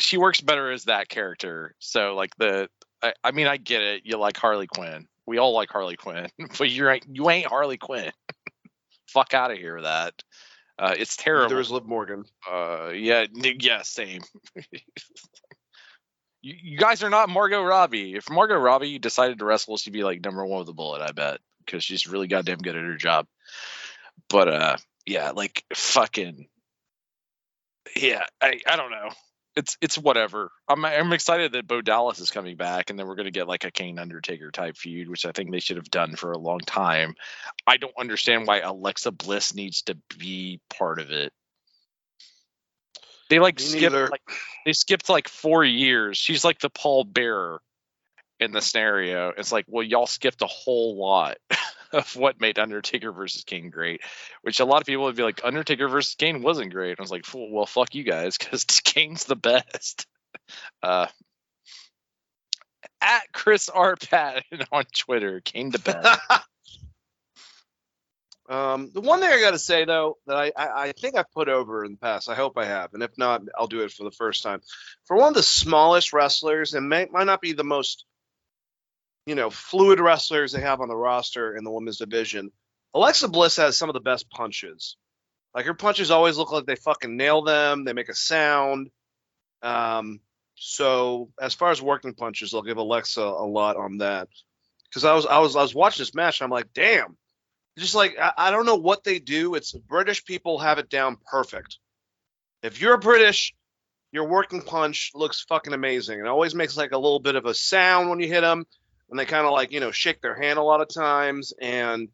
better as that character. So like I mean, I get it. You like Harley Quinn. We all like Harley Quinn, but you ain't Harley Quinn. Fuck out of here with that. It's terrible. There was Liv Morgan. Yeah, same. You guys are not Margot Robbie. If Margot Robbie decided to wrestle, she'd be like number one with a bullet, I bet, because she's really goddamn good at her job. But I don't know. It's whatever. I'm excited that Bo Dallas is coming back, and then we're gonna get like a Kane Undertaker type feud, which I think they should have done for a long time. I don't understand why Alexa Bliss needs to be part of it. They skipped like 4 years. She's like the pallbearer in the scenario. It's like, well, y'all skipped a whole lot of what made Undertaker versus Kane great, which a lot of people would be like, Undertaker versus Kane wasn't great. And I was like, well, fuck you guys, because Kane's the best. At Chris R. Patton on Twitter, Kane the best. The one thing I got to say, though, that I think I've put over in the past, I hope I have, and if not, I'll do it for the first time. For one of the smallest wrestlers, and might not be the most, fluid wrestlers they have on the roster in the women's division, Alexa Bliss has some of the best punches. Like, her punches always look like they fucking nail them. They make a sound. So as far as working punches, I'll give Alexa a lot on that. Because I was watching this match, and I'm like, damn. Just like, I don't know what they do. It's British people have it down perfect. If you're British, your working punch looks fucking amazing. It always makes like a little bit of a sound when you hit them. And they kind of like, shake their hand a lot of times. And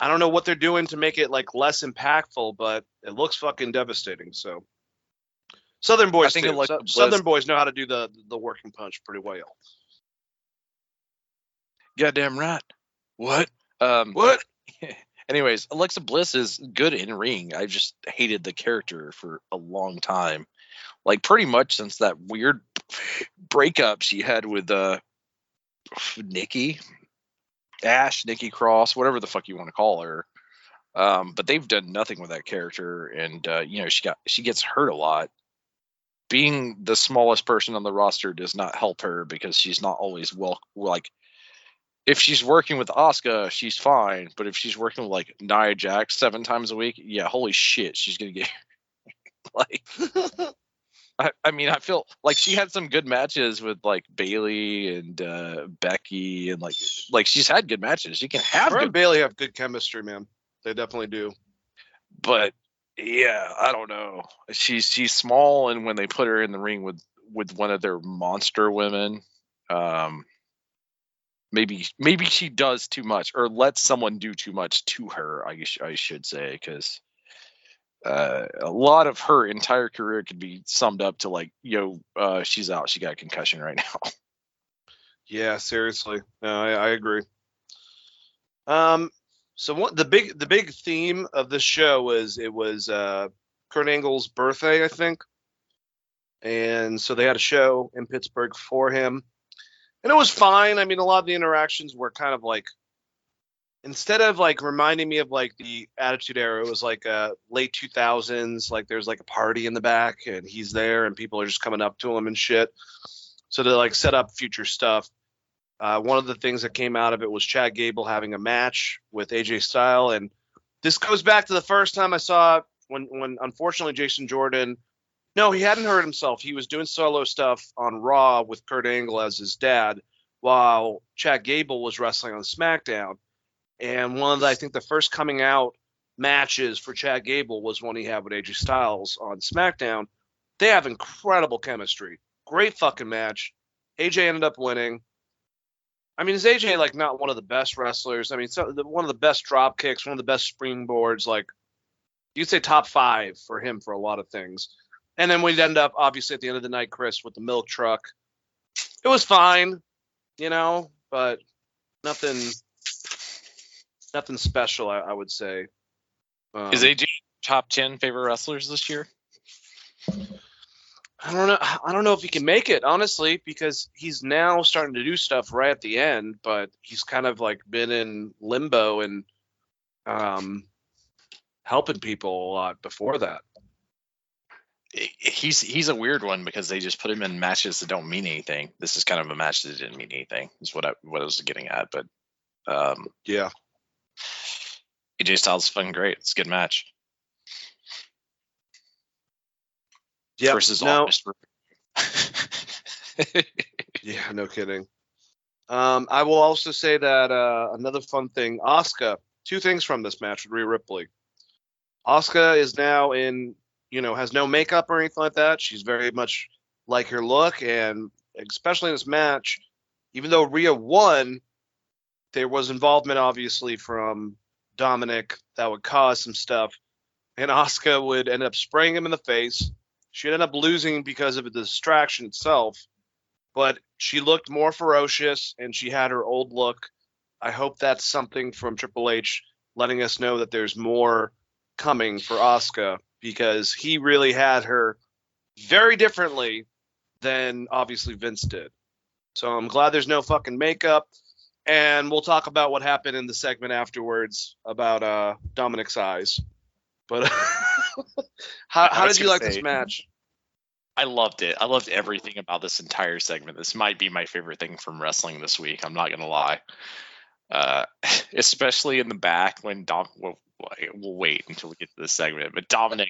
I don't know what they're doing to make it like less impactful, but it looks fucking devastating. So Southern boys, Southern boys know how to do the working punch pretty well. Goddamn right. What? What? Anyways, Alexa Bliss is good in ring. I just hated the character for a long time, like pretty much since that weird breakup she had with Nikki Cross, whatever the fuck you want to call her. But they've done nothing with that character, and she gets hurt a lot. Being the smallest person on the roster does not help her because she's not always if she's working with Asuka, she's fine. But if she's working with like Nia Jax 7 times a week, yeah, holy shit, she's gonna get I feel like she had some good matches with like Bayley and Becky, and like she's had good matches. She can have. Her and Bayley have good chemistry, man. They definitely do. But yeah, I don't know. She's small, and when they put her in the ring with one of their monster women, Maybe she does too much, or lets someone do too much to her, I should say, because a lot of her entire career could be summed up to like, she's out. She got a concussion right now. Yeah, seriously. No, I agree. So what the big theme of this show was Kurt Angle's birthday, I think. And so they had a show in Pittsburgh for him. And it was fine. I mean, a lot of the interactions were kind of like, instead of like reminding me of like the Attitude Era, it was like late 2000s. Like there's like a party in the back and he's there and people are just coming up to him and shit. So to like set up future stuff. One of the things that came out of it was Chad Gable having a match with AJ Styles. And this goes back to the first time I saw when unfortunately Jason Jordan. No, he hadn't hurt himself. He was doing solo stuff on Raw with Kurt Angle as his dad while Chad Gable was wrestling on SmackDown. And one of the, I think the first coming out matches for Chad Gable was one he had with AJ Styles on SmackDown. They have incredible chemistry. Great fucking match. AJ ended up winning. I mean, is AJ like not one of the best wrestlers? I mean, one of the best drop kicks, one of the best springboards. Like, you'd say top five for him for a lot of things. And then we'd end up, obviously, at the end of the night, Chris, with the milk truck. It was fine, you know, but nothing special, I would say. Is AJ top 10 favorite wrestlers this year? I don't know. I don't know if he can make it, honestly, because he's now starting to do stuff right at the end, but he's kind of like been in limbo and helping people a lot before that. He's a weird one because they just put him in matches that don't mean anything. This is kind of a match that didn't mean anything, is what I was getting at. But yeah, AJ Styles is fucking great. It's a good match. Yep. Versus honest. Yeah, no kidding. I will also say that another fun thing, Asuka, two things from this match with Rhea Ripley. Asuka is now in, you know, has no makeup or anything like that. She's very much like her look, and especially in this match, even though Rhea won, there was involvement, obviously, from Dominic that would cause some stuff, and Asuka would end up spraying him in the face. She ended up losing because of the distraction itself, but she looked more ferocious and she had her old look. I hope that's something from Triple H letting us know that there's more coming for Asuka, because he really had her very differently than obviously Vince did. So I'm glad there's no fucking makeup. And we'll talk about what happened in the segment afterwards about Dominic's eyes. But how did you like this match? I loved it. I loved everything about this entire segment. This might be my favorite thing from wrestling this week. I'm not going to lie. Especially in the back when we'll wait until we get to this segment. But Dominic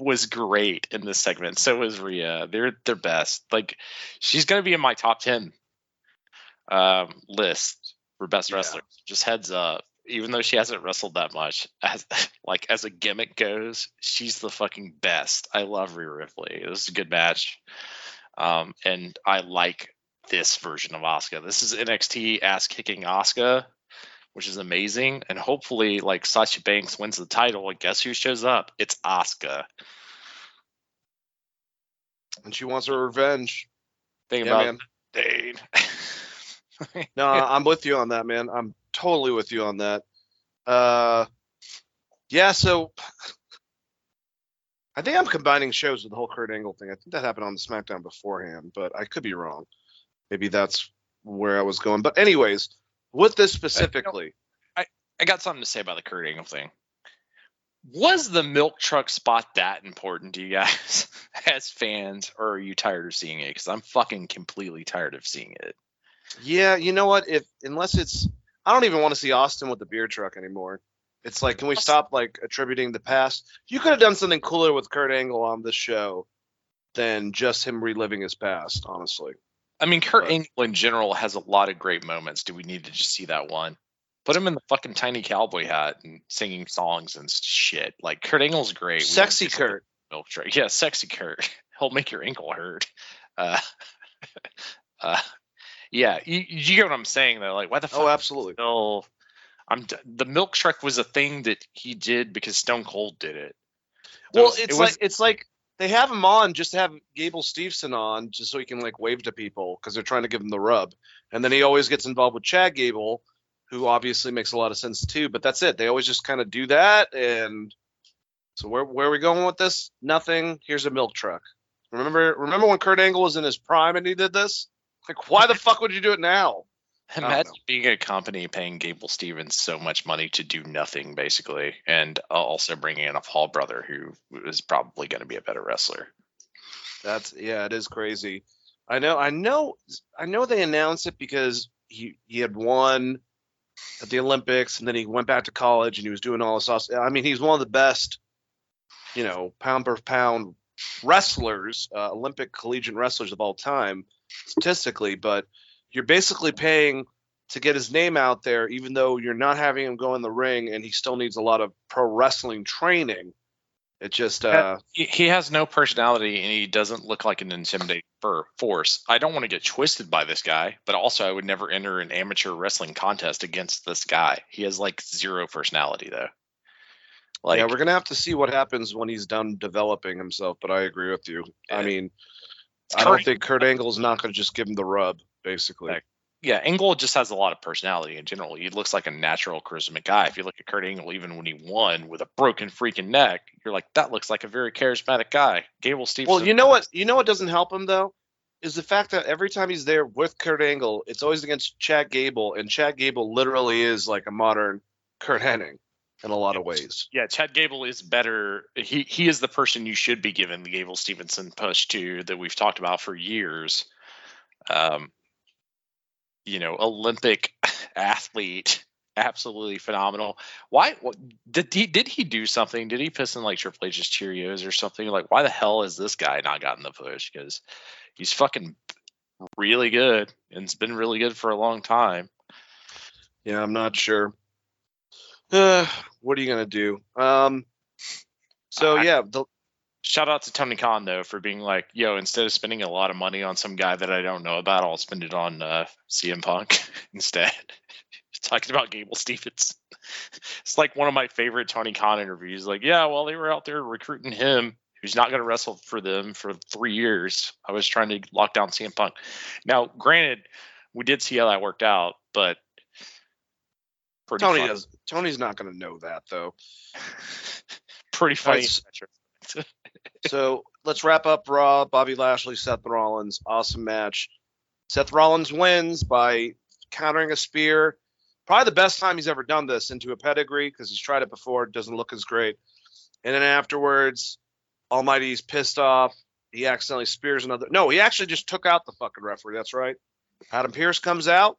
was great in this segment. So was Rhea. They're best. Like, she's going to be in my top 10 list for best wrestlers. Just heads up. Even though she hasn't wrestled that much, as a gimmick goes, she's the fucking best. I love Rhea Ripley. It was a good match. And I like this version of Asuka. This is NXT ass-kicking Asuka, which is amazing. And hopefully, Sasha Banks wins the title, and guess who shows up? It's Asuka. And she wants her revenge. Think about it. No, I'm with you on that, man. I'm totally with you on that. So I think I'm combining shows with the whole Kurt Angle thing. I think that happened on the SmackDown beforehand, but I could be wrong. Maybe that's where I was going. But anyways, with this specifically. I got something to say about the Kurt Angle thing. Was the milk truck spot that important to you guys as fans, or are you tired of seeing it? Because I'm fucking completely tired of seeing it. Yeah, you know what? I don't even want to see Austin with the beer truck anymore. It's like, can we stop attributing the past? You could have done something cooler with Kurt Angle on this show than just him reliving his past, honestly. I mean, Kurt Angle in general has a lot of great moments. Do we need to just see that one? Put him in the fucking tiny cowboy hat and singing songs and shit. Like, Kurt Angle's great. Sexy Kurt. Milk truck. Yeah, sexy Kurt. He'll make your ankle hurt. Yeah, you get what I'm saying, though. Like, why the fuck? Oh, absolutely. The milk truck was a thing that he did because Stone Cold did it. It's like they have him on just to have Gable Steveson on just so he can wave to people because they're trying to give him the rub. And then he always gets involved with Chad Gable, who obviously makes a lot of sense too. But that's it. They always just kind of do that. And so where are we going with this? Nothing. Here's a milk truck. Remember when Kurt Angle was in his prime and he did this? Why the fuck would you do it now? Imagine being a company paying Gable Stephens so much money to do nothing, basically, and also bringing in a Paul brother who is probably going to be a better wrestler. It is crazy. I know. They announced it because he had won at the Olympics, and then he went back to college, and he was doing all this awesome. I mean, he's one of the best, pound per pound wrestlers, Olympic collegiate wrestlers of all time. Statistically, but you're basically paying to get his name out there, even though you're not having him go in the ring and he still needs a lot of pro wrestling training. It just he has no personality and he doesn't look like an intimidating force. I don't want to get twisted by this guy, but also I would never enter an amateur wrestling contest against this guy. He has like zero personality though. Like, yeah, we're gonna have to see what happens when he's done developing himself. But I agree with you. I mean, I don't think Kurt Angle's not gonna just give him the rub, basically. Like, yeah, Angle just has a lot of personality in general. He looks like a natural charismatic guy. If you look at Kurt Angle, even when he won with a broken freaking neck, you're like, that looks like a very charismatic guy. Gable Stevenson. Well, you know what doesn't help him though, is the fact that every time he's there with Kurt Angle, it's always against Chad Gable, and Chad Gable literally is like a modern Kurt Hennig in a lot of ways. Yeah, Chad Gable is better. He is the person you should be giving the Gable Stevenson push to that we've talked about for years. You know, Olympic athlete, absolutely phenomenal. Why did he do something? Did he piss in like Triple H's Cheerios or something? Like, why the hell has this guy not gotten the push? Because he's fucking really good, and it's been really good for a long time. Yeah, I'm not sure. What are you gonna do? Shout out to Tony Khan though for being like, yo, instead of spending a lot of money on some guy that I don't know about, I'll spend it on CM Punk instead. Talking about Gable Stevenson. It's like one of my favorite Tony Khan interviews. Like, yeah, well, they were out there recruiting him, who's not going to wrestle for them for 3 years. I was trying to lock down CM Punk. Now, granted, we did see how that worked out, but Tony's not going to know that though. Pretty funny. So let's wrap up Raw. Bobby Lashley, Seth Rollins, awesome match. Seth Rollins wins by countering a spear. Probably the best time he's ever done this into a pedigree because he's tried it before. It doesn't look as great. And then afterwards, Almighty's pissed off. He accidentally spears another. No, he actually just took out the fucking referee. That's right. Adam Pearce comes out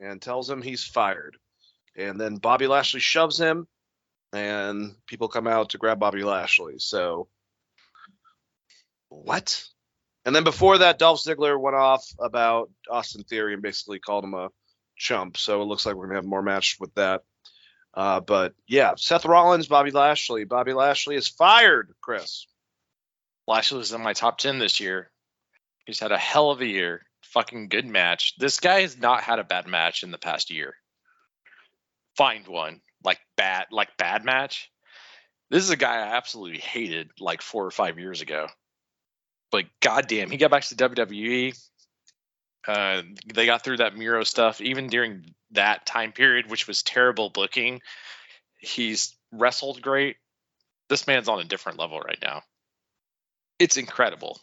and tells him he's fired. And then Bobby Lashley shoves him and people come out to grab Bobby Lashley. So what? And then before that, Dolph Ziggler went off about Austin Theory and basically called him a chump. So it looks like we're going to have more match with that. But yeah, Seth Rollins, Bobby Lashley. Bobby Lashley is fired, Chris. Lashley is in my top 10 this year. He's had a hell of a year. Fucking good match. This guy has not had a bad match in the past year. Find one. Like bad match. This is a guy I absolutely hated like 4 or 5 years ago. Like, goddamn, he got back to WWE. They got through that Miro stuff. Even during that time period, which was terrible booking, he's wrestled great. This man's on a different level right now. It's incredible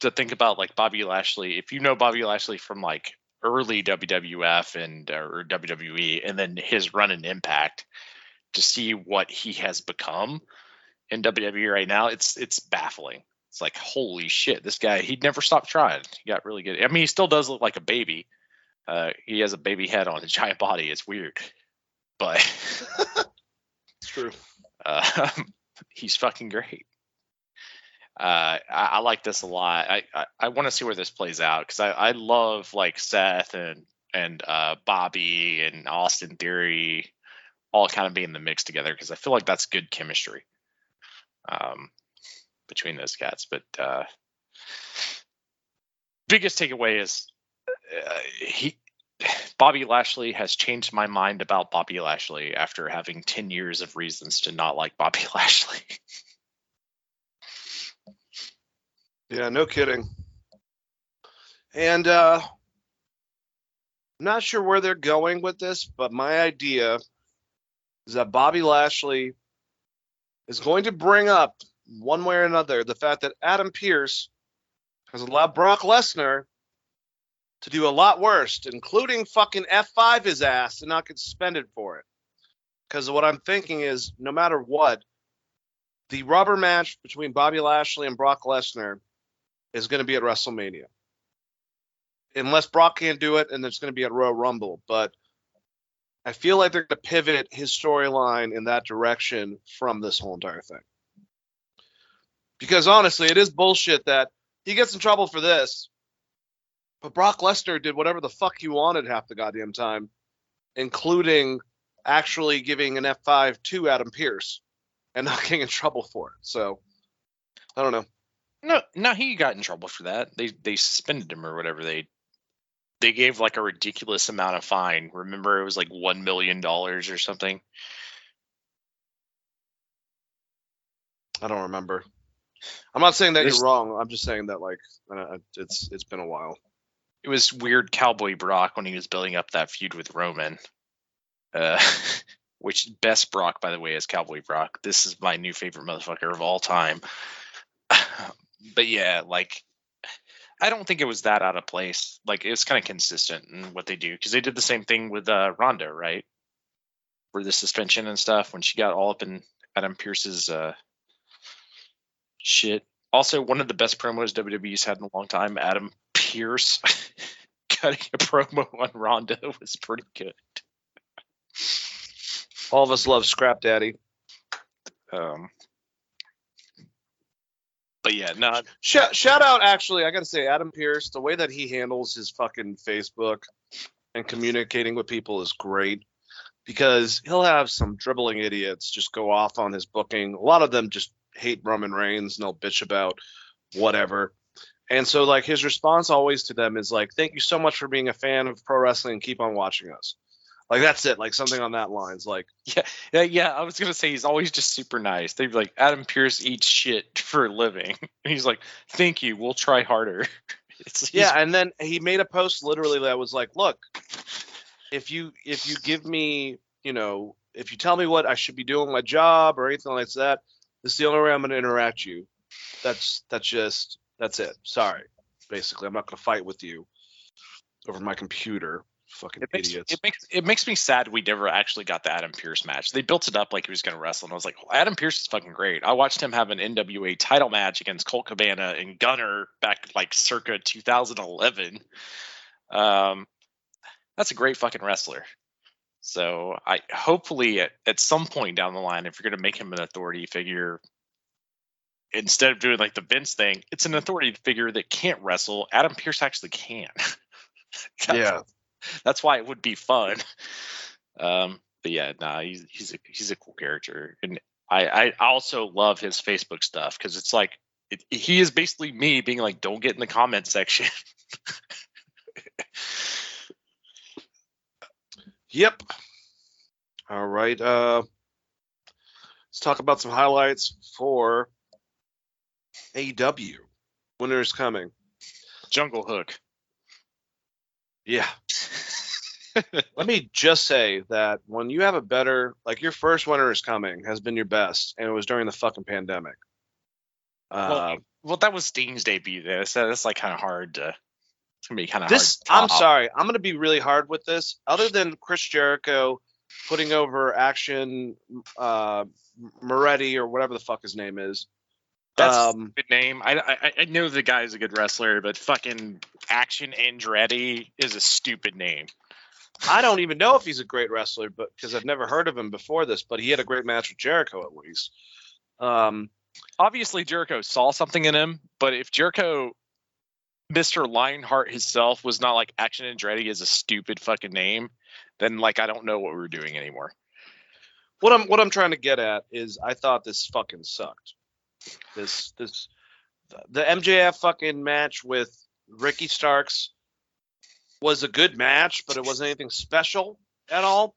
to think about, like, Bobby Lashley. If you know Bobby Lashley from, like, early WWF and or WWE and then his run in Impact, to see what he has become in WWE right now, it's baffling. It's like, holy shit, this guy, he'd never stopped trying. He got really good. I mean, he still does look like a baby. He has a baby head on a giant body. It's weird. But it's true. He's fucking great. I like this a lot. I want to see where this plays out because I love, like, Seth and Bobby and Austin Theory all kind of being in the mix together because I feel like that's good chemistry. Between those cats, but biggest takeaway is Bobby Lashley has changed my mind about Bobby Lashley after having 10 years of reasons to not like Bobby Lashley. Yeah, no kidding. And I'm not sure where they're going with this, but my idea is that Bobby Lashley is going to bring up one way or another the fact that Adam Pearce has allowed Brock Lesnar to do a lot worse, including fucking F5 his ass and not get suspended for it. Because what I'm thinking is, no matter what, the rubber match between Bobby Lashley and Brock Lesnar is going to be at WrestleMania. Unless Brock can't do it, and it's going to be at Royal Rumble. But I feel like they're going to pivot his storyline in that direction from this whole entire thing. Because honestly, it is bullshit that he gets in trouble for this, but Brock Lesnar did whatever the fuck he wanted half the goddamn time, including actually giving an F5 to Adam Pearce and not getting in trouble for it. So I don't know. No, he got in trouble for that. They suspended him or whatever. They gave like a ridiculous amount of fine. Remember, it was like $1 million or something. I don't remember. I'm not saying that you're wrong. I'm just saying that like it's been a while. It was weird Cowboy Brock when he was building up that feud with Roman. Which best Brock, by the way, is Cowboy Brock. This is my new favorite motherfucker of all time. But yeah, like I don't think it was that out of place. Like it was kind of consistent in what they do because they did the same thing with Ronda, right? For the suspension and stuff when she got all up in Adam Pearce's shit. Also, one of the best promos WWE's had in a long time. Adam Pearce cutting a promo on Ronda was pretty good. All of us love Scrap Daddy. But yeah, no. Shout out, actually, I got to say, Adam Pearce, the way that he handles his fucking Facebook and communicating with people is great because he'll have some dribbling idiots just go off on his booking. A lot of them just hate Roman Reigns and they'll bitch about whatever. And so, like, his response always to them is like, thank you so much for being a fan of pro wrestling and keep on watching us. Like, that's it. Like, something on that lines. Like, yeah. I was going to say he's always just super nice. They'd be like, Adam Pearce eats shit for a living. And he's like, thank you. We'll try harder. And then he made a post literally that was like, look, if you give me, you know, if you tell me what I should be doing my job or anything like that, this is the only way I'm going to interact you. That's it. Sorry. Basically, I'm not going to fight with you over my computer. Fucking idiots. It makes me sad we never actually got the Adam Pearce match. They built it up like he was going to wrestle, and I was like, well, Adam Pearce is fucking great. I watched him have an NWA title match against Colt Cabana and Gunner back like circa 2011. That's a great fucking wrestler. So I hopefully at some point down the line, if you're going to make him an authority figure, instead of doing like the Vince thing, it's an authority figure that can't wrestle. Adam Pearce actually can. Yeah. That's why it would be fun. But yeah, nah, he's a cool character. And I also love his Facebook stuff because it's like he is basically me being like, don't get in the comment section. Yep. All right. Let's talk about some highlights for AEW. Winter's coming. Jungle Hook. Yeah. Let me just say that when you have a better, like your first Winter is Coming has been your best, and it was during the fucking pandemic. Well, that was Sting's debut there, so that's like kind of hard to. It's gonna be kind of hard. I'm sorry, I'm gonna be really hard with this. Other than Chris Jericho putting over Action Moretti or whatever the fuck his name is. That's a good name. I know the guy is a good wrestler, but fucking Action Andretti is a stupid name. I don't even know if he's a great wrestler, but because I've never heard of him before this, but he had a great match with Jericho at least. Obviously, Jericho saw something in him, but if Jericho, Mr. Lionheart himself, was not like Action Andretti is a stupid fucking name, then like I don't know what we're doing anymore. What I'm trying to get at is I thought this fucking sucked. This the MJF fucking match with Ricky Starks was a good match, but it wasn't anything special at all.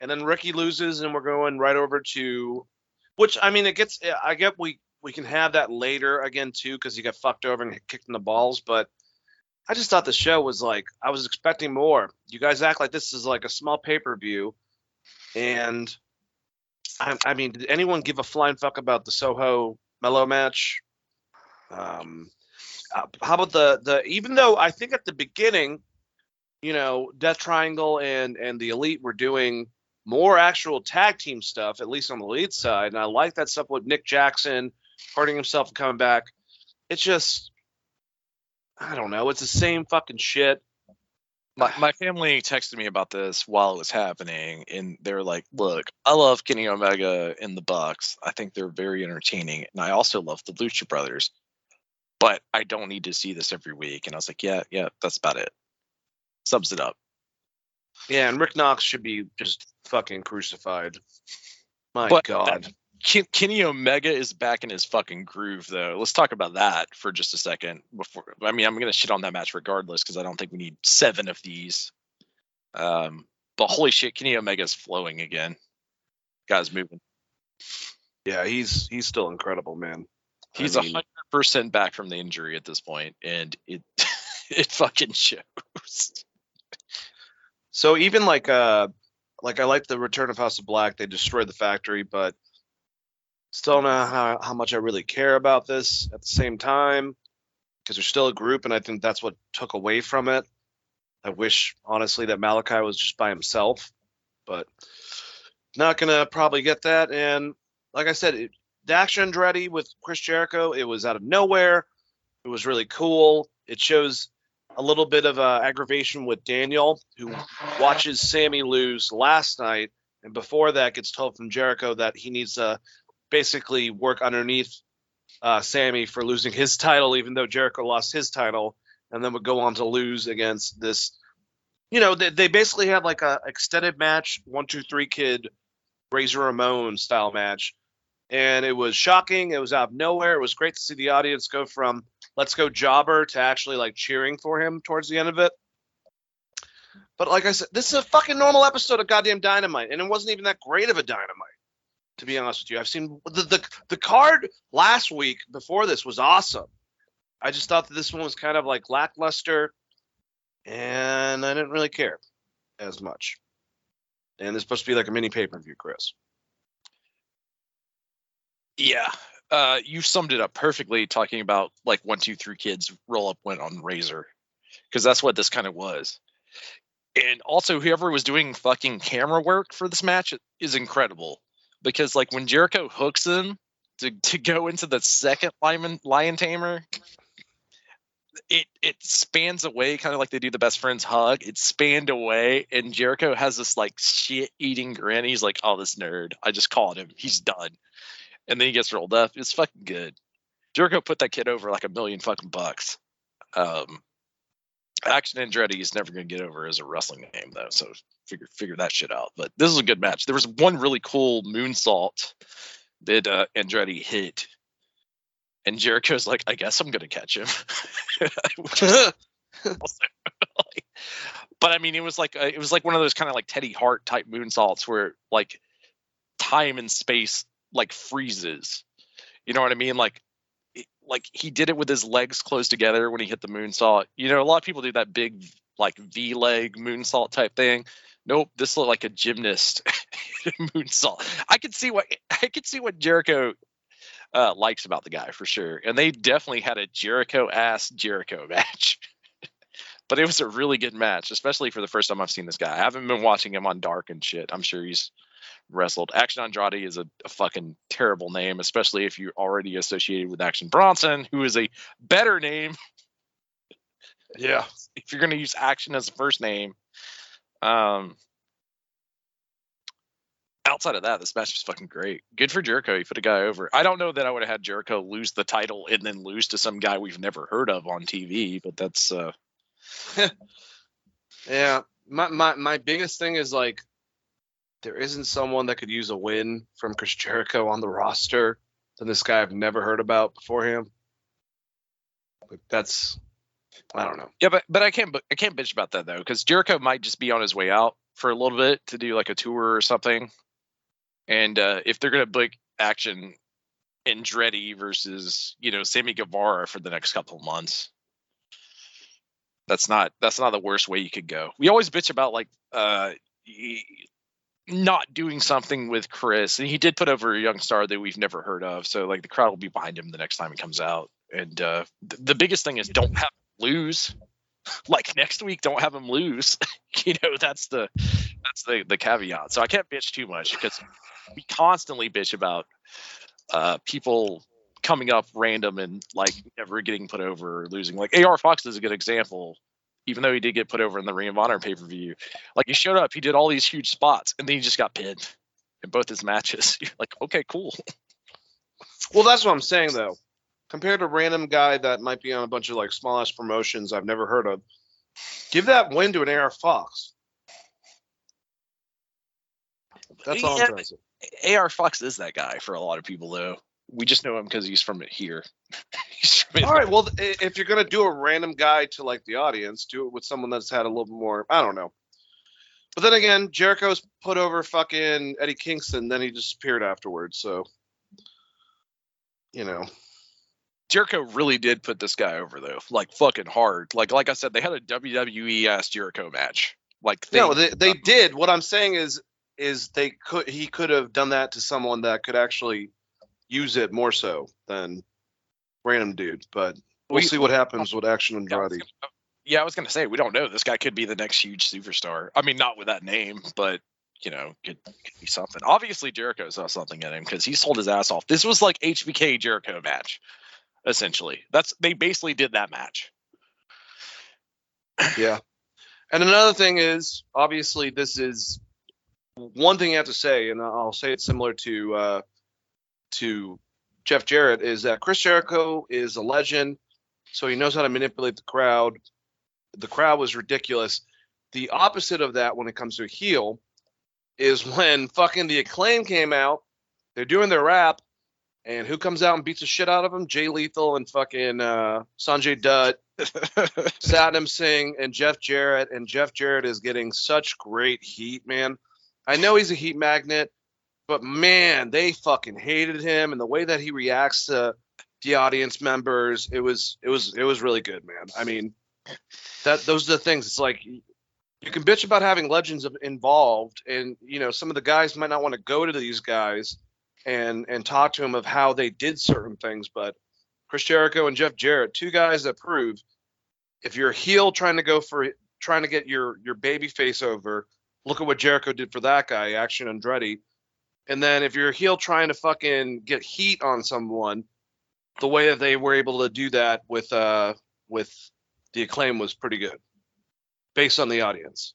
And then Ricky loses, and we're going right over to, which I mean, I get we can have that later again too, because he got fucked over and kicked in the balls. But I just thought the show was like I was expecting more. You guys act like this is like a small pay-per-view, and I mean, did anyone give a flying fuck about the Soho Mello match? How about the even though I think at the beginning, you know, Death Triangle and the Elite were doing more actual tag team stuff, at least on the Elite side, and I like that stuff with Nick Jackson hurting himself and coming back. It's just, I don't know, it's the same fucking shit. My family texted me about this while it was happening, and they were like, look, I love Kenny Omega and the Bucks. I think they're very entertaining, and I also love the Lucha Brothers, but I don't need to see this every week. And I was like, yeah, that's about it. Subs it up. Yeah, and Rick Knox should be just fucking crucified. My God. Kenny Omega is back in his fucking groove, though. Let's talk about that for just a second. I'm going to shit on that match regardless because I don't think we need 7 of these. But holy shit, Kenny Omega's flowing again. Guy's moving. Yeah, he's still incredible, man. He's 100% back from the injury at this point, and it fucking shows. So even like I like the return of House of Black. They destroyed the factory, but still don't know how much I really care about this at the same time because they're still a group, and I think that's what took away from it. I wish, honestly, that Malachi was just by himself, but not going to probably get that. And like I said, Dax Andretti with Chris Jericho, it was out of nowhere. It was really cool. It shows a little bit of aggravation with Daniel, who watches Sammy lose last night, and before that gets told from Jericho that he needs to basically work underneath Sammy for losing his title, even though Jericho lost his title. And then would go on to lose against this. You know, they basically had like a extended match, 1-2-3 kid, Razor Ramon style match. And it was shocking. It was out of nowhere. It was great to see the audience go from let's go jobber to actually like cheering for him towards the end of it. But like I said, this is a fucking normal episode of goddamn Dynamite. And it wasn't even that great of a Dynamite, to be honest with you. I've seen the card last week before this was awesome. I just thought that this one was kind of like lackluster, and I didn't really care as much. And it's supposed to be like a mini pay-per-view, Chris. Yeah. You summed it up perfectly talking about like 1-2-3 kids roll-up went on Razor, because that's what this kind of was. And also, whoever was doing fucking camera work for this match is incredible, because like when Jericho hooks him to go into the second lion tamer, It spans away, kind of like they do the best friends hug. It spanned away, and Jericho has this like shit-eating grin. He's like, "Oh, this nerd! I just caught him. He's done." And then he gets rolled up. It's fucking good. Jericho put that kid over like $1 million fucking bucks. Action Andretti is never going to get over as a wrestling name though, so figure that shit out. But this is a good match. There was one really cool moonsault that Andretti hit. And Jericho's like, I guess I'm going to catch him. But I mean, it was like one of those kind of like Teddy Hart type moonsaults where like time and space like freezes. You know what I mean? Like he did it with his legs closed together when he hit the moonsault. You know, a lot of people do that big like V leg moonsault type thing. Nope, this looked like a gymnast moonsault. I could see what Jericho likes about the guy for sure, and they definitely had a Jericho match. But it was a really good match, especially for the first time I've seen this guy. I haven't been watching him on Dark and shit. I'm sure he's wrestled. Action Andrade is a fucking terrible name, especially if you're already associated with Action Bronson, who is a better name. Yeah, if you're going to use Action as a first name. Outside of that, this match was fucking great. Good for Jericho. He put a guy over. I don't know that I would have had Jericho lose the title and then lose to some guy we've never heard of on TV, but that's... Yeah. My biggest thing is, like, there isn't someone that could use a win from Chris Jericho on the roster than this guy I've never heard about before him. Like, that's... I don't know. Yeah, but I can't bitch about that, though, because Jericho might just be on his way out for a little bit to do like a tour or something. And if they're going to book Action Andretti versus, you know, Sammy Guevara for the next couple of months, that's not the worst way you could go. We always bitch about like not doing something with Chris, and he did put over a young star that we've never heard of. So like the crowd will be behind him the next time he comes out. And the biggest thing is don't have him lose. Like next week, don't have him lose. You know, that's the caveat. So I can't bitch too much because we constantly bitch about people coming up random and like never getting put over or losing. Like AR Fox is a good example, even though he did get put over in the Ring of Honor pay-per-view. Like he showed up, he did all these huge spots, and then he just got pinned in both his matches. You're like, okay, cool. Well, that's what I'm saying though. Compared to a random guy that might be on a bunch of like small ass promotions I've never heard of, give that win to an AR Fox. That's all I'm trying to say. A.R. Fox is that guy for a lot of people, though. We just know him because he's from here. All right. Well, if you're going to do a random guy to like the audience, do it with someone that's had a little bit more. I don't know. But then again, Jericho's put over fucking Eddie Kingston. Then he disappeared afterwards. So, you know, Jericho really did put this guy over, though. Like fucking hard. Like I said, they had a WWE ass Jericho match. Like they did. What I'm saying is he could have done that to someone that could actually use it more so than random dude, but we'll see what happens with Action Andrade. Yeah, I was going to say, we don't know. This guy could be the next huge superstar. I mean, not with that name, but, you know, could be something. Obviously, Jericho saw something in him because he sold his ass off. This was like HBK Jericho match, essentially. They basically did that match. Yeah. And another thing is, obviously, this is one thing I have to say, and I'll say it similar to Jeff Jarrett, is that Chris Jericho is a legend, so he knows how to manipulate the crowd. The crowd was ridiculous. The opposite of that when it comes to a heel is when fucking The Acclaim came out, they're doing their rap, and who comes out and beats the shit out of them? Jay Lethal and fucking Sanjay Dutt, Satnam Singh, and Jeff Jarrett. And Jeff Jarrett is getting such great heat, man. I know he's a heat magnet, but, man, they fucking hated him, and the way that he reacts to the audience members, it was really good, man. I mean, those are the things. It's like you can bitch about having legends involved, and, you know, some of the guys might not want to go to these guys and talk to them of how they did certain things, but Chris Jericho and Jeff Jarrett, two guys that prove if you're a heel trying to get your baby face over, look at what Jericho did for that guy, Action Andretti. And then if you're a heel trying to fucking get heat on someone, the way that they were able to do that with The Acclaim was pretty good, based on the audience.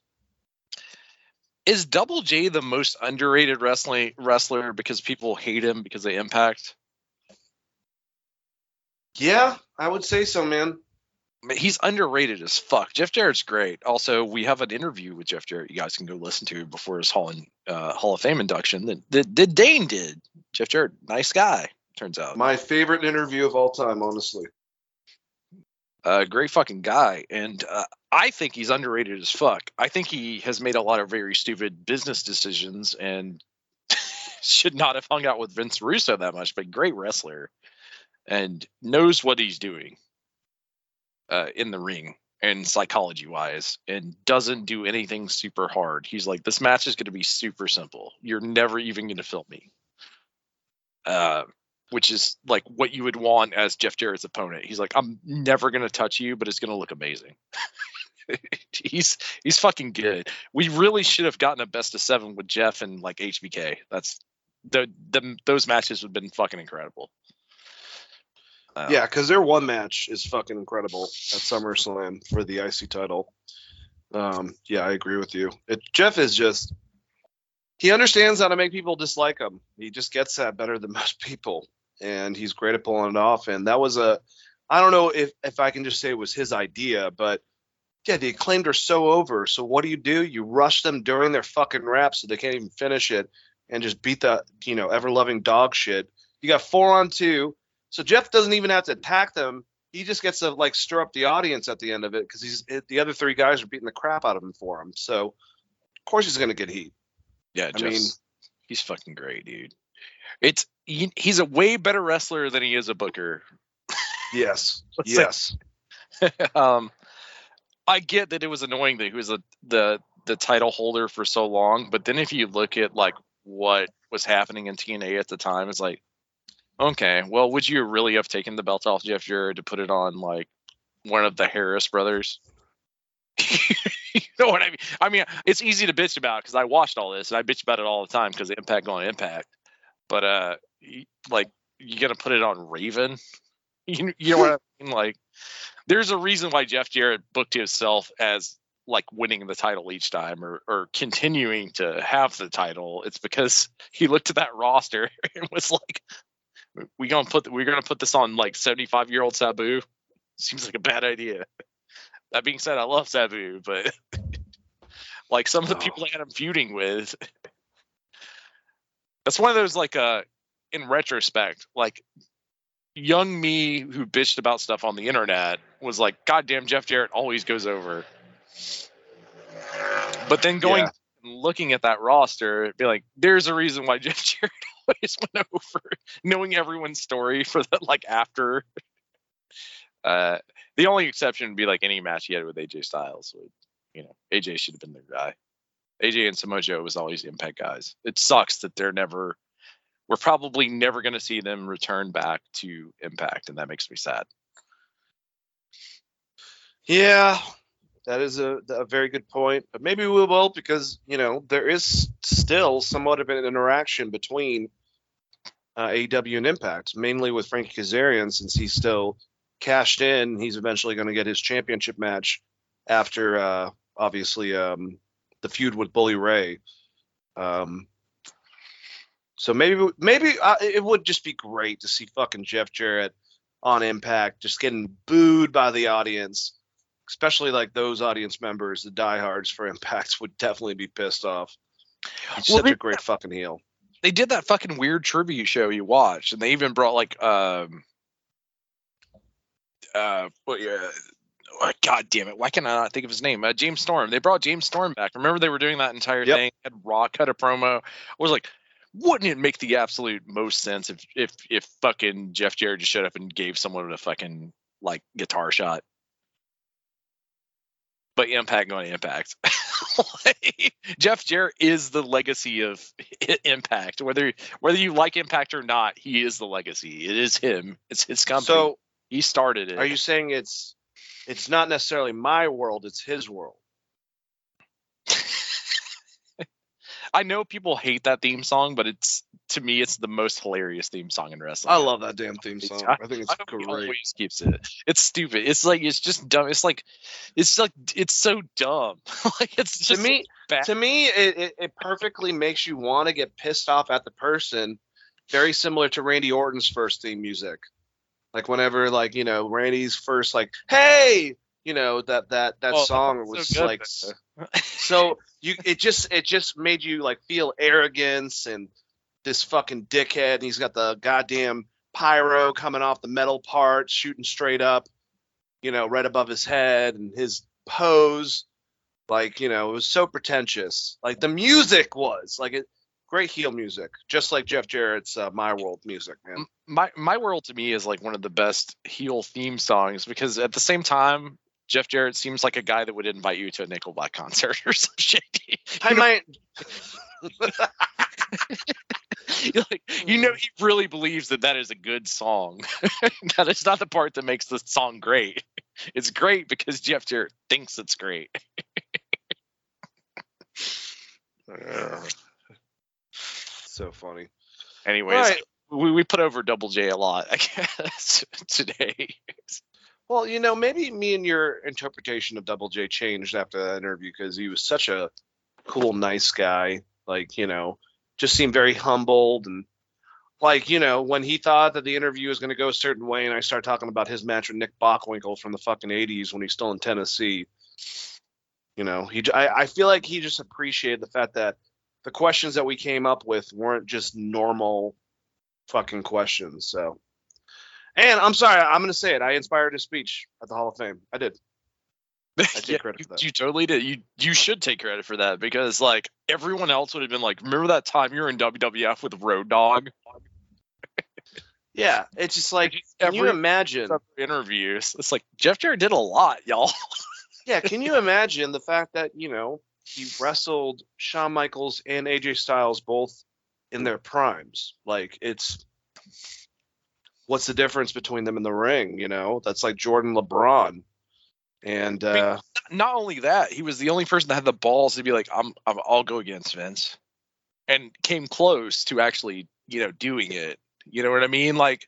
Is Double J the most underrated wrestler because people hate him because they Impact? Yeah, I would say so, man. He's underrated as fuck. Jeff Jarrett's great. Also, we have an interview with Jeff Jarrett you guys can go listen to before his Hall of Fame induction that Dane did. Jeff Jarrett, nice guy, turns out. My favorite interview of all time, honestly. Great fucking guy. And I think he's underrated as fuck. I think he has made a lot of very stupid business decisions and should not have hung out with Vince Russo that much, but great wrestler and knows what he's doing. In the ring and psychology wise, and doesn't do anything super hard. He's like, this match is going to be super simple. You're never even going to film me. Which is like what you would want as Jeff Jarrett's opponent. He's like, I'm never going to touch you, but it's going to look amazing. He's fucking good. We really should have gotten a best of 7 with Jeff and like HBK. That's those matches would have been fucking incredible. Yeah, because their one match is fucking incredible at SummerSlam for the IC title. Yeah, I agree with you. Jeff is just... He understands how to make people dislike him. He just gets that better than most people. And he's great at pulling it off. And that was a... I don't know if I can just say it was his idea, but yeah, The Acclaimed are so over. So what do? You rush them during their fucking rap so they can't even finish it and just beat that, you know, ever-loving dog shit. You got 4-on-2... So Jeff doesn't even have to attack them. He just gets to like stir up the audience at the end of it because the other three guys are beating the crap out of him for him. So of course he's gonna get heat. Yeah, he's fucking great, dude. He's a way better wrestler than he is a booker. Yes, yes. I get that it was annoying that he was the title holder for so long, but then if you look at like what was happening in TNA at the time, it's like, okay, well, would you really have taken the belt off Jeff Jarrett to put it on, like, one of the Harris brothers? You know what I mean? I mean, it's easy to bitch about because I watched all this, and I bitch about it all the time because Impact going to Impact. But, like, you're going to put it on Raven? You know what I mean? Like, there's a reason why Jeff Jarrett booked himself as, like, winning the title each time or continuing to have the title. It's because he looked at that roster and was like... We're gonna put this on like 75-year-old Sabu. Seems like a bad idea. That being said, I love Sabu, but like some of the people I had him feuding with, That's one of those, like, in retrospect, like, young me who bitched about stuff on the internet was like, goddamn, Jeff Jarrett always goes over. But then going and looking at that roster, it'd be like, there's a reason why Jeff Jarrett always went over, knowing everyone's story for the, like, after. The only exception would be like any match he had with AJ Styles. Would, you know, AJ should have been the guy. AJ and Samoa Joe was always the Impact guys. It sucks that they're never. We're probably never going to see them return back to Impact, and that makes me sad. Yeah, that is a very good point. But maybe we will, because, you know, there is still somewhat of an interaction between AEW and Impact, mainly with Frankie Kazarian, since he's still cashed in. He's eventually going to get his championship match after, obviously, the feud with Bully Ray. So maybe it would just be great to see fucking Jeff Jarrett on Impact just getting booed by the audience, especially like those audience members, the diehards for Impact would definitely be pissed off. He's such a great fucking heel. They did that fucking weird trivia show you watched, and they even brought like God damn it! Why can I not think of his name? James Storm. They brought James Storm back. Remember they were doing that entire thing. Had Raw cut a promo. I was like, wouldn't it make the absolute most sense if fucking Jeff Jarrett just showed up and gave someone a fucking like guitar shot? But Impact on Impact. Like, Jeff Jarrett is the legacy of Impact. Whether you like Impact or not, he is the legacy. It is him. It's his company. So he started it. Are you saying it's not necessarily my world, it's his world? I know people hate that theme song, but to me, it's the most hilarious theme song in wrestling. I love that damn theme song. I think it's great. He always keeps it. It's stupid. It's just dumb. It's like it's so dumb. Like it's just to me, it perfectly makes you want to get pissed off at the person. Very similar to Randy Orton's first theme music. Like whenever, like, you know, Randy's first, like, hey, you know, that song was so good, like. So it just made you like feel arrogance and this fucking dickhead, and he's got the goddamn pyro coming off the metal part, shooting straight up, you know, right above his head, and his pose, like, you know, it was so pretentious. Like the music was like great heel music, just like Jeff Jarrett's My World music, man. My World to me is like one of the best heel theme songs, because at the same time, Jeff Jarrett seems like a guy that would invite you to a Nickelback concert or some shit. You know, he really believes that is a good song. That is not the part that makes the song great. It's great because Jeff Jarrett thinks it's great. So funny. Anyways, right. We put over Double J a lot, I guess, today. Well, you know, maybe me and your interpretation of Double J changed after that interview, because he was such a cool, nice guy. Like, you know, just seemed very humbled. And, like, you know, when he thought that the interview was going to go a certain way and I started talking about his match with Nick Bockwinkel from the fucking 80s when he's still in Tennessee, you know, I feel like he just appreciated the fact that the questions that we came up with weren't just normal fucking questions, so. And I'm sorry, I'm going to say it. I inspired his speech at the Hall of Fame. I did. I take credit for that. You totally did. You should take credit for that, because, like, everyone else would have been like, remember that time you were in WWF with Road Dogg? Yeah, it's just like, can you imagine? Interviews. It's like, Jeff Jarrett did a lot, y'all. Yeah, can you imagine the fact that, you know, he wrestled Shawn Michaels and AJ Styles both in their primes? Like, it's... What's the difference between them in the ring? You know, that's like Jordan LeBron. And I mean, not only that, he was the only person that had the balls to be like, I'll go against Vince, and came close to actually, you know, doing it. You know what I mean? Like,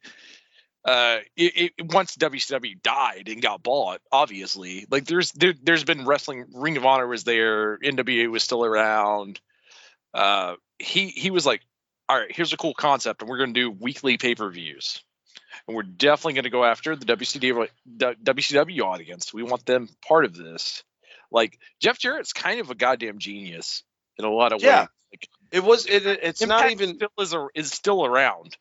once WCW died and got bought, obviously, like there's been wrestling. Ring of Honor was there. NWA was still around. He was like, all right, here's a cool concept, and we're going to do weekly pay-per-views. And we're definitely going to go after the WCW audience. We want them part of this. Like, Jeff Jarrett's kind of a goddamn genius in a lot of ways. Like, it was. It's Impact not even still is still around.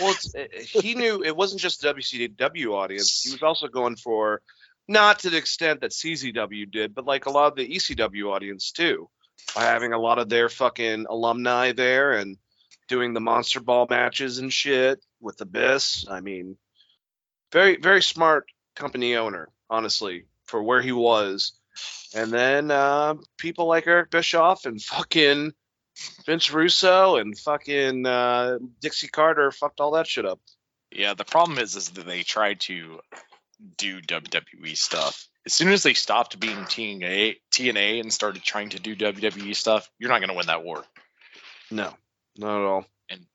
Well, he knew it wasn't just the WCW audience. He was also going for, not to the extent that CZW did, but like a lot of the ECW audience too, by having a lot of their fucking alumni there and doing the Monster Ball matches and shit with Abyss. I mean, very, very smart company owner, honestly, for where he was. And then people like Eric Bischoff and fucking Vince Russo and fucking Dixie Carter fucked all that shit up. Yeah, the problem is that they tried to do WWE stuff. As soon as they stopped being TNA and started trying to do WWE stuff, you're not going to win that war. No, not at all.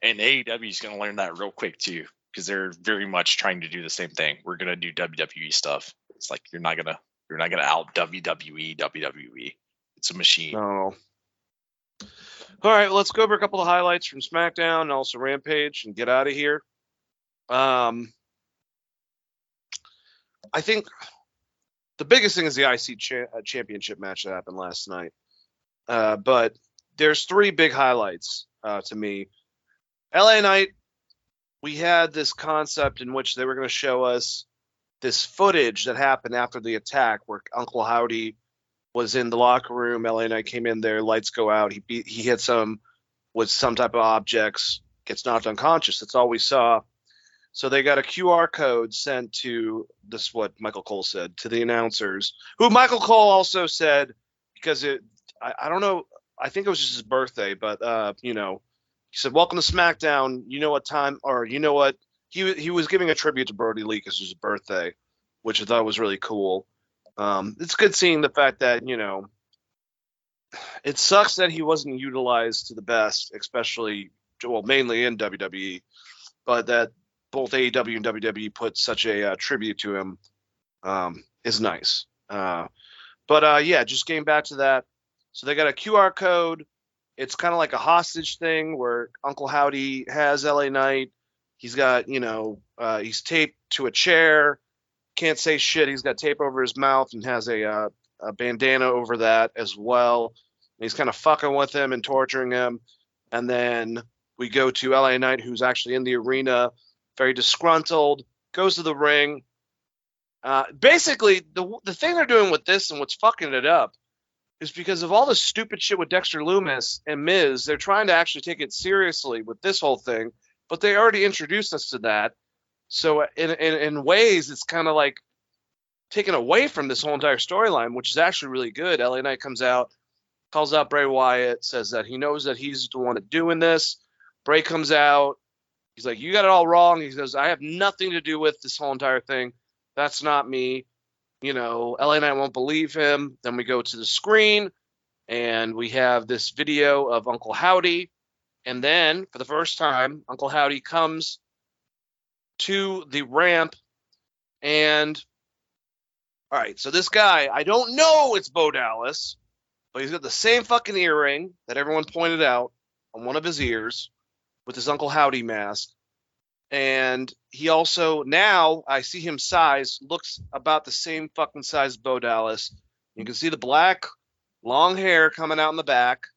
And AEW is going to learn that real quick too, because they're very much trying to do the same thing. We're going to do WWE stuff. It's like you're not gonna out WWE. It's a machine. No. All right, let's go over a couple of highlights from SmackDown, and also Rampage, and get out of here. I think the biggest thing is the IC championship match that happened last night. But there's three big highlights to me. LA Knight, we had this concept in which they were going to show us this footage that happened after the attack, where Uncle Howdy was in the locker room. LA Knight came in there, lights go out. He hits him with some type of objects, gets knocked unconscious. That's all we saw. So they got a QR code sent to this, what Michael Cole said to the announcers, who Michael Cole also said, because I don't know, I think it was just his birthday, but he said, "Welcome to SmackDown. You know what time, or you know what." He was giving a tribute to Brody Lee because it was his birthday, which I thought was really cool. It's good seeing the fact that, it sucks that he wasn't utilized to the best, especially, well, mainly in WWE, but that both AEW and WWE put such a tribute to him is nice. Just getting back to that. So they got a QR code. It's kind of like a hostage thing where Uncle Howdy has LA Knight. He's got, he's taped to a chair, can't say shit. He's got tape over his mouth and has a bandana over that as well. And he's kind of fucking with him and torturing him. And then we go to LA Knight, who's actually in the arena, very disgruntled, goes to the ring. Basically, the thing they're doing with this and what's fucking it up is because of all the stupid shit with Dexter Lumis and Miz, they're trying to actually take it seriously with this whole thing. But they already introduced us to that. So in ways, it's kind of like taken away from this whole entire storyline, which is actually really good. LA Knight comes out, calls out Bray Wyatt, says that he knows that he's the one doing this. Bray comes out. He's like, "You got it all wrong." He goes, "I have nothing to do with this whole entire thing. That's not me." LA Knight won't believe him. Then we go to the screen, and we have this video of Uncle Howdy. And then, for the first time, Uncle Howdy comes to the ramp, and, all right, so this guy, I don't know it's Bo Dallas, but he's got the same fucking earring that everyone pointed out on one of his ears with his Uncle Howdy mask, and he also, now, I see him size, looks about the same fucking size as Bo Dallas. You can see the black, long hair coming out in the back.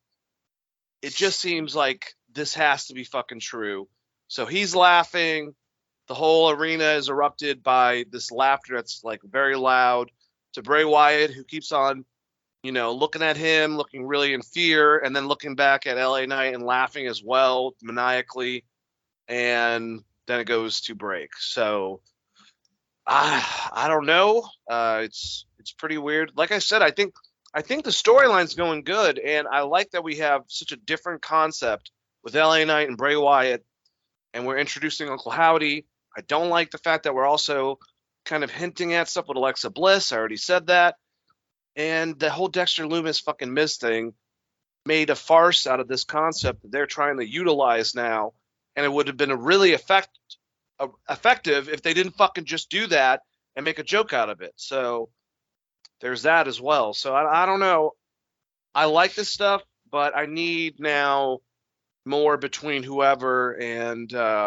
It just seems like this has to be fucking true. So he's laughing. The whole arena is erupted by this laughter that's like very loud to Bray Wyatt, who keeps on, looking at him, looking really in fear, and then looking back at LA Knight and laughing as well, maniacally. And then it goes to break. So I don't know. It's pretty weird. Like I said, I think the storyline's going good, and I like that we have such a different concept with LA Knight and Bray Wyatt, and we're introducing Uncle Howdy. I don't like the fact that we're also kind of hinting at stuff with Alexa Bliss. I already said that. And the whole Dexter Lumis fucking Miz thing made a farce out of this concept that they're trying to utilize now, and it would have been really effective if they didn't fucking just do that and make a joke out of it. So there's that as well. So I don't know. I like this stuff, but I need now more between whoever and I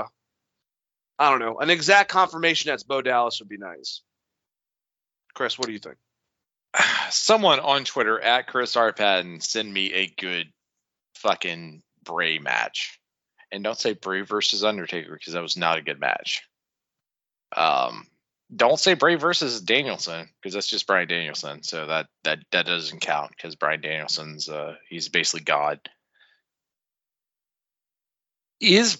don't know. An exact confirmation that's Bo Dallas would be nice. Chris, what do you think? Someone on Twitter at Chris R. Patton send me a good fucking Bray match. And don't say Bray versus Undertaker, because that was not a good match. Don't say Bray versus Danielson, because that's just Bryan Danielson. So that doesn't count, because Bryan Danielson's he's basically God. Is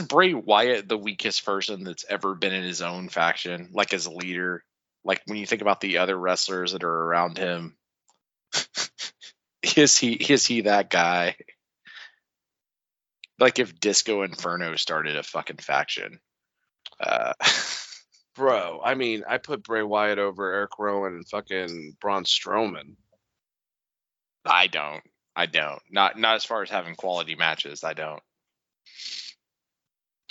Bray Wyatt the weakest person that's ever been in his own faction, like as a leader? Like when you think about the other wrestlers that are around him, is he that guy? Like if Disco Inferno started a fucking faction. Bro, I mean, I put Bray Wyatt over Eric Rowan and fucking Braun Strowman. I don't. Not as far as having quality matches, I don't.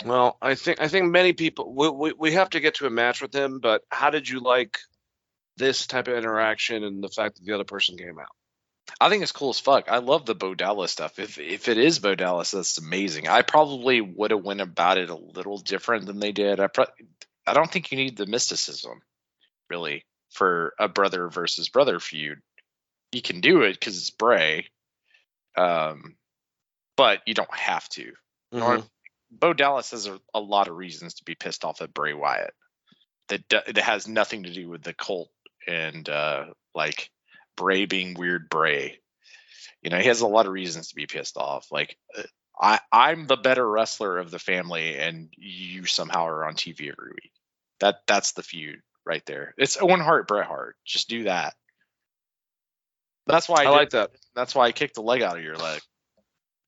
Well, I think many people we have to get to a match with him, but how did you like this type of interaction and the fact that the other person came out? I think it's cool as fuck. I love the Bo Dallas stuff. If it is Bo Dallas, that's amazing. I probably would have went about it a little different than they did. I don't think you need the mysticism really for a brother versus brother feud. You can do it because it's Bray, but you don't have to. Mm-hmm. Bo Dallas has a lot of reasons to be pissed off at Bray Wyatt. That has nothing to do with the cult and like Bray being weird Bray. You know, he has a lot of reasons to be pissed off. Like I'm the better wrestler of the family, and you somehow are on TV every week. That's the feud right there. It's Owen Hart, Bret Hart. Just do that. That's why I like that. That's why I kicked the leg out of your leg.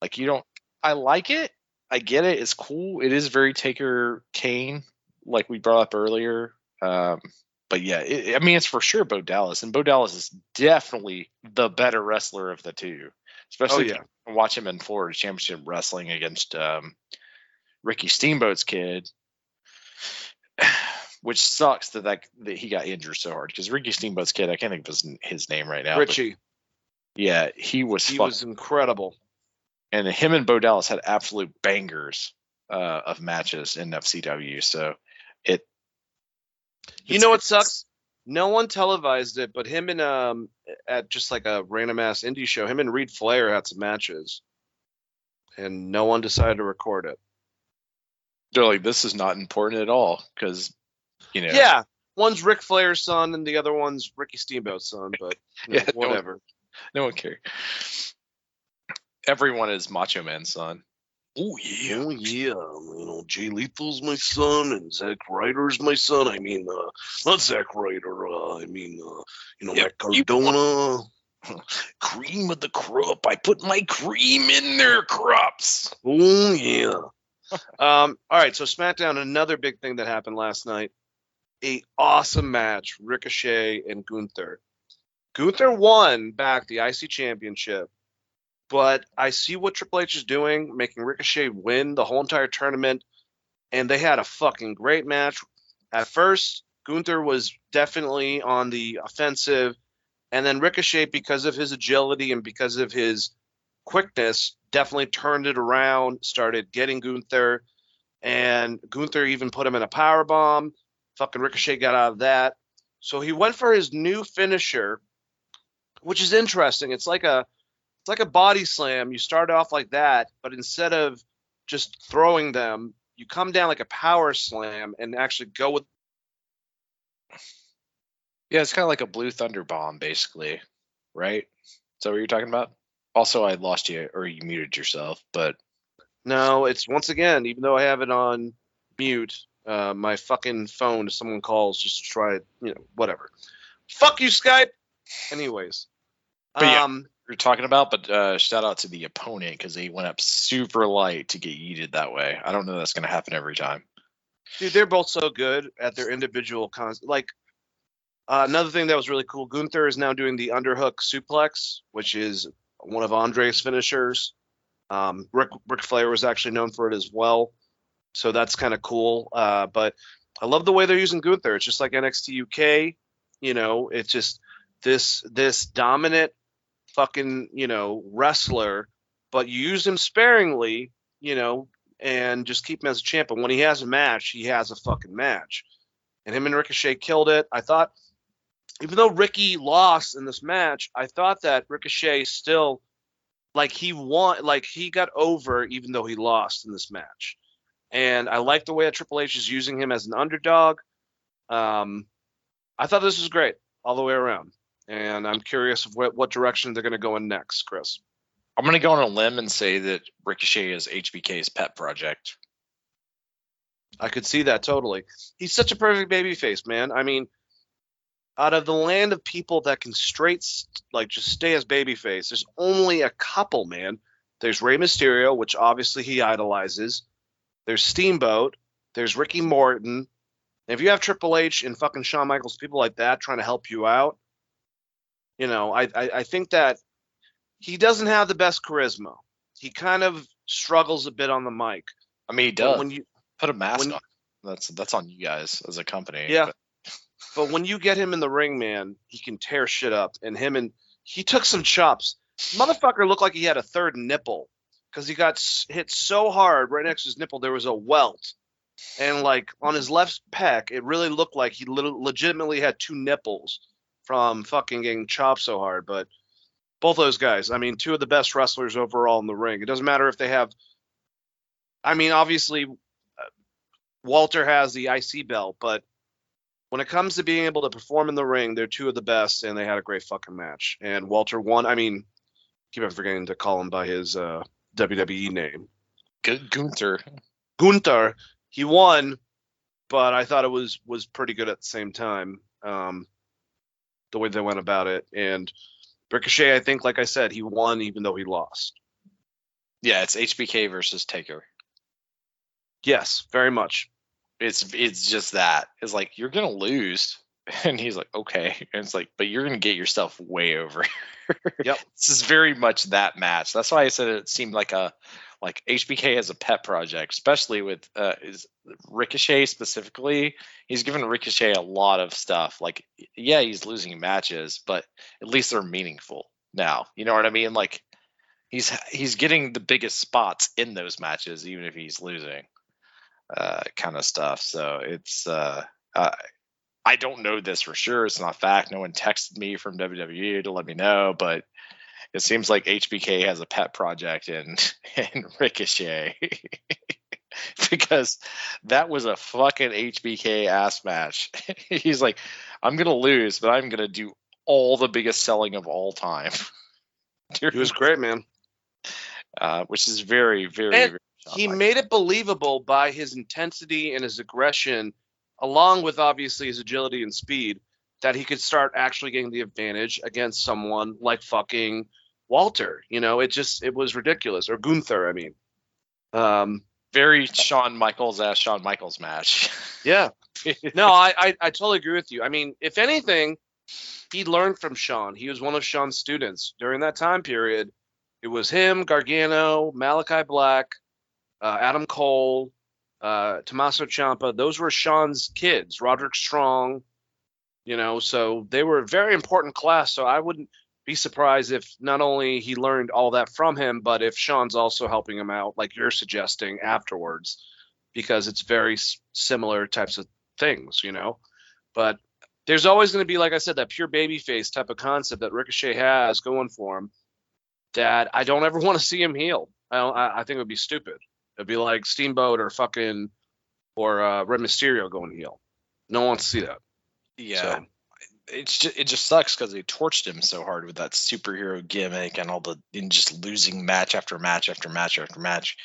Like you don't. I like it. I get it. It's cool. It is very Taker Kane, like we brought up earlier. But yeah, it's for sure Bo Dallas, and Bo Dallas is definitely the better wrestler of the two. Especially if you watch him in Florida Championship Wrestling against Ricky Steamboat's kid, which sucks that he got injured so hard, because Ricky Steamboat's kid, I can't think of his name right now. Richie. Yeah, he was incredible. And him and Bo Dallas had absolute bangers of matches in FCW. So you know what sucks? No one televised it, but him and at just like a random ass indie show, him and Reed Flair had some matches, and no one decided to record it. They're like, this is not important at all, because yeah, one's Ric Flair's son and the other one's Ricky Steamboat's son, but yeah, whatever. No one cared. Everyone is Macho Man's son. Oh yeah. Jay Lethal's my son, and Zack Ryder's my son. I mean, not Zack Ryder. Matt Cardona. Cream of the crop. I put my cream in their crops. Oh yeah. All right. So SmackDown. Another big thing that happened last night. A awesome match. Ricochet and Gunther. Gunther won back the IC Championship. But I see what Triple H is doing, making Ricochet win the whole entire tournament, and they had a fucking great match. At first, Gunther was definitely on the offensive, and then Ricochet, because of his agility and because of his quickness, definitely turned it around, started getting Gunther, and Gunther even put him in a powerbomb. Fucking Ricochet got out of that. So he went for his new finisher, which is interesting. It's like a body slam. You start off like that, but instead of just throwing them, you come down like a power slam and actually go with. Yeah, it's kind of like a Blue Thunder Bomb, basically, right? Is that what you're talking about? Also, I lost you, or you muted yourself, but. No, it's once again, even though I have it on mute, my fucking phone, if someone calls, just to try it, whatever. Fuck you, Skype! Anyways. But yeah. You're talking about, but shout out to the opponent, because he went up super light to get yeeted that way. I don't know that's going to happen every time. Dude, they're both so good at their individual another thing that was really cool, Gunther is now doing the underhook suplex, which is one of Andre's finishers. Ric Flair was actually known for it as well, so that's kind of cool. But I love the way they're using Gunther. It's just like NXT UK. It's just this dominant fucking wrestler, but you use him sparingly, and just keep him as a champ. And when he has a match, he has a fucking match. And him and Ricochet killed it. I thought, even though Ricky lost in this match, I thought that Ricochet still he got over even though he lost in this match. And I like the way that Triple H is using him as an underdog. I thought this was great all the way around. And I'm curious of what direction they're going to go in next, Chris. I'm going to go on a limb and say that Ricochet is HBK's pet project. I could see that totally. He's such a perfect babyface, man. I mean, out of the land of people that can just stay as babyface, there's only a couple, man. There's Rey Mysterio, which obviously he idolizes. There's Steamboat. There's Ricky Morton. And if you have Triple H and fucking Shawn Michaels, people like that trying to help you out, you know, I think that he doesn't have the best charisma. He kind of struggles a bit on the mic. I mean, he does. When you put a mask on, that's on you guys as a company. Yeah. But when you get him in the ring, man, he can tear shit up. And he took some chops. Motherfucker looked like he had a third nipple because he got hit so hard right next to his nipple. There was a welt. And on his left pec, it really looked like he legitimately had two nipples from fucking getting chopped so hard. But both those guys, I mean, two of the best wrestlers overall in the ring. It doesn't matter if they have. I mean, obviously, Walter has the IC belt, but when it comes to being able to perform in the ring, they're two of the best, and they had a great fucking match. And Walter won. I mean, keep on forgetting to call him by his WWE name. Gunther. He won, but I thought it was pretty good at the same time, the way they went about it. And Ricochet, I think, like I said, he won even though he lost. Yeah, it's HBK versus Taker. Yes, very much. It's just that. It's like, you're going to lose. And he's like, okay. And it's like, but you're going to get yourself way over. Yep. This is very much that match. That's why I said it seemed like HBK as a pet project, especially with is Ricochet specifically. He's given Ricochet a lot of stuff. Like, yeah, he's losing matches, but at least they're meaningful now. You know what I mean? Like, he's getting the biggest spots in those matches, even if he's losing. Kind of stuff. So it's I don't know this for sure. It's not fact. No one texted me from WWE to let me know, but it seems like HBK has a pet project and Ricochet because that was a fucking HBK ass match. He's like, I'm gonna lose, but I'm gonna do all the biggest selling of all time. It was great, man. Which is very, very. Very he made it believable by his intensity and his aggression, along with obviously his agility and speed, that he could start actually getting the advantage against someone like fucking Walter. You know, it was ridiculous. Or Gunther, I mean. Very Shawn Michaels ass Shawn Michaels match. Yeah. No, I totally agree with you. I mean, if anything, he learned from Shawn. He was one of Shawn's students. During that time period, it was him, Gargano, Malachi Black, Adam Cole, Tommaso Ciampa, those were Shawn's kids, Roderick Strong, you know, so they were a very important class. So I wouldn't be surprised if not only he learned all that from him, but if Shawn's also helping him out, like you're suggesting afterwards, because it's very similar types of things, you know, but there's always going to be, like I said, that pure babyface type of concept that Ricochet has going for him that I don't ever want to see him heel. I think it would be stupid. It'd be like Steamboat or fucking Rey Mysterio going heel. No one wants to see that. Yeah, so. It just sucks because they torched him so hard with that superhero gimmick and all the and just losing match after match after match after match.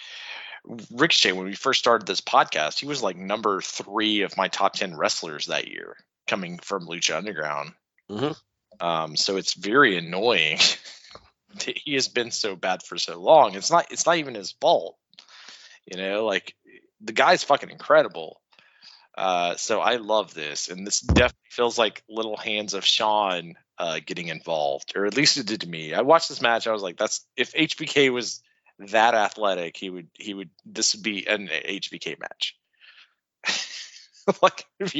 Ricochet, when we first started this podcast, he was like number 3 of my top 10 wrestlers that year, coming from Lucha Underground. Mm-hmm. So it's very annoying. He has been so bad for so long. It's not even his fault. You know, like, the guy's fucking incredible. So I love this. And this definitely feels like little hands of Shawn getting involved, or at least it did to me. I watched this match. I was like, that's if HBK was that athletic, this would be an HBK match. Like, if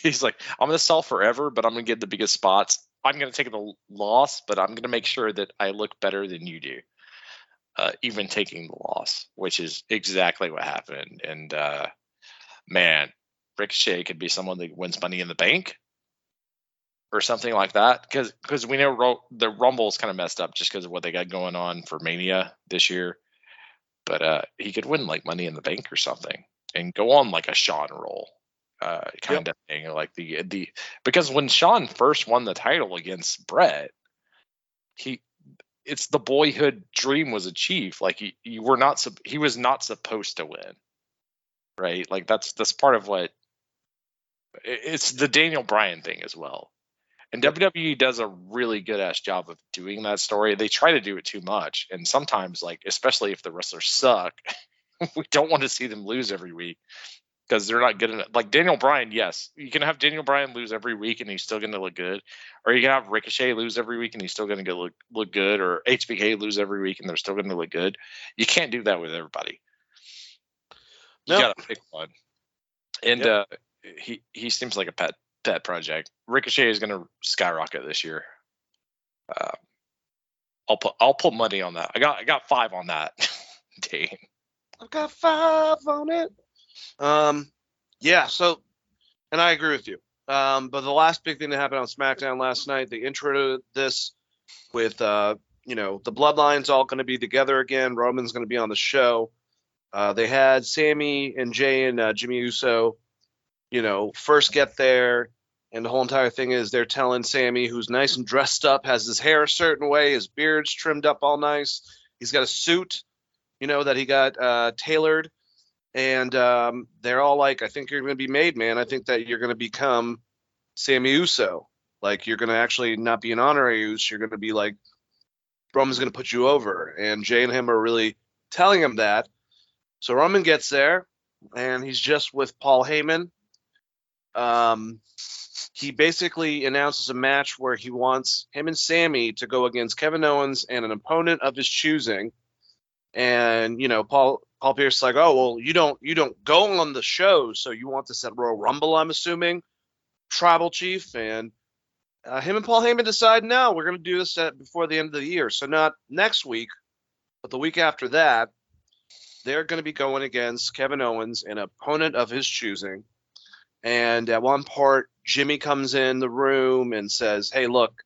he's like, I'm going to sell forever, but I'm going to get the biggest spots. I'm going to take the loss, but I'm going to make sure that I look better than you do. Even taking the loss, which is exactly what happened. And man, Ricochet could be someone that wins Money in the Bank, or something like that, because we know the Rumble's kind of messed up just because of what they got going on for Mania this year. But he could win like Money in the Bank or something and go on like a Shawn roll kind of thing, like the because when Shawn first won the title against Brett, it's the boyhood dream was achieved. Like he was not supposed to win, right? Like that's part of what it's the Daniel Bryan thing as well. And WWE does a really good ass job of doing that story. They try to do it too much. And sometimes, like, especially if the wrestlers suck, we don't want to see them lose every week because they're not good enough. Like Daniel Bryan, yes, you can have Daniel Bryan lose every week and he's still going to look good. Or you can have Ricochet lose every week and he's still going to look good. Or HBK lose every week and they're still going to look good. You can't do that with everybody. You got to pick one. And he seems like a pet project. Ricochet is going to skyrocket this year. I'll put money on that. I got five on that. Dang. I've got five on it. So, and I agree with you. But the last big thing that happened on SmackDown last night, the intro to this with the Bloodline's all going to be together again. Roman's going to be on the show. They had Sammy and Jay and Jimmy Uso, first get there. And the whole entire thing is they're telling Sammy, who's nice and dressed up, has his hair a certain way, his beard's trimmed up all nice. He's got a suit, that he got tailored. And they're all like, I think you're going to be made, man. I think that you're going to become Sammy Uso. Like, you're going to actually not be an honorary Uso. You're going to be like, Roman's going to put you over. And Jay and him are really telling him that. So Roman gets there, and he's just with Paul Heyman. He basically announces a match where he wants him and Sammy to go against Kevin Owens and an opponent of his choosing. And, Paul Pierce is like, oh, well, you don't go on the show. So you want this at Royal Rumble, I'm assuming, Tribal Chief. And him and Paul Heyman decide, no, we're going to do this before the end of the year. So not next week, but the week after that, they're going to be going against Kevin Owens, an opponent of his choosing. And at one part, Jimmy comes in the room and says, hey, look,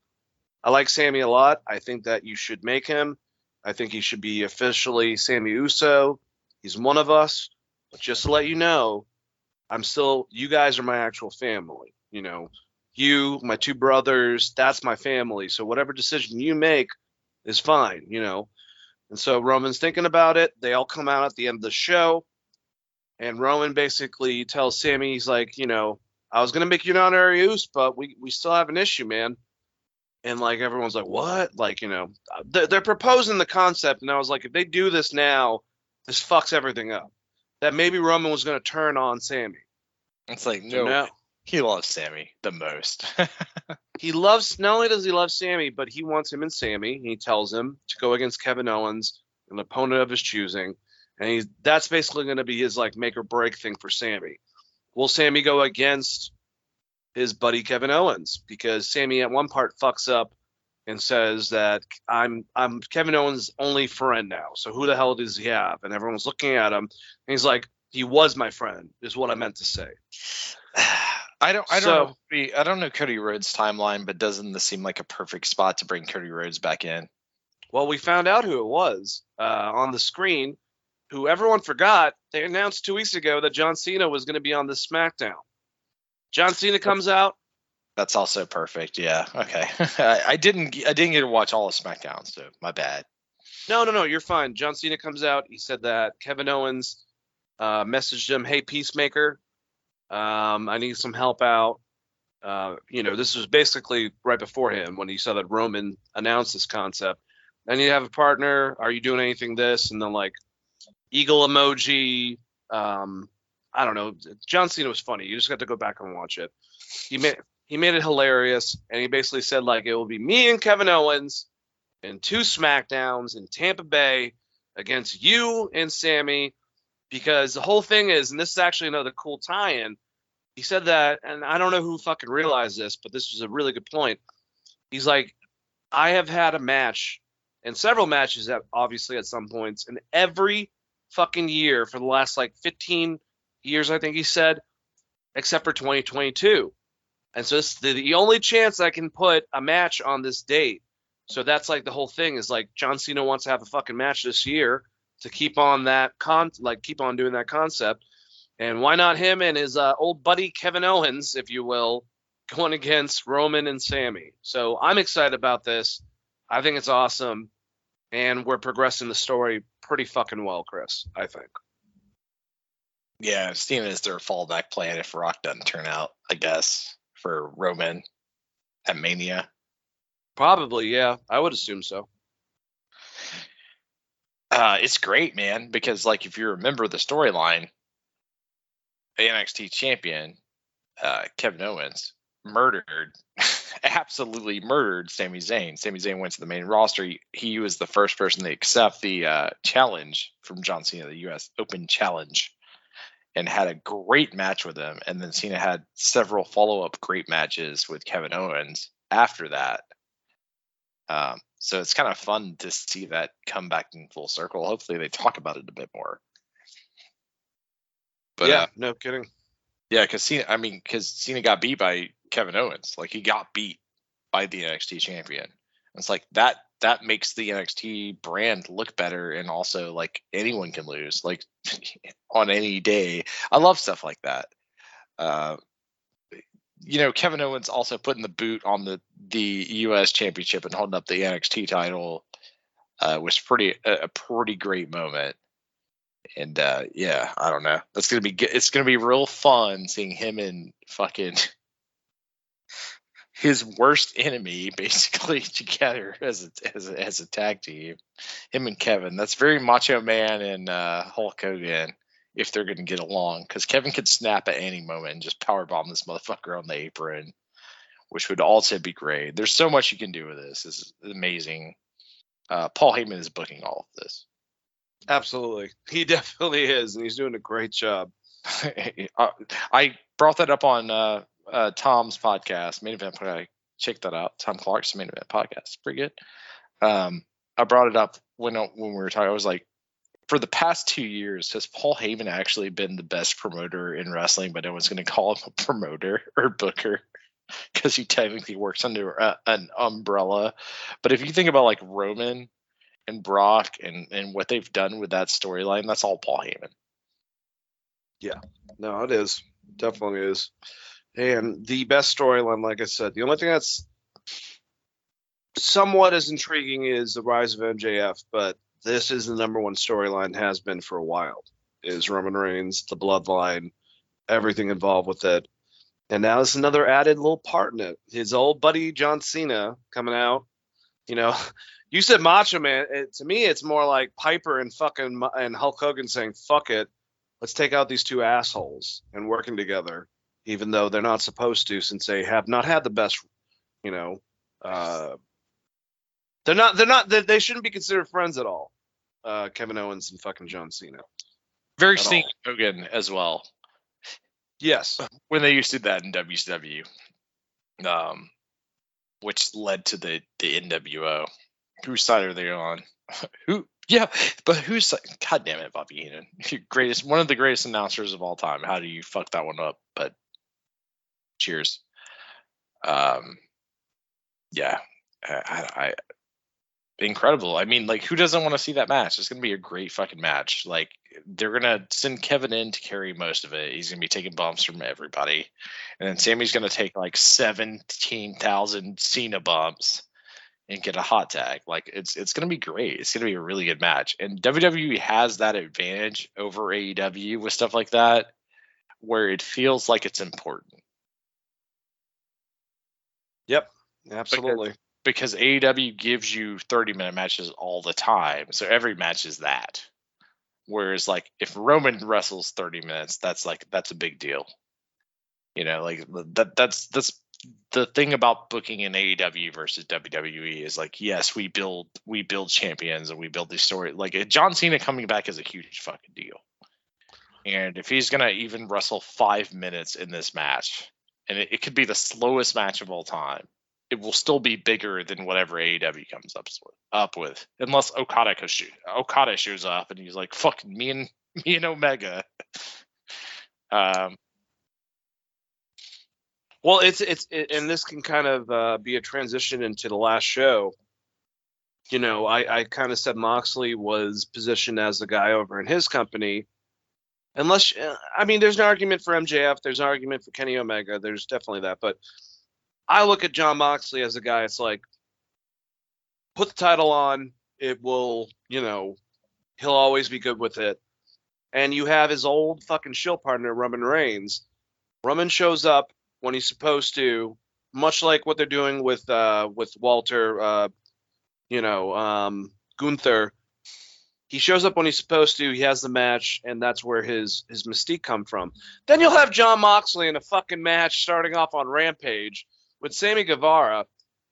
I like Sammy a lot. I think that you should make him. I think he should be officially Sammy Uso. He's one of us. But just to let you know, you guys are my actual family. You, my two brothers, that's my family. So whatever decision you make is fine, And so Roman's thinking about it. They all come out at the end of the show. And Roman basically tells Sammy, he's like, I was going to make you an honorary Uso, but we still have an issue, man. And, like, everyone's like, what? Like, they're proposing the concept. And I was like, if they do this now, this fucks everything up. That maybe Roman was going to turn on Sammy. It's like, no. He loves Sammy the most. Not only does he love Sammy, but he wants him and Sammy. He tells him to go against Kevin Owens, an opponent of his choosing. And that's basically going to be his, like, make or break thing for Sammy. Will Sammy go against his buddy Kevin Owens? Because Sammy at one part fucks up and says that I'm Kevin Owens' only friend now. So who the hell does he have? And everyone's looking at him. And he's like, he was my friend, is what I meant to say. I don't know Cody Rhodes' timeline, but doesn't this seem like a perfect spot to bring Cody Rhodes back in? Well, we found out who it was on the screen. Who everyone forgot, they announced 2 weeks ago that John Cena was going to be on this SmackDown. John Cena comes out. That's also perfect. Yeah. Okay. I didn't get to watch all of SmackDown, so my bad. No. You're fine. John Cena comes out. He said that Kevin Owens messaged him, "Hey, Peacemaker, I need some help out." This was basically right before him when he saw that Roman announced this concept. And you have a partner. Are you doing anything this? And then like. Eagle emoji. I don't know. John Cena was funny. You just got to go back and watch it. He made it hilarious, and he basically said like it will be me and Kevin Owens in 2 SmackDowns in Tampa Bay against you and Sammy, because the whole thing is, and this is actually another cool tie-in. He said that, and I don't know who fucking realized this, but this was a really good point. He's like, I have had a match and several matches that obviously at some points, and every fucking year for the last like 15 years, I think he said, except for 2022. And so it's the only chance I can put a match on this date. So that's like the whole thing is like John Cena wants to have a fucking match this year to keep on that keep on doing that concept. And why not him and his old buddy Kevin Owens, if you will, going against Roman and Sammy. So I'm excited about this. I think it's awesome. And we're progressing the story pretty fucking well, Chris, I think. Yeah, Cena is their fallback plan if Rock doesn't turn out, I guess, for Roman at Mania. Probably, yeah. I would assume so. It's great, man, because like if you remember the storyline, NXT champion Kevin Owens absolutely murdered Sami Zayn. Sami Zayn went to the main roster. He was the first person to accept the challenge from John Cena, the U.S. Open Challenge, and had a great match with him. And then Cena had several follow-up great matches with Kevin Owens after that. So it's kind of fun to see that come back in full circle. Hopefully they talk about it a bit more. But, yeah, no kidding. Yeah, because Cena got beat by Kevin Owens. Like, he got beat by the NXT champion. And it's like, that makes the NXT brand look better, and also, like, anyone can lose, like, on any day. I love stuff like that. You know, Kevin Owens also putting the boot on the U.S. Championship and holding up the NXT title was a pretty great moment. And yeah, I don't know. That's gonna be it's gonna be real fun seeing him and fucking his worst enemy basically together as a tag team. Him and Kevin. That's very Macho Man and Hulk Hogan if they're gonna get along, because Kevin could snap at any moment and just powerbomb this motherfucker on the apron, which would also be great. There's so much you can do with this. This is amazing. Paul Heyman is booking all of this. Absolutely. He definitely is, and he's doing a great job. I brought that up on Tom's podcast, Main Event Podcast. Check that out. Tom Clark's Main Event Podcast. It's pretty good. I brought it up when we were talking. I was like, for the past 2 years, has Paul Heyman actually been the best promoter in wrestling, but no one's going to call him a promoter or booker because he technically works under an umbrella. But if you think about like Roman and Brock and what they've done with that storyline, that's all Paul Heyman. Yeah, no, it is. Definitely is. And the best storyline, like I said, the only thing that's somewhat as intriguing is the rise of MJF, but this is the number one storyline, has been for a while, is Roman Reigns, the bloodline, everything involved with it. And now there's another added little part in it. His old buddy John Cena coming out, you know. You said Macho Man. To me, it's more like Piper and fucking and Hulk Hogan saying, fuck it, let's take out these two assholes and working together, even though they're not supposed to, since they have not had the best, you know, they shouldn't be considered friends at all. Kevin Owens and fucking John Cena. Very sneaky Hogan as well. Yes. When they used to do that in WCW, which led to the NWO. Whose side are they on? Whose side? God damn it, Bobby Heenan. One of the greatest announcers of all time. How do you fuck that one up? But cheers. Yeah. I incredible. I mean, like, who doesn't want to see that match? It's going to be a great fucking match. Like, they're going to send Kevin in to carry most of it. He's going to be taking bumps from everybody. And then Sammy's going to take like 17,000 Cena bumps and get a hot tag. Like, it's going to be great. It's going to be a really good match. And WWE has that advantage over AEW with stuff like that, where it feels like it's important. Yep, absolutely. Because AEW gives you 30-minute matches all the time, so every match is that. Whereas, like, if Roman wrestles 30 minutes, that's a big deal. You know, like, that's the thing about booking in AEW versus WWE is like, yes, we build champions and we build these stories. Like, John Cena coming back is a huge fucking deal. And if he's going to even wrestle 5 minutes in this match, and it could be the slowest match of all time, it will still be bigger than whatever AEW comes up with, unless Okada shows up and he's like, fuck me and Omega. Well, and this can kind of be a transition into the last show. You know, I kind of said Moxley was positioned as the guy over in his company. Unless, I mean, there's an argument for MJF. There's an argument for Kenny Omega. There's definitely that. But I look at Jon Moxley as a guy. It's like, put the title on. It will, you know, he'll always be good with it. And you have his old fucking shield partner, Roman Reigns. Roman shows up when he's supposed to, much like what they're doing with Walter, Gunther. He shows up when he's supposed to. He has the match, and that's where his mystique come from. Then you'll have Jon Moxley in a fucking match starting off on Rampage with Sammy Guevara,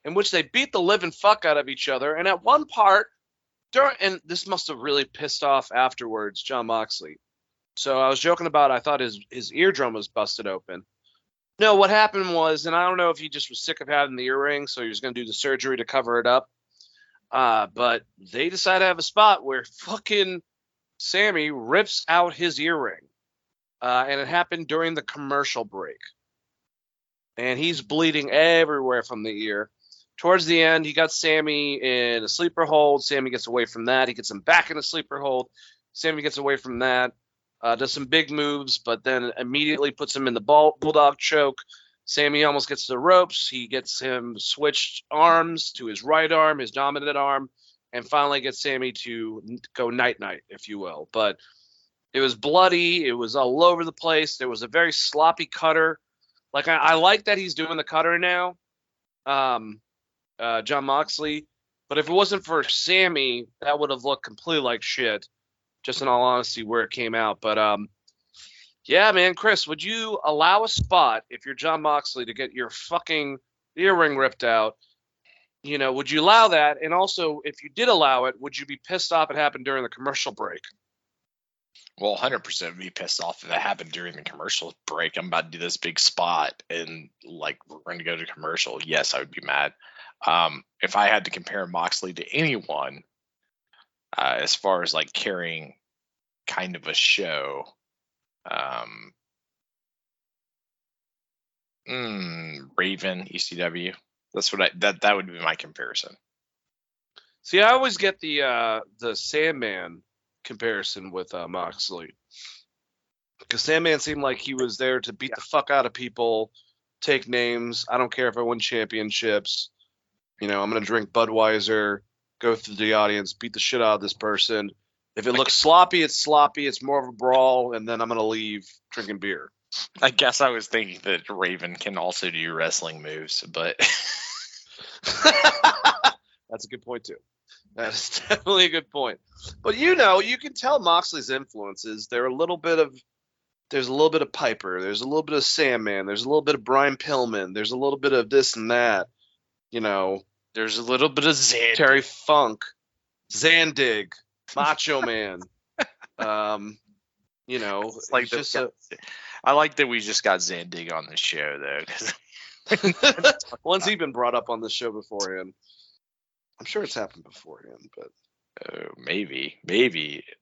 in which they beat the living fuck out of each other. And at one part, and this must have really pissed off afterwards Jon Moxley. So I was joking about I thought his eardrum was busted open. No, what happened was, and I don't know if he just was sick of having the earring, so he was going to do the surgery to cover it up. But they decide to have a spot where fucking Sammy rips out his earring. And it happened during the commercial break. And he's bleeding everywhere from the ear. Towards the end, he got Sammy in a sleeper hold. Sammy gets away from that. He gets him back in a sleeper hold. Sammy gets away from that. Does some big moves, but then immediately puts him in the bulldog choke. Sammy almost gets the ropes. He gets him switched arms to his right arm, his dominant arm, and finally gets Sammy to go night-night, if you will. But it was bloody. It was all over the place. There was a very sloppy cutter. Like, I like that he's doing the cutter now, Jon Moxley. But if it wasn't for Sammy, that would have looked completely like shit. Just in all honesty, where it came out. But, yeah, man, Chris, would you allow a spot if you're Jon Moxley to get your fucking earring ripped out? You know, would you allow that? And also, if you did allow it, would you be pissed off it happened during the commercial break? Well, 100% be pissed off if it happened during the commercial break. I'm about to do this big spot and, like, we're going to go to commercial. Yes, I would be mad. If I had to compare Moxley to anyone, as far as like carrying kind of a show, Raven, ECW. That's what that would be my comparison. See, I always get the Sandman comparison with Moxley, because Sandman seemed like he was there to beat the fuck out of people, take names. I don't care if I win championships. You know, I'm gonna drink Budweiser. Go through the audience, beat the shit out of this person. If it looks sloppy, it's sloppy. It's more of a brawl, and then I'm going to leave drinking beer. I guess I was thinking that Raven can also do wrestling moves, but... That's a good point, too. That is definitely a good point. But, you know, you can tell Moxley's influences. There's a little bit of Piper. There's a little bit of Sandman. There's a little bit of Brian Pillman. There's a little bit of this and that, you know... There's a little bit of Zandig. Terry Funk, Zandig, Macho Man. You know, it's like just I like that we just got Zandig on the show, though. Once he's been brought up on the show beforehand. I'm sure it's happened beforehand, but maybe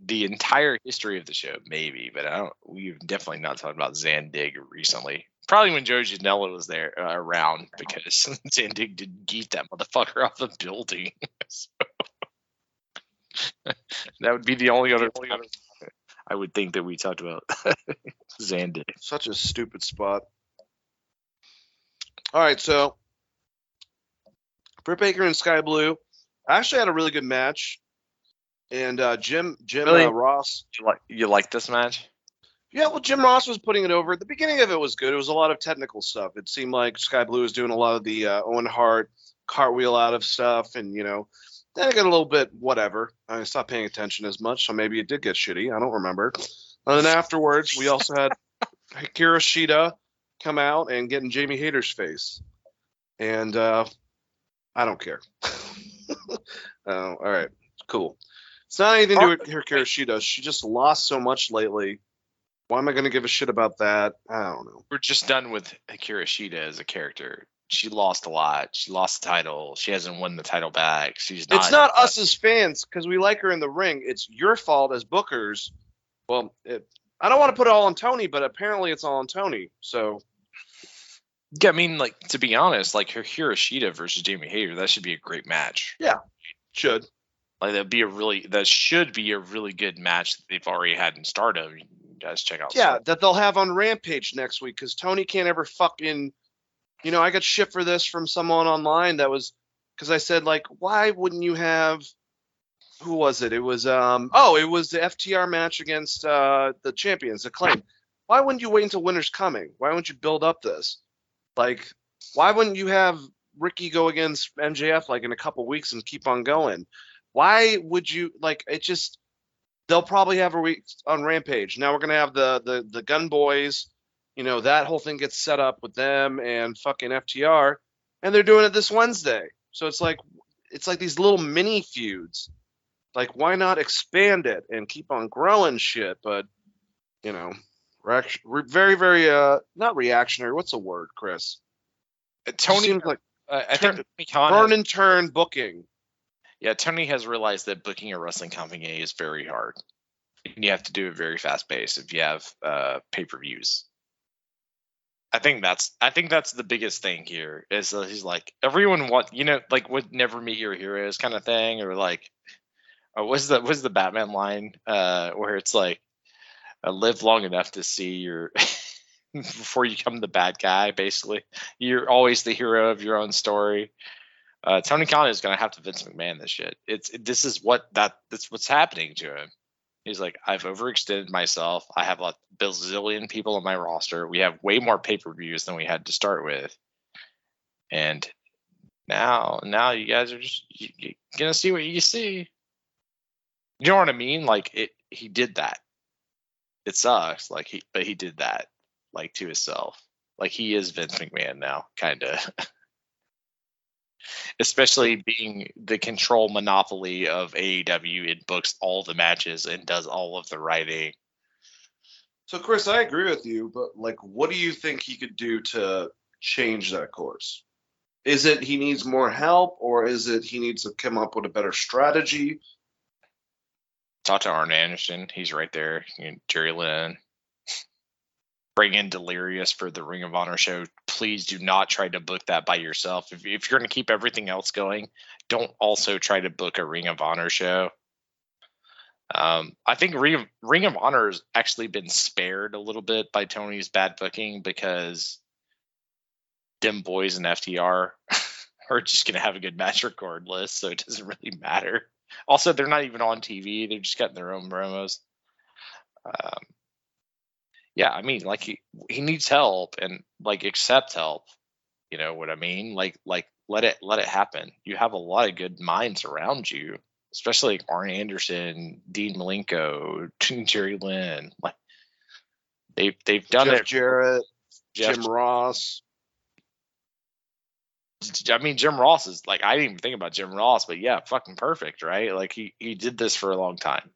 the entire history of the show, maybe. But we've definitely not talked about Zandig recently. Probably when Joey Janela was there around, because Zandig did yeet that motherfucker off the building. So, that would be the only other thing I would think that we talked about. Zandig. Such a stupid spot. All right, so Britt Baker and Sky Blue actually had a really good match, and Jim really? Ross. You like this match? Yeah, well, Jim Ross was putting it over. The beginning of it was good. It was a lot of technical stuff. It seemed like Sky Blue was doing a lot of the Owen Hart cartwheel out of stuff. And, you know, then it got a little bit whatever. I stopped paying attention as much, so maybe it did get shitty. I don't remember. And then afterwards, we also had Hikaru Shida come out and get in Jamie Hayter's face. And I don't care. All right, cool. It's not anything to do with Hikaru Shida. She just lost so much lately. Why am I going to give a shit about that? I don't know. We're just done with Hikaru Shida as a character. She lost a lot. She lost the title. She hasn't won the title back. It's not us as fans because we like her in the ring. It's your fault as bookers. Well, I don't want to put it all on Tony, but apparently it's all on Tony. So Yeah, I mean, like, to be honest, like, Hirashita versus Jamie Hayter, that should be a great match. Yeah, should. Like, that should be a really good match that they've already had in Stardom. You guys check out. Yeah, Stardom. That they'll have on Rampage next week, because Tony can't ever fucking, you know, I got shit for this from someone online that was, because I said, like, why wouldn't you have, who was it? It was, it was the FTR match against the champions, Acclaim. Why wouldn't you wait until winter's coming? Why wouldn't you build up this? Like, why wouldn't you have Ricky go against MJF, like, in a couple weeks and keep on going? Why would you, like, it just, they'll probably have a week on Rampage. Now we're going to have the Gun Boys, you know, that whole thing gets set up with them and fucking FTR, and they're doing it this Wednesday. So it's like these little mini feuds. Like, why not expand it and keep on growing shit? But, you know, we're very, very, not reactionary. What's the word, Chris? Tony seems like I think burn and turn booking. Yeah, Tony has realized that booking a wrestling company is very hard. And you have to do it very fast paced if you have pay-per-views. I think that's the biggest thing here is that he's like, everyone wants, you know, like, would never meet your heroes kind of thing, or like, what's the Batman line where it's like, live long enough to see your before you become the bad guy. Basically, you're always the hero of your own story. Tony Khan is gonna have to Vince McMahon this shit. That's what's happening to him. He's like, I've overextended myself. I have a bazillion people on my roster. We have way more pay-per-views than we had to start with, and now you guys are just you're gonna see what you see. You know what I mean? Like, he did that. It sucks, like he did that, like, to himself. Like, he is Vince McMahon now, kind of. Especially being the control monopoly of AEW, it books all the matches and does all of the writing. So, Chris, I agree with you, but, like, what do you think he could do to change that course? Is it he needs more help, or is it he needs to come up with a better strategy? Talk to Arn Anderson. He's right there. You know, Jerry Lynn. Bring in Delirious for the Ring of Honor show. Please do not try to book that by yourself. If you're going to keep everything else going, don't also try to book a Ring of Honor show. I think Ring of Honor has actually been spared a little bit by Tony's bad booking, because them boys and FTR are just going to have a good match regardless, so it doesn't really matter. Also, they're not even on TV. They're just cutting their own promos. Yeah, I mean, like, he needs help, and, like, accept help. You know what I mean? Like let it happen. You have a lot of good minds around you, especially Arn Anderson, Dean Malenko, Jerry Lynn. Like, they've done Jeff it. Jarrett, Jim Ross. I mean, Jim Ross is, like, I didn't even think about Jim Ross, but yeah, fucking perfect, right? Like, he did this for a long time.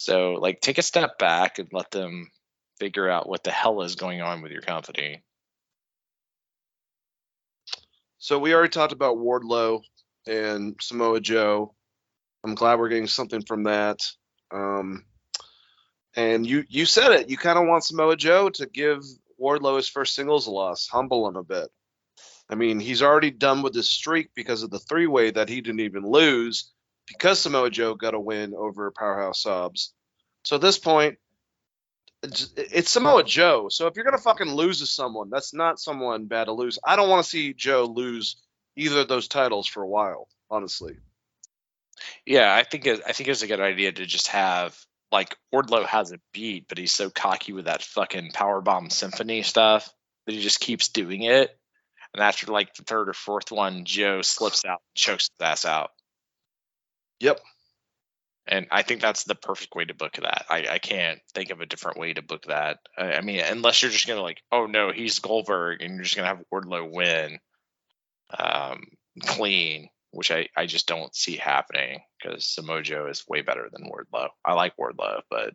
So, like, take a step back and let them figure out what the hell is going on with your company. So we already talked about Wardlow and Samoa Joe. I'm glad we're getting something from that. And you said it. You kind of want Samoa Joe to give Wardlow his first singles loss, humble him a bit. I mean, he's already done with this streak because of the three-way that he didn't even lose, because Samoa Joe got a win over Powerhouse Hobbs. So at this point, it's Samoa Joe. So if you're going to fucking lose to someone, that's not someone bad to lose. I don't want to see Joe lose either of those titles for a while, honestly. Yeah, I think it's a good idea to just have, like, Wardlow has a beat, but he's so cocky with that fucking Powerbomb Symphony stuff that he just keeps doing it. And after, like, the third or fourth one, Joe slips out, chokes his ass out. Yep. And I think that's the perfect way to book that. I can't think of a different way to book that. I mean, unless you're just going to, like, oh, no, he's Goldberg, and you're just going to have Wardlow win clean, which I just don't see happening, because Samoa Joe is way better than Wardlow. I like Wardlow, but...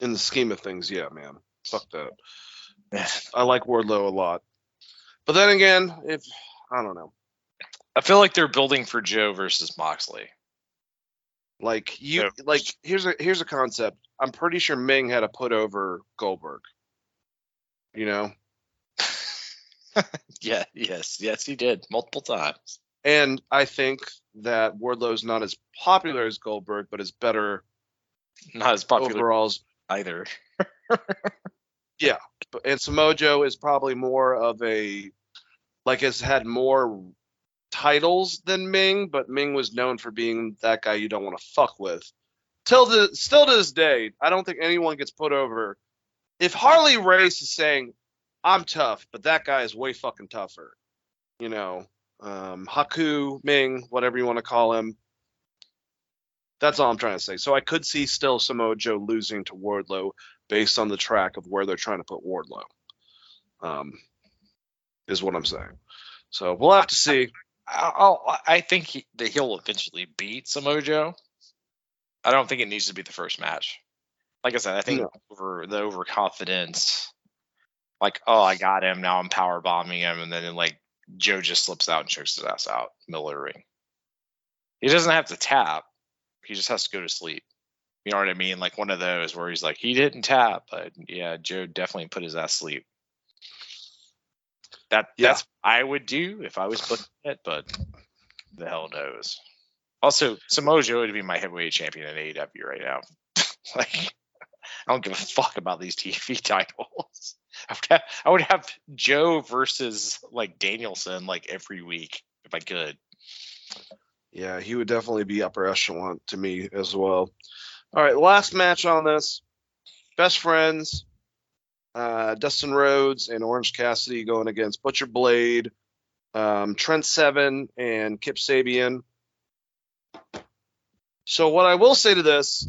in the scheme of things, yeah, man. Fuck that. I like Wardlow a lot. But then again, if I don't know, I feel like they're building for Joe versus Moxley. Like, you, so, like, here's a concept. I'm pretty sure Ming had a put over Goldberg. you know? Yeah, yes, he did multiple times. And I think that Wardlow's not as popular as Goldberg, but is better. Not as popular overalls either. Yeah, and Samoa Joe is probably more of a, like, has had more titles than Ming, but Ming was known for being that guy you don't want to fuck with. Still to this day, I don't think anyone gets put over. If Harley Race is saying, I'm tough, but that guy is way fucking tougher, you know, Haku, Ming, whatever you want to call him. That's all I'm trying to say. So I could see still Samoa Joe losing to Wardlow based on the track of where they're trying to put Wardlow, is what I'm saying. So we'll have to see. I think that he'll eventually beat Samoa Joe. I don't think it needs to be the first match. Like I said, I think the overconfidence, like, oh, I got him, now I'm power bombing him, and then like Joe just slips out and chokes his ass out middle of the ring. He doesn't have to tap. He just has to go to sleep. You know what I mean? Like one of those where he's like, he didn't tap, but yeah, Joe definitely put his ass to sleep. That's what I would do if I was booking it, but the hell knows. Also, Samoa Joe would be my heavyweight champion in AEW right now. Like, I don't give a fuck about these TV titles. I would have Joe versus like Danielson like every week if I could. Yeah, he would definitely be upper echelon to me as well. All right, last match on this. Best Friends, Dustin Rhodes and Orange Cassidy going against Butcher Blade, Trent Seven, and Kip Sabian. So what I will say to this,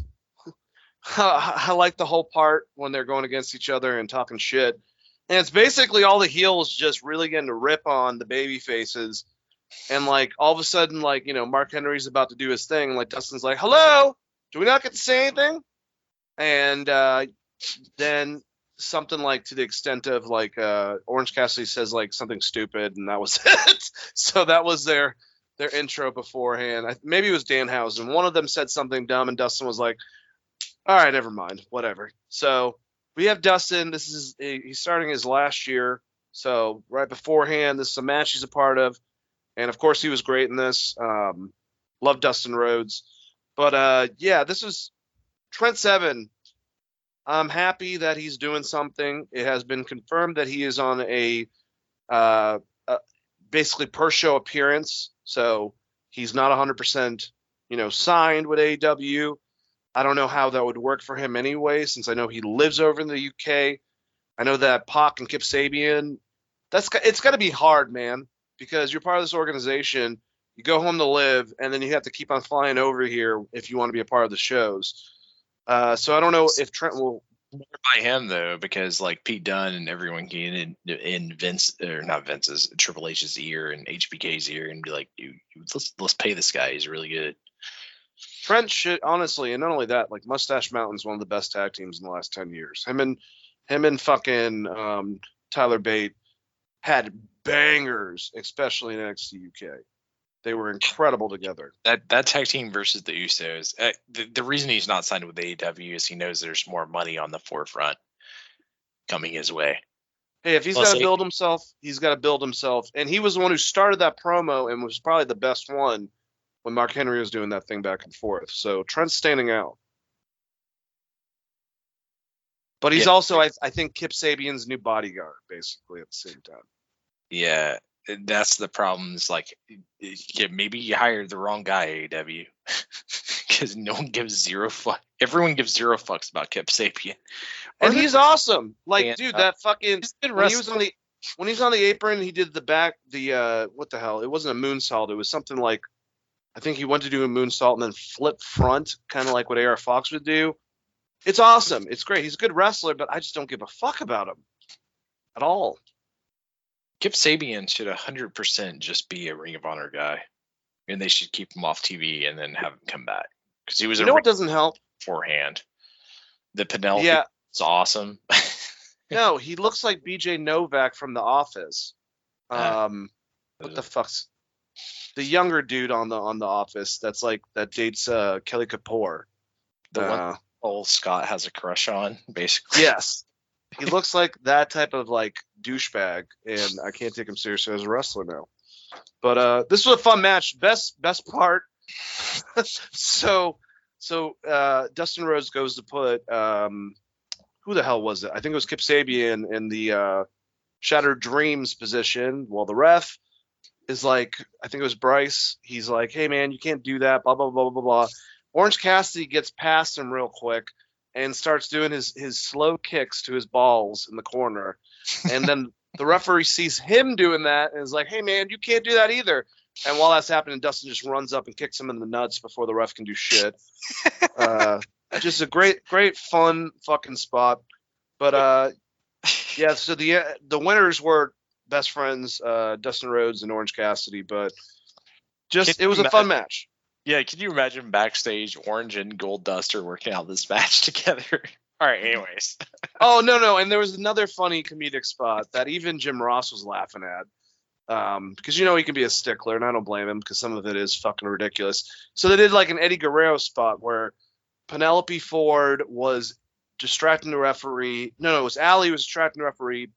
I like the whole part when they're going against each other and talking shit. And it's basically all the heels just really getting to rip on the baby faces. And, like, all of a sudden, like, you know, Mark Henry's about to do his thing. And, like, Dustin's like, hello, do we not get to say anything? And then something, like, to the extent of, like, Orange Cassidy says, like, something stupid. And that was it. So that was their intro beforehand. Maybe it was Danhausen. One of them said something dumb, and Dustin was like, all right, never mind, whatever. So we have Dustin. This is – he's starting his last year. So right beforehand, this is a match he's a part of. And, of course, he was great in this. Love Dustin Rhodes. But, yeah, this is Trent Seven. I'm happy that he's doing something. It has been confirmed that he is on a basically per-show appearance. So he's not 100%, you know, signed with AEW. I don't know how that would work for him anyway, since I know he lives over in the UK. I know that Pac and Kip Sabian, it's got to be hard, man. Because you're part of this organization, you go home to live, and then you have to keep on flying over here if you want to be a part of the shows. So I don't know if Trent will by him though, because like Pete Dunne and everyone getting in Vince or not Vince's Triple H's ear and HBK's ear and be like, dude, let's pay this guy. He's really good. Trent should honestly, and not only that, like Mustache Mountain's one of the best tag teams in the last 10 years. Him and fucking Tyler Bate had bangers, especially in NXT UK. They were incredible together. That tag team versus the Usos. The reason he's not signed with AEW is he knows there's more money on the forefront coming his way. Hey, if he's got to build himself, he's got to build himself. And he was the one who started that promo and was probably the best one when Mark Henry was doing that thing back and forth. So Trent's standing out. But he's also, I think, Kip Sabian's new bodyguard, basically, at the same time. Yeah, that's the problem. It's like, yeah, maybe you hired the wrong guy, AEW, because no one gives zero fuck. Everyone gives zero fucks about Kip Sabian, and he's awesome. Like, dude, that fucking when he was on the apron, he did the back what the hell? It wasn't a moonsault. It was something like, I think he went to do a moonsault and then flip front, kind of like what AR Fox would do. It's awesome. It's great. He's a good wrestler, but I just don't give a fuck about him at all. Kip Sabian should 100% just be a Ring of Honor guy, and they should keep him off TV and then have him come back because he was. You know what doesn't help? Forehand, the Penelope. Yeah, it's awesome. No, he looks like BJ Novak from The Office. What the fuck's the younger dude on the Office that's like that dates Kelly Kapoor? The one old Scott has a crush on, basically. Yes. He looks like that type of like douchebag, and I can't take him seriously as a wrestler now. But this was a fun match. Best part. So Dustin Rhodes goes to put who the hell was it? I think it was Kip Sabian in the Shattered Dreams position. Well, the ref is like, I think it was Bryce. He's like, hey man, you can't do that. Blah blah blah blah blah. Orange Cassidy gets past him real quick and starts doing his slow kicks to his balls in the corner, and then the referee sees him doing that and is like, hey man, you can't do that either. And while that's happening, Dustin just runs up and kicks him in the nuts before the ref can do shit. Just a great fun fucking spot. But yeah, so the winners were best friends, Dustin Rhodes and Orange Cassidy. But just it was a fun match. Yeah, can you imagine backstage Orange and Gold Dust are working out this match together? All right, anyways. Oh, no, and there was another funny comedic spot that even Jim Ross was laughing at. Because he can be a stickler, and I don't blame him because some of it is fucking ridiculous. So they did like an Eddie Guerrero spot where Penelope Ford was distracting the referee. No, it was Ali was distracting the referee,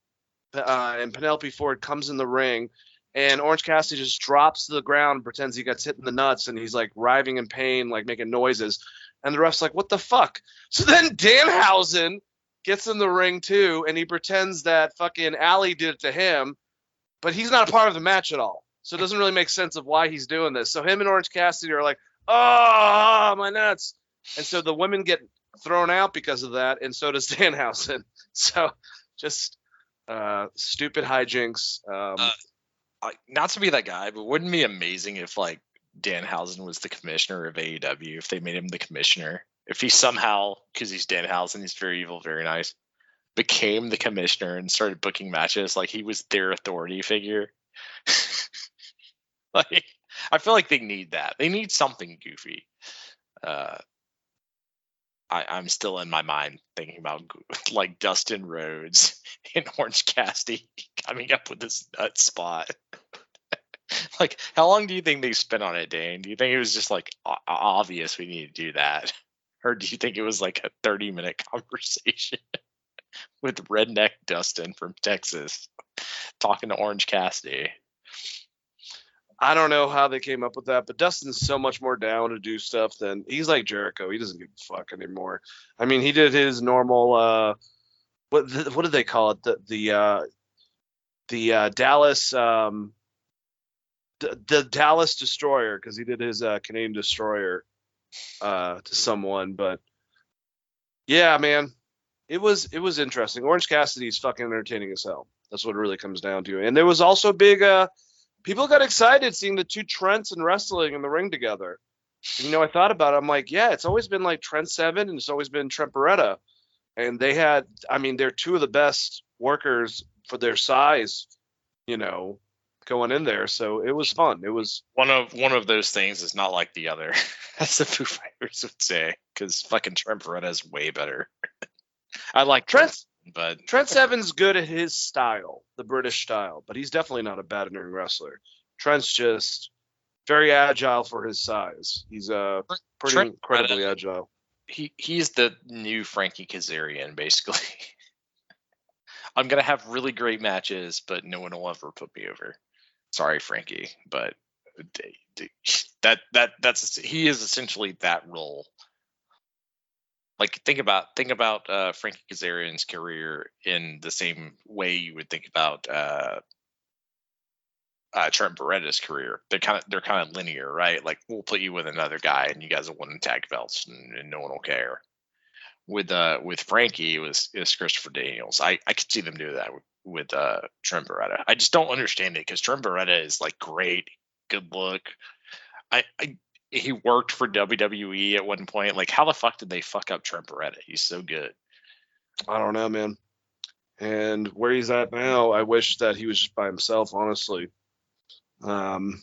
and Penelope Ford comes in the ring, and Orange Cassidy just drops to the ground and pretends he gets hit in the nuts, and he's like writhing in pain, like making noises. And the ref's like, what the fuck? So then Danhausen gets in the ring too, and he pretends that fucking Ali did it to him. But he's not a part of the match at all, so it doesn't really make sense of why he's doing this. So him and Orange Cassidy are like, oh, my nuts. And so the women get thrown out because of that, and so does Danhausen. So just stupid hijinks. Not to be that guy, but wouldn't it be amazing if, like, Danhausen was the commissioner of AEW, if they made him the commissioner? If he somehow, because he's Danhausen, he's very evil, very nice, became the commissioner and started booking matches, like he was their authority figure. Like, I feel like they need that. They need something goofy. I'm still in my mind thinking about like Dustin Rhodes and Orange Cassidy coming up with this nut spot. Like, how long do you think they spent on it, Dane? Do you think it was just like obvious we need to do that, or do you think it was like a 30-minute conversation? With redneck Dustin from Texas talking to Orange Cassidy. I don't know how they came up with that, but Dustin's so much more down to do stuff than he's like Jericho. He doesn't give a fuck anymore. I mean, he did his normal what did they call it? The Dallas the Dallas Destroyer, because he did his Canadian Destroyer to someone. But yeah, man. It was interesting. Orange Cassidy is fucking entertaining as hell. That's what it really comes down to. And there was also big people got excited seeing the two Trents and wrestling in the ring together. And, I thought about it. I'm like, yeah, it's always been like Trent Seven and it's always been Trent Beretta. And they had, they're two of the best workers for their size, going in there. So it was fun. It was one of those things is not like the other, as the Foo Fighters would say, because fucking Trent Beretta is way better. I like Trent Seven's good at his style, the British style, but he's definitely not a bad in-ring wrestler. Trent's just very agile for his size. He's incredibly agile. He's the new Frankie Kazarian, basically. I'm gonna have really great matches, but no one will ever put me over. Sorry, Frankie, but that's he is essentially that role. Like think about Frankie Kazarian's career in the same way you would think about Trent Beretta's career. They're kind of linear, right? Like, we'll put you with another guy, and you guys will win the tag belts, and no one will care. With Frankie, it was Christopher Daniels. I could see them do that with Trent Beretta. I just don't understand it because Trent Beretta is like great, good look. He worked for WWE at one point. Like, how the fuck did they fuck up Trent Beretta? He's so good. I don't know, man. And where he's at now, I wish that he was just by himself, honestly. Because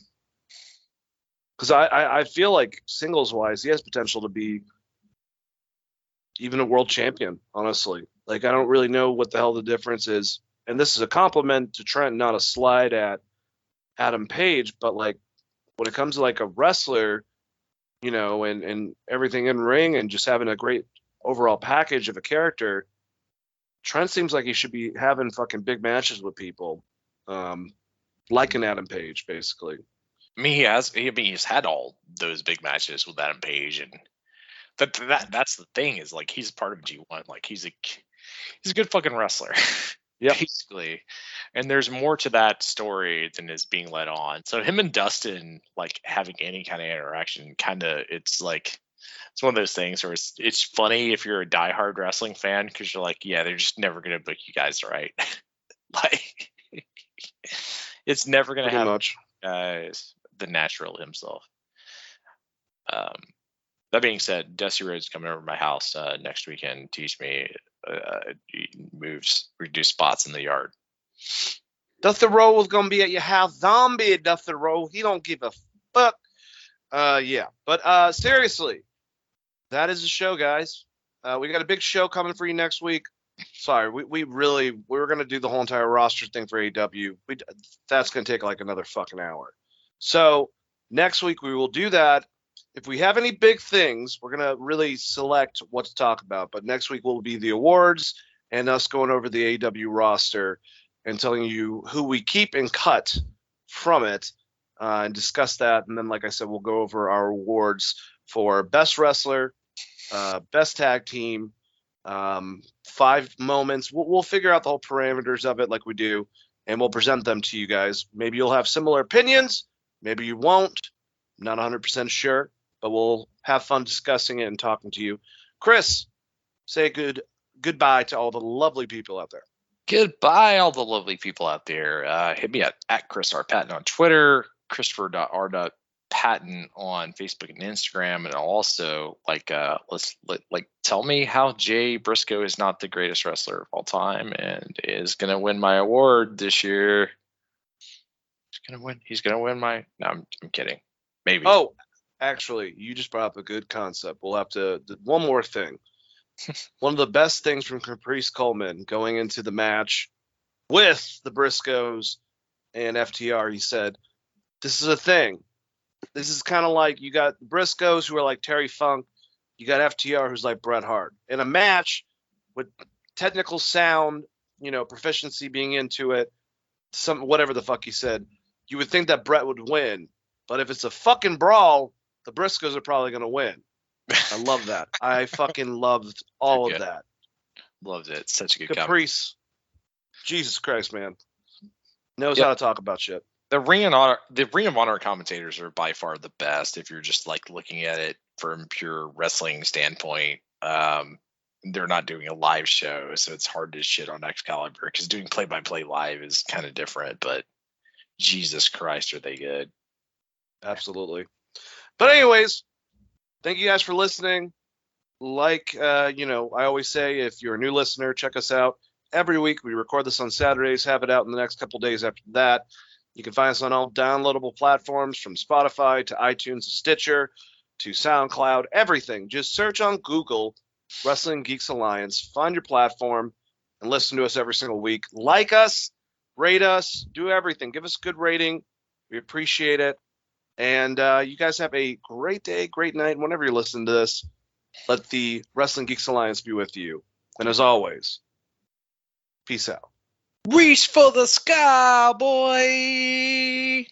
I feel like singles-wise, he has potential to be even a world champion, honestly. Like, I don't really know what the hell the difference is. And this is a compliment to Trent, not a slide at Adam Page, but, like, when it comes to, like, a wrestler, and everything in ring and just having a great overall package of a character, Trent seems like he should be having fucking big matches with people, like an Adam Page, basically. I mean, he's had all those big matches with Adam Page, and that's the thing is, like, he's part of G1. Like, he's a good fucking wrestler. Yeah, basically. And there's more to that story than is being let on. So him and Dustin, like, having any kind of interaction, kind of, it's like, it's one of those things where it's funny if you're a diehard wrestling fan, because you're like, yeah, they're just never going to book you guys right. Like, it's never going to happen. The natural himself. That being said, Dusty Rhodes coming over to my house next weekend. Teach me moves, reduce spots in the yard. Dusty Rhodes gonna be at your house, zombie Dusty Rhodes. He don't give a fuck. Yeah, but seriously, that is the show, guys. We got a big show coming for you next week. Sorry, we were gonna do the whole entire roster thing for AEW. That's gonna take like another fucking hour. So next week we will do that. If we have any big things, we're gonna really select what to talk about. But next week will be the awards and us going over the AEW roster and telling you who we keep and cut from it, and discuss that. And then, like I said, we'll go over our awards for best wrestler, best tag team. 5 moments. We'll figure out the whole parameters of it like we do, and we'll present them to you guys. Maybe you'll have similar opinions. Maybe you won't. I'm not 100% sure, but we'll have fun discussing it and talking to you. Chris, say goodbye to all the lovely people out there. Goodbye, all the lovely people out there. Hit me at Chris R. Patton on Twitter, Christopher.R.Patton on Facebook and Instagram, and also tell me how Jay Briscoe is not the greatest wrestler of all time and is gonna win my award this year. I'm kidding. Maybe. Oh, actually, you just brought up a good concept. We'll have to one more thing. One of the best things from Caprice Coleman going into the match with the Briscoes and FTR, he said, "This is a thing. This is kind of like you got Briscoes who are like Terry Funk. You got FTR who's like Bret Hart. In a match with technical sound, proficiency being into it, whatever the fuck he said, you would think that Bret would win. But if it's a fucking brawl, the Briscoes are probably going to win." I love that. I fucking loved all of that. Loved it. Such a good comment. Caprice. Jesus Christ, man. Knows how to talk about shit. The Ring of Honor commentators are by far the best if you're just like looking at it from pure wrestling standpoint. They're not doing a live show, so it's hard to shit on Excalibur because doing play-by-play live is kind of different. But Jesus Christ, are they good? Absolutely. But anyways, thank you guys for listening. Like I always say, if you're a new listener, check us out every week. We record this on Saturdays. Have it out in the next couple days after that. You can find us on all downloadable platforms from Spotify to iTunes, to Stitcher, to SoundCloud, everything. Just search on Google, Wrestling Geeks Alliance, find your platform, and listen to us every single week. Like us, rate us, do everything. Give us a good rating. We appreciate it. And you guys have a great day, great night. Whenever you listen to this, let the Wrestling Geeks Alliance be with you. And as always, peace out. Reach for the sky, boy!